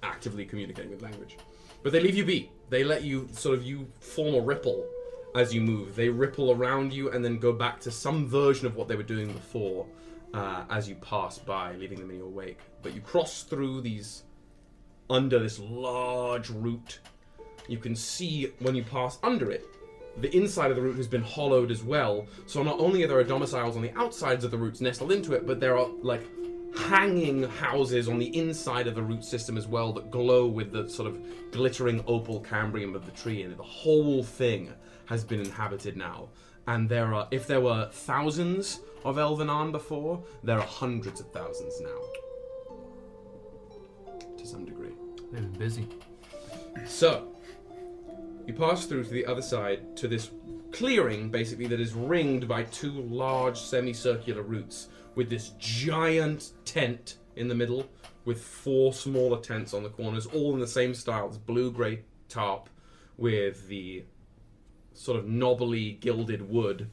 actively communicating with language. But they leave you be. They let you sort of, you form a ripple as you move. They ripple around you and then go back to some version of what they were doing before uh, as you pass by, leaving them in your wake. But you cross through these, under this large root. You can see when you pass under it, the inside of the root has been hollowed as well. So not only are there domiciles on the outsides of the roots nestled into it, but there are like hanging houses on the inside of the root system as well that glow with the sort of glittering opal cambium of the tree. And the whole thing has been inhabited now. And there are, if there were thousands of Elvenan before, there are hundreds of thousands now. To some degree. They've been busy. So, you pass through to the other side to this clearing, basically, that is ringed by two large semicircular roots with this giant tent in the middle with four smaller tents on the corners, all in the same style, this blue-grey tarp with the sort of knobbly gilded wood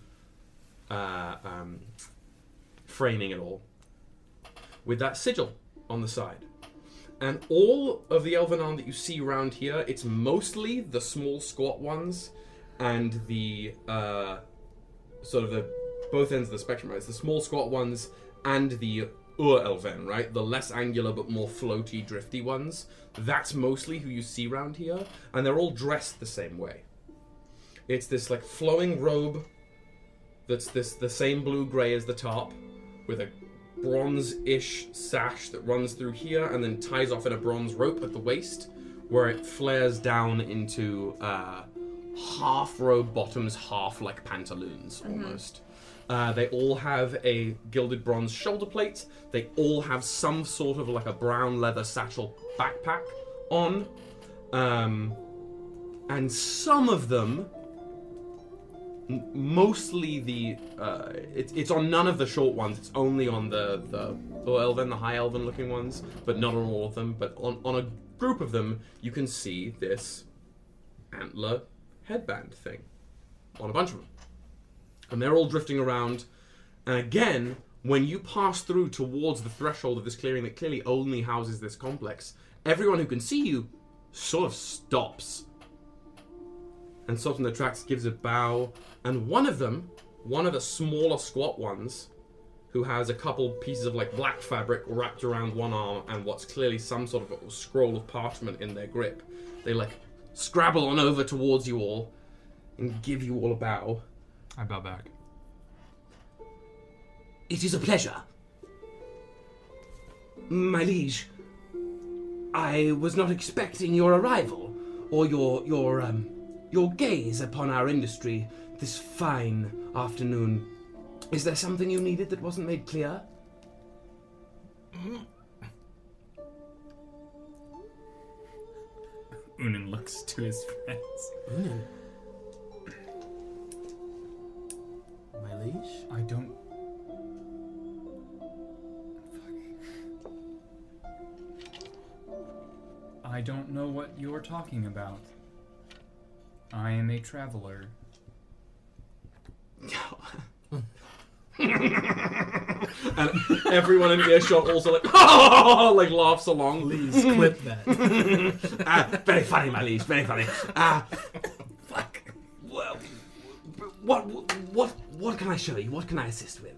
uh, um, framing it all, with that sigil on the side. And all of the Elvenan that you see around here, it's mostly the small squat ones and the, uh, sort of the, both ends of the spectrum, right? It's the small squat ones and the Ur-Elven, right? The less angular but more floaty, drifty ones. That's mostly who you see around here, and they're all dressed the same way. It's this, like, flowing robe that's this the same blue-grey as the top, with a bronze-ish sash that runs through here and then ties off in a bronze rope at the waist, where it flares down into uh, half robe bottoms, half like pantaloons, mm-hmm. almost. Uh, they all have a gilded bronze shoulder plate. They all have some sort of like a brown leather satchel backpack on. Um, and some of them, mostly the, uh, it, it's on none of the short ones, it's only on the, the low elven, the high elven looking ones, but not on all of them, but on, on a group of them, you can see this antler headband thing on a bunch of them. And they're all drifting around, and again, when you pass through towards the threshold of this clearing that clearly only houses this complex, everyone who can see you sort of stops. And stops in the tracks, gives a bow, and one of them, one of the smaller squat ones, who has a couple pieces of like black fabric wrapped around one arm and what's clearly some sort of scroll of parchment in their grip, they like scrabble on over towards you all and give you all a bow. I bow back. It is a pleasure. My liege, I was not expecting your arrival or your, your, um, your gaze upon our industry this fine afternoon. Is there something you needed that wasn't made clear? Unan looks to his friends. Unan? My liege? I don't... Fuck. I don't know what you're talking about. I am a traveler. And everyone in earshot also like, oh, like laughs along. Please clip that. Ah, very funny, my liege. Very funny. Ah, fuck. Well, what, what, what can I show you? What can I assist with?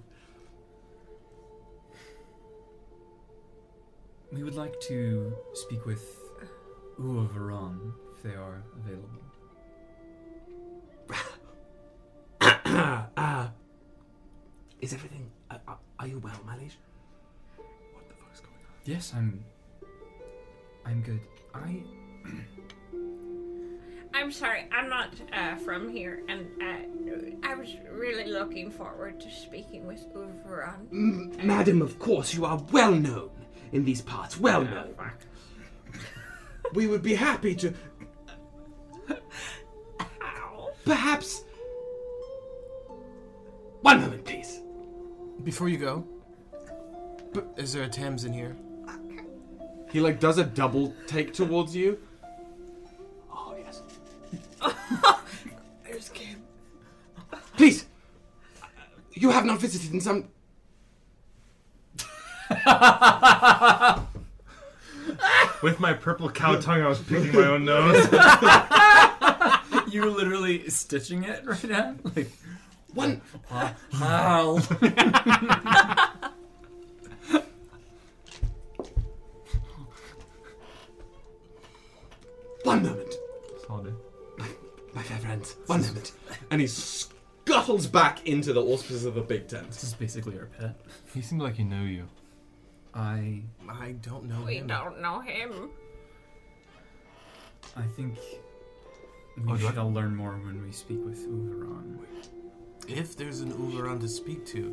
We would like to speak with Ur-Varan, if they are available. uh, is everything... Uh, are you well, my liege? What the fuck's going on? Yes, I'm... I'm good. I... I'm sorry, I'm not uh, from here, and uh, I was really looking forward to speaking with Ur-Varan. Mm, madam, of course, you are well known in these parts, well yeah, known. Fuck. We would be happy to... Ow. Perhaps... One moment, please. Before you go, but is there a Tamsin here? He, like, does a double take towards you. Oh, yes. There's Kim. Please! You have not visited in some... With my purple cow tongue, I was picking my own nose. You're literally stitching it right now? Like, one... How? One moment. Sorry. My, my fair friends, one moment. And he scuttles back into the auspices of the big tent. This is basically our pet. He seemed like he knew you. I... I don't know we him. We don't know him. I think we oh, should all learn more when we speak with Ur-Varan. If there's an Ur-Varan to speak to.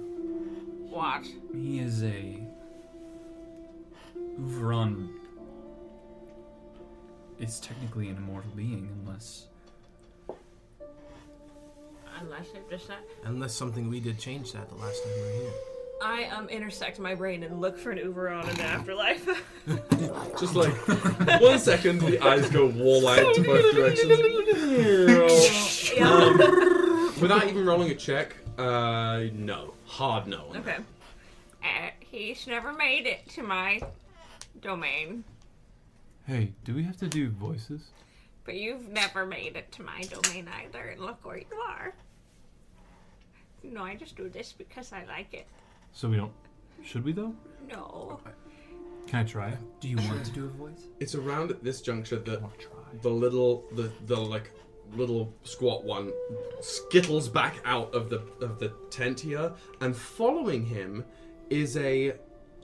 What? He is a... Ur-Varan is technically an immortal being, unless... Unless it just not... Unless something we did change that the last time we were here. I um intersect my brain and look for an Ur-Varan in the afterlife. Just like one second, the eyes go wall-eyed to both directions. um, without even rolling a check, uh, no, hard no. Okay, uh, he's never made it to my domain. Hey, do we have to do voices? But you've never made it to my domain either, and look where you are. No, I just do this because I like it. So we don't... Should we, though? No. Can I try? Do you want to do a voice? It's around at this juncture that the little... The, the, like, little squat one skittles back out of the of the tent here, and following him is a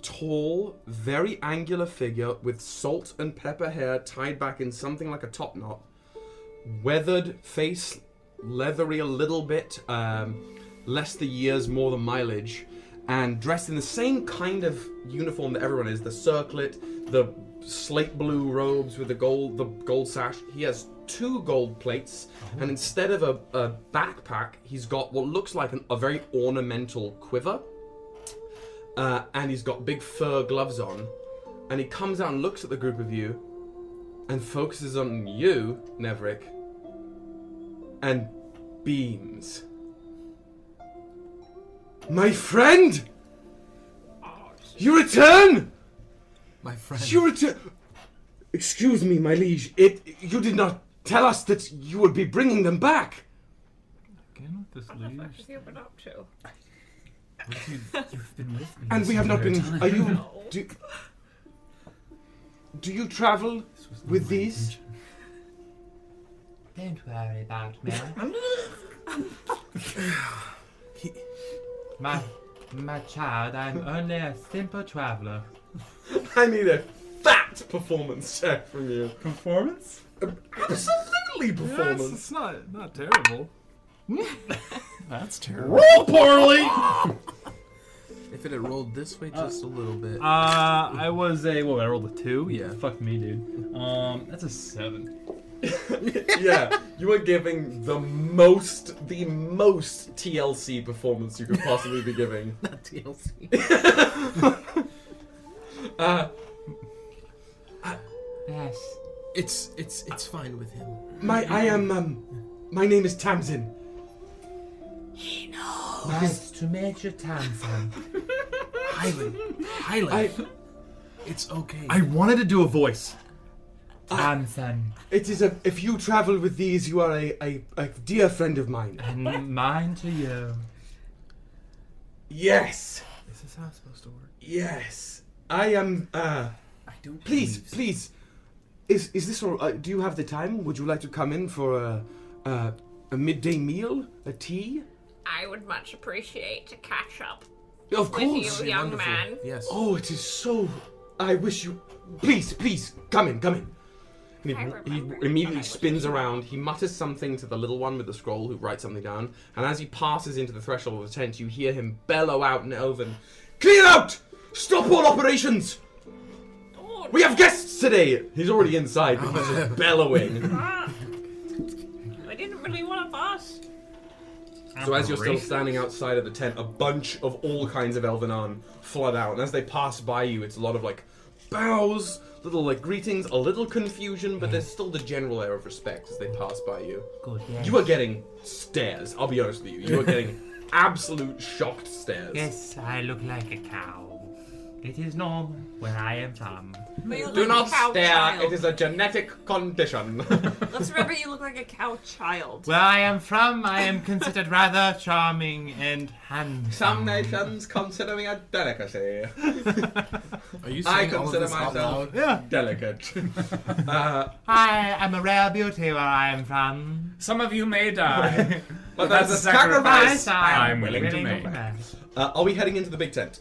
tall, very angular figure with salt and pepper hair tied back in something like a top knot, weathered face, leathery a little bit, um, less the years, more the mileage, and dressed in the same kind of uniform that everyone is, the circlet, the slate blue robes with the gold the gold sash. He has two gold plates, oh. and instead of a, a backpack, he's got what looks like an, a very ornamental quiver, uh, and he's got big fur gloves on, and he comes out and looks at the group of you, and focuses on you, Neverick, and beams. My friend! You return! My friend. You return. Excuse me, my liege. It. You did not tell us that you would be bringing them back. Again with this liege. What the fuck have you been up to? What you, you've been with me. And we have not been. Time. Are you? No. Do, do you travel with these? Don't worry about me. he, My, my child, I'm only a simple traveller. I need a fat performance check from you. Performance? Absolutely performance. Yes, it's not not terrible. That's terrible. Roll poorly. If it had rolled this way just uh, a little bit. Uh, I was a well, I rolled a two. Yeah, fuck me, dude. Um, that's a seven. Yeah, you are giving the most, the most T L C performance you could possibly be giving. Not T L C. uh, uh, yes, it's it's it's fine with him. My I am um, my name is Tamsin. He knows. Nice to meet you, Tamsin. Hylan, Hylan. It's okay. I wanted to do a voice. Tamsin. Uh, it is a. If you travel with these, you are a, a, a dear friend of mine. And mine to you. Yes. Is this how it's supposed to work? Yes. I am. Uh, I don't. Please, please, Is is this all? Uh, do you have the time? Would you like to come in for a, a a midday meal, a tea? I would much appreciate to catch up. Of course, with you, young wonderful. man. Yes. Oh, it is so. I wish you. Please, please, come in, come in. And he, he immediately spins around. He mutters something to the little one with the scroll, who writes something down. And as he passes into the threshold of the tent, you hear him bellow out in Elven, "Clear out! Stop all operations! We have guests today!" He's already inside, but he's just bellowing. I didn't really want a bus. So as you're still standing outside of the tent, a bunch of all kinds of Elvenan flood out. And as they pass by you, it's a lot of, like, bows, little, like, greetings, a little confusion, but there's still the general air of respect as they pass by you. Good, yes. You are getting stares, I'll be honest with you. You are getting absolute shocked stares. Yes, I look like a cow. It is normal when I am Tom. Do not stare, child. It is a genetic condition. Let's remember you look like a cow child. Where I am from, I am considered rather charming and handsome. Some nations consider me a delicacy. Are you I consider myself yeah. delicate. uh, I am a rare beauty where I am from. Some of you may die, but that's a sacrifice, sacrifice I am willing, willing to make. To make. Uh, are we heading into the big tent?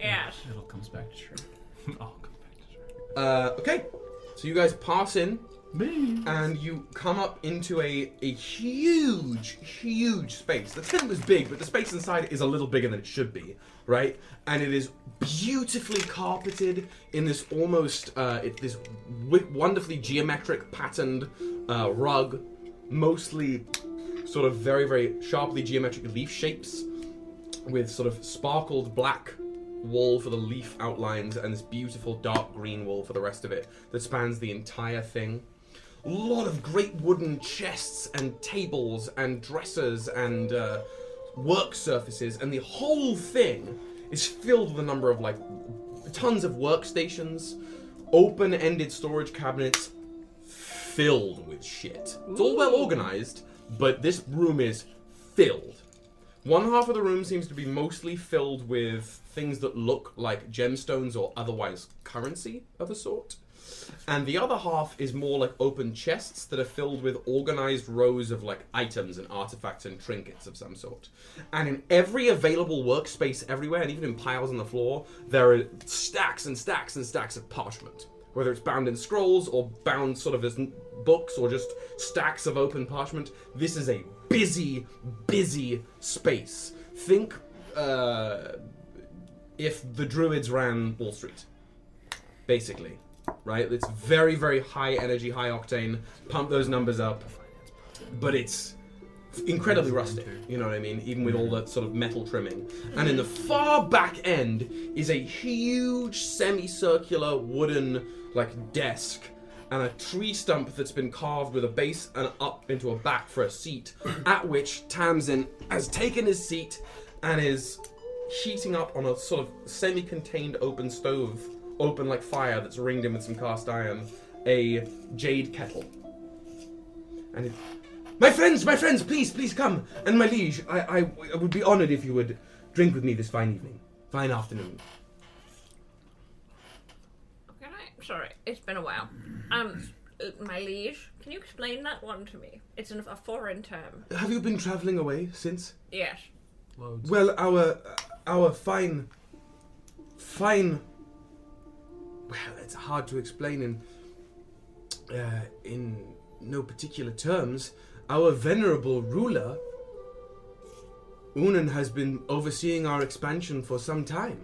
Yeah. It all comes back to shrimp. It all comes back to shrimp. Uh, okay. So you guys pass in, Beans. and you come up into a, a huge, huge space. The tent was big, but the space inside is a little bigger than it should be, right? And it is beautifully carpeted in this almost, uh, it, this w wonderfully geometric patterned uh, rug, mostly sort of very, very sharply geometric leaf shapes with sort of sparkled black wall for the leaf outlines and this beautiful dark green wall for the rest of it that spans the entire thing. A lot of great wooden chests and tables and dressers and uh, work surfaces, and the whole thing is filled with a number of, like, tons of workstations, open-ended storage cabinets filled with shit. It's all well organized, but this room is filled. One half of the room seems to be mostly filled with things that look like gemstones or otherwise currency of a sort. And the other half is more like open chests that are filled with organized rows of, like, items and artifacts and trinkets of some sort. And in every available workspace everywhere, and even in piles on the floor, there are stacks and stacks and stacks of parchment. Whether it's bound in scrolls or bound sort of as books or just stacks of open parchment, this is a busy, busy space. Think uh, if the druids ran Wall Street, basically, right? It's very, very high energy, high octane, pump those numbers up, but it's incredibly rustic, you know what I mean? Even with all that sort of metal trimming. And in the far back end is a huge semicircular wooden, like, desk and a tree stump that's been carved with a base and up into a back for a seat, at which Tamsin has taken his seat and is heating up on a sort of semi-contained open stove, open like fire that's ringed in with some cast iron, a jade kettle. And it, my friends, my friends, please, please come. And my liege, I, I, I would be honored if you would drink with me this fine evening, fine afternoon. Sorry, it's been a while. Um, my liege, can you explain that one to me? It's an, a foreign term. Have you been traveling away since? Yes. Loads. Well, our our fine, fine. Well, it's hard to explain in uh, in no particular terms. Our venerable ruler, Unan, has been overseeing our expansion for some time.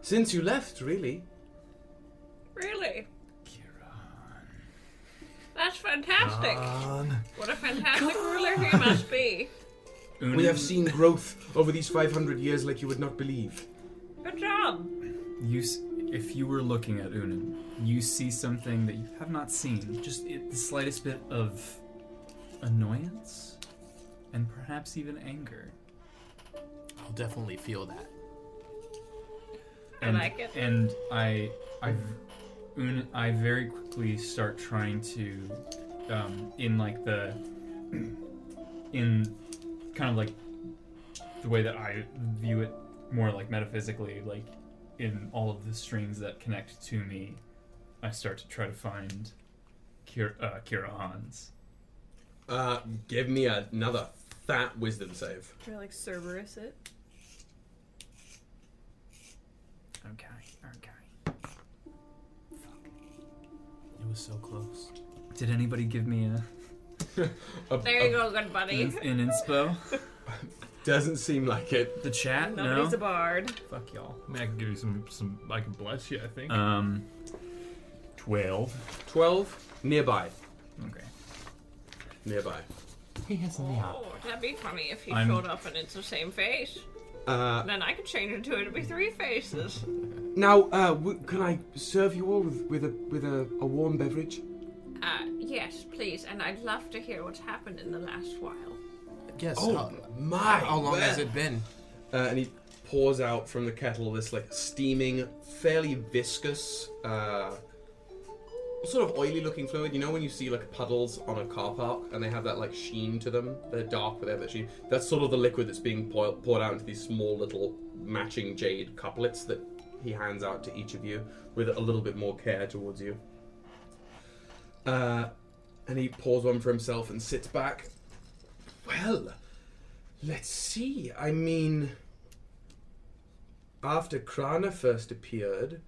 Since you left, really. Really? Kirahan. That's fantastic. Kirahan. What a fantastic Kirahan. ruler he must be. We have seen growth over these five hundred years like you would not believe. Good job. You, if you were looking at Unan, you see something that you have not seen. Just it, the slightest bit of annoyance and perhaps even anger. I'll definitely feel that. And, I like it. And I... I I very quickly start trying to, um, in like the, in kind of like the way that I view it more like metaphysically, like in all of the strings that connect to me, I start to try to find Kir- uh, Kirahan's. Uh, give me another fat wisdom save. Can I, like, Cerberus it? Okay, okay. Fuck. It was so close. Did anybody give me a... a there you a, go, good buddy. An, an inspo? Doesn't seem like it. The chat? Nobody's no. Nobody's a bard. Fuck y'all. I mean, I can give you some, some... I can bless you, I think. Um... twelve. twelve? Nearby. Okay. Nearby. He has an out. Oh, that'd be funny if he I'm... showed up and it's the same face. Uh, then I could change into it. It'd be three faces. Now, uh, w- can I serve you all with, with a with a, a warm beverage? Uh, yes, please. And I'd love to hear what's happened in the last while. Yes. Oh how, my! How long has it been? Uh, and he pours out from the kettle this like steaming, fairly viscous, uh, sort of oily-looking fluid. You know when you see like puddles on a car park and they have that like sheen to them? They're dark, but they have that sheen. That's sort of the liquid that's being poured, poured out into these small little matching jade couplets that he hands out to each of you with a little bit more care towards you. Uh, and he pours one for himself and sits back. Well, let's see. I mean, after Krana first appeared,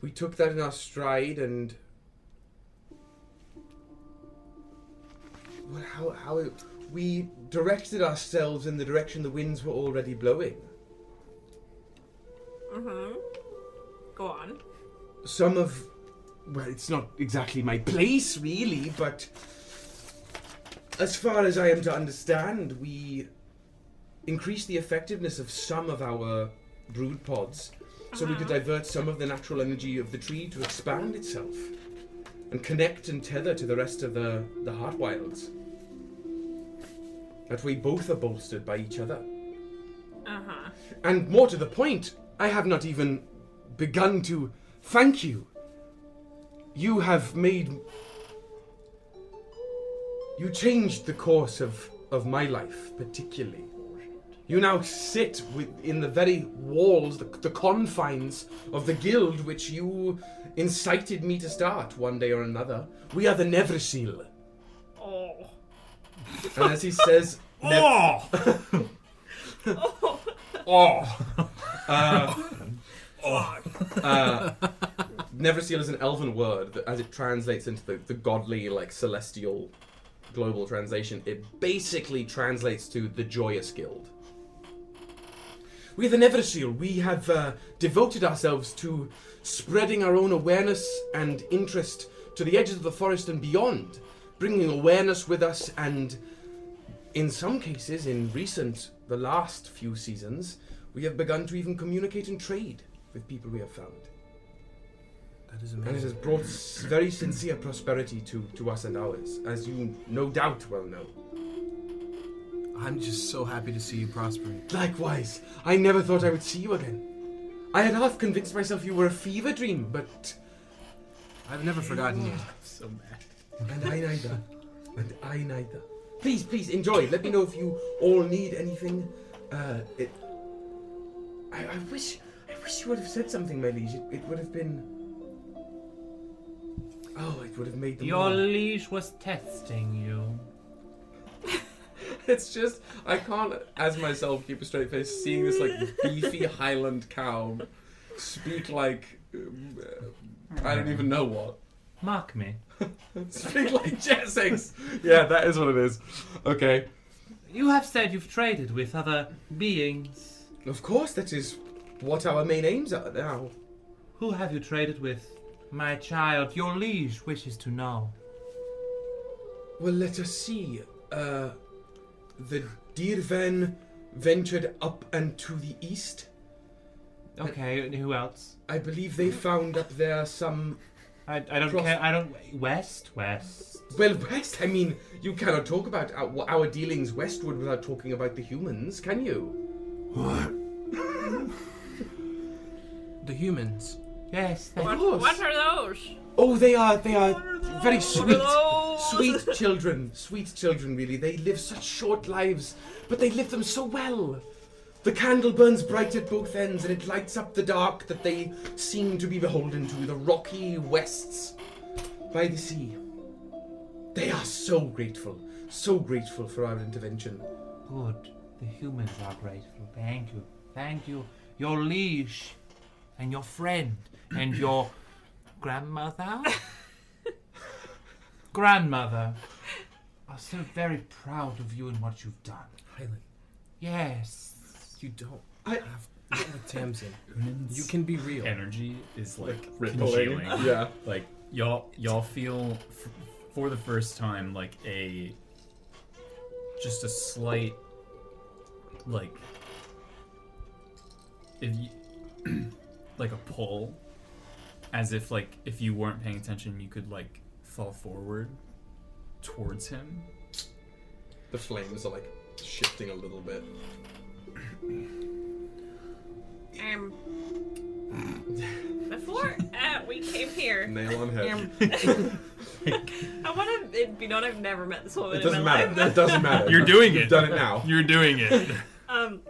we took that in our stride and... Well, how, how it, we directed ourselves in the direction the winds were already blowing. Mm-hmm. Go on. Some of... Well, it's not exactly my place, really, but... As far as I am to understand, we increased the effectiveness of some of our brood pods, so uh-huh. we could divert some of the natural energy of the tree to expand itself and connect and tether to the rest of the, the heart wilds. That way both are bolstered by each other. Uh-huh. And more to the point, I have not even begun to thank you. You have made... You changed the course of, of my life, particularly. You now sit within the very walls, the, the confines of the guild which you incited me to start one day or another. We are the Neverseal. Oh. And as he says... Nev- oh! oh! Oh! Uh, oh. Uh, Neverseal is an elven word that as it translates into the, the godly, like, celestial global translation, it basically translates to the Joyous Guild. We the Neverseal, we have uh, devoted ourselves to spreading our own awareness and interest to the edges of the forest and beyond, bringing awareness with us and, in some cases, in recent, the last few seasons, we have begun to even communicate and trade with people we have found. That is amazing. And it has brought very sincere prosperity to, to us and ours, as you no doubt well know. I'm just so happy to see you prospering. Likewise. I never thought I would see you again. I had half convinced myself you were a fever dream, but... I've never forgotten you. I'm so mad. And I neither. And I neither. Please, please, enjoy. Let me know if you all need anything. Uh, it... I, I wish... I wish you would have said something, my liege. It, it would have been... Oh, it would have made them Your more. Liege was testing you. It's just, I can't, as myself, keep a straight face, seeing this, like, beefy Highland cow speak like, uh, I don't even know what. Mark me. Speak like Jessix. Yeah, that is what it is. Okay. You have said you've traded with other beings. Of course, that is what our main aims are now. Who have you traded with? My child, your liege wishes to know. Well, let us see. Uh, the Dirven ventured up and to the east. Okay, and who else? I believe they found up there some... I, I don't prof- care, I don't... West? West. Well, west, I mean, you cannot talk about our, our dealings westward without talking about the humans, can you? The humans... Yes. What, what are those? Oh, they are they are, are very sweet, are sweet children, sweet children. Really, they live such short lives, but they live them so well. The candle burns bright at both ends, and it lights up the dark that they seem to be beholden to, the rocky wests by the sea. They are so grateful, so grateful for our intervention. Good. The humans are grateful. Thank you. Thank you. Your liege, and your friend, and your grandmother? Grandmother are so very proud of you and what you've done. Hylan. Yes. You don't I, have with Tamsin. You can be real. Energy is like, like congealing. Yeah. Like y'all, y'all feel f- for the first time like a just a slight like if you, like a pull, as if like if you weren't paying attention, you could like fall forward towards him. The flames are like shifting a little bit. Um, before uh, we came here, nail on head. Um, I want to be known I've never met this woman. It doesn't in my matter. Life. It doesn't matter. You're doing it. You've done it now. You're doing it. Um,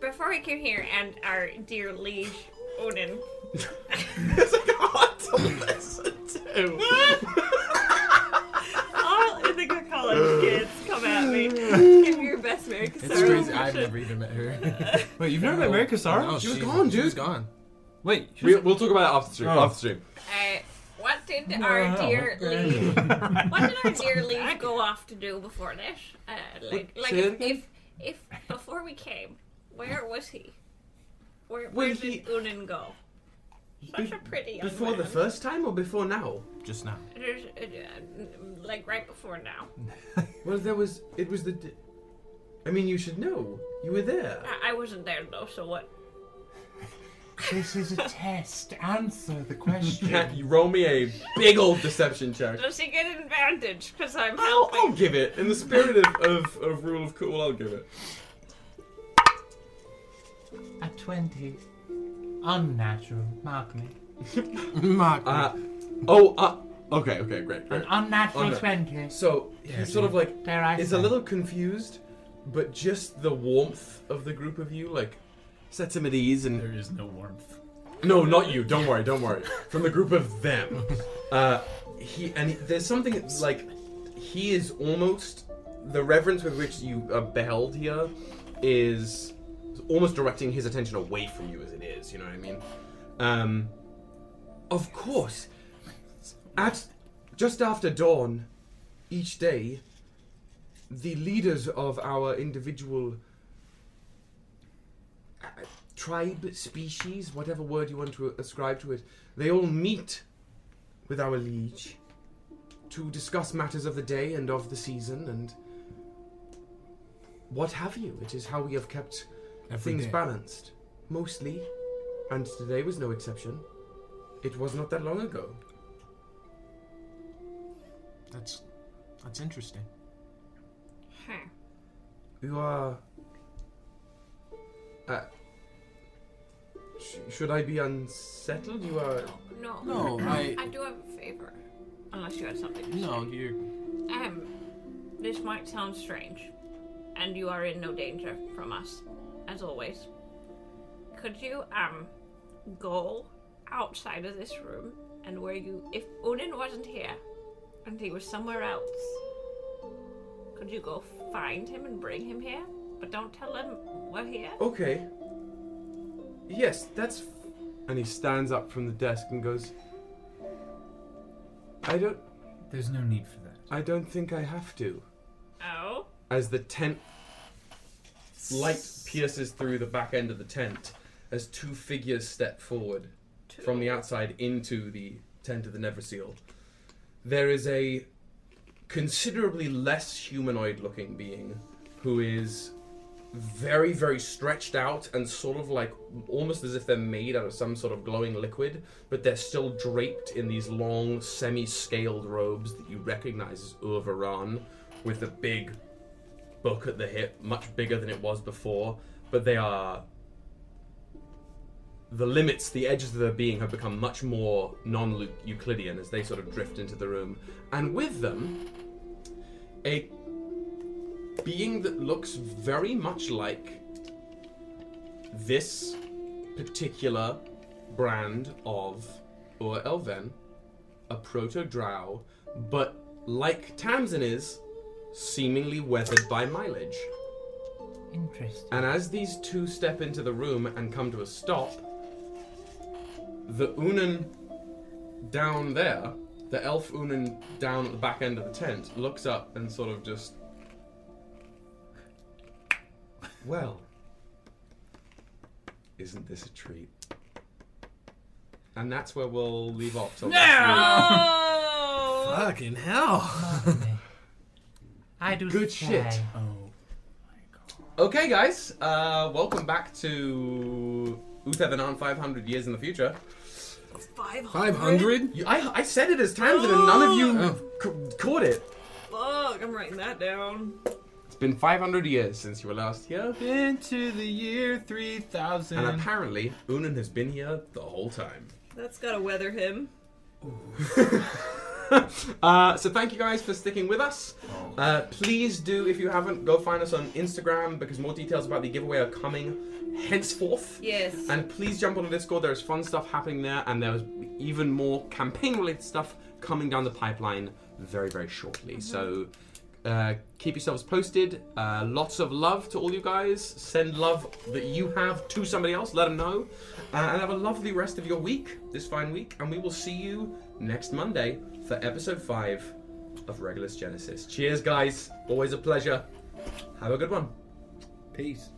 before we came here, and our dear liege Odin. It's like hard to listen to. All the good college kids come at me. Best Mary Cassara. It's crazy. I've never even met her. Wait, you've never met Mary Cassara? No, she, she was gone, dude. She was gone. Wait, she was... We, we'll talk about it off the stream. Oh. Off the stream. Uh, what did no, our dear liege? What did our dear liege go off to do before this? Uh, like, what, like if, if, if before we came, where was he? Where, where Wait, did he... Unin go? Such be, a pretty young before man. The first time or before now? Just now. Uh, like right before now. Well, there was. It was the. D- I mean, you should know. You were there. I wasn't there, though, so what? This is a test. Answer the question. Cat, you roll me a big old deception check. Does he get an advantage? Because I'm I'll, helping. I'll give it. In the spirit of, of, of rule of cool, I'll give it. A twenty. Unnatural. Mark me. Mark me. Uh, oh, uh... Okay, okay, great, great. An unnatural oh, no. twenty. So, he's yeah, sort yeah. of like... Dare I is say. A little confused... But just the warmth of the group of you, like, sets him at ease and... There is no warmth. No, not you. Don't worry, don't worry. From the group of them. Uh, he and he, there's something, that's like, he is almost... The reverence with which you are beheld here is almost directing his attention away from you as it is, you know what I mean? Um, of course, at just after dawn, each day... The leaders of our individual uh, tribe, species, whatever word you want to ascribe to it, they all meet with our liege to discuss matters of the day and of the season and what have you. It is how we have kept Every things day. Balanced, mostly, and today was no exception. It was not that long ago. That's that's interesting. Huh. You are... Uh, sh- should I be unsettled? You are... No, no. no I, I do have a favor. Unless you had something to no, say. No, you... Um, this might sound strange. And you are in no danger from us, as always. Could you, um, go outside of this room and where you... If Odin wasn't here, and he was somewhere else... Would you go find him and bring him here? But don't tell him we're here? Okay. Yes, that's... F- and he stands up from the desk and goes... I don't... There's no need for that. I don't think I have to. Oh? As the tent... Light pierces through the back end of the tent as two figures step forward two. From the outside into the tent of the Neverseal. There is a... considerably less humanoid-looking being who is very, very stretched out and sort of like almost as if they're made out of some sort of glowing liquid, but they're still draped in these long, semi-scaled robes that you recognize as Ur-Varan, with a big book at the hip, much bigger than it was before, but they are... The limits, the edges of their being have become much more non-Euclidean as they sort of drift into the room. And with them, a being that looks very much like this particular brand of Ur-Elven, a proto-drow, but like Tamsin is, seemingly weathered by mileage. Interesting. And as these two step into the room and come to a stop, the Unan down there, the elf Unan down at the back end of the tent, looks up and sort of just... Well, isn't this a treat? And that's where we'll leave off. Till no! Fucking hell. I do good say. Shit. Oh my god. Okay, guys. Uh, welcome back to Uthavanan five hundred years in the future. five hundred? I, I said it as times oh. and none of you oh. c caught it. Fuck, I'm writing that down. It's been five hundred years since you were last here. Into the year three thousand. And apparently, Unan has been here the whole time. That's gotta weather him. Ooh. Uh, so thank you guys for sticking with us. Uh, please do, if you haven't, go find us on Instagram because more details about the giveaway are coming henceforth. Yes. And please jump on the Discord. There's fun stuff happening there, and there's even more campaign-related stuff coming down the pipeline very, very shortly. Mm-hmm. So uh, keep yourselves posted. Uh, lots of love to all you guys. Send love that you have to somebody else. Let them know. Uh, and have a lovely rest of your week, this fine week, and we will see you next Monday for episode five of Regulus Genesis. Cheers, guys. Always a pleasure. Have a good one. Peace.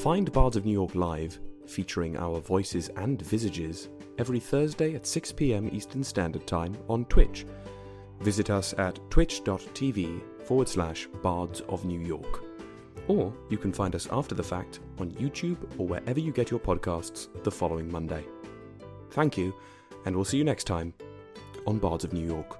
Find Bards of New York live, featuring our voices and visages, every Thursday at six p m Eastern Standard Time on Twitch. Visit us at twitch.tv forward slash Bards of New York. Or you can find us after the fact on YouTube or wherever you get your podcasts the following Monday. Thank you, and we'll see you next time on Bards of New York.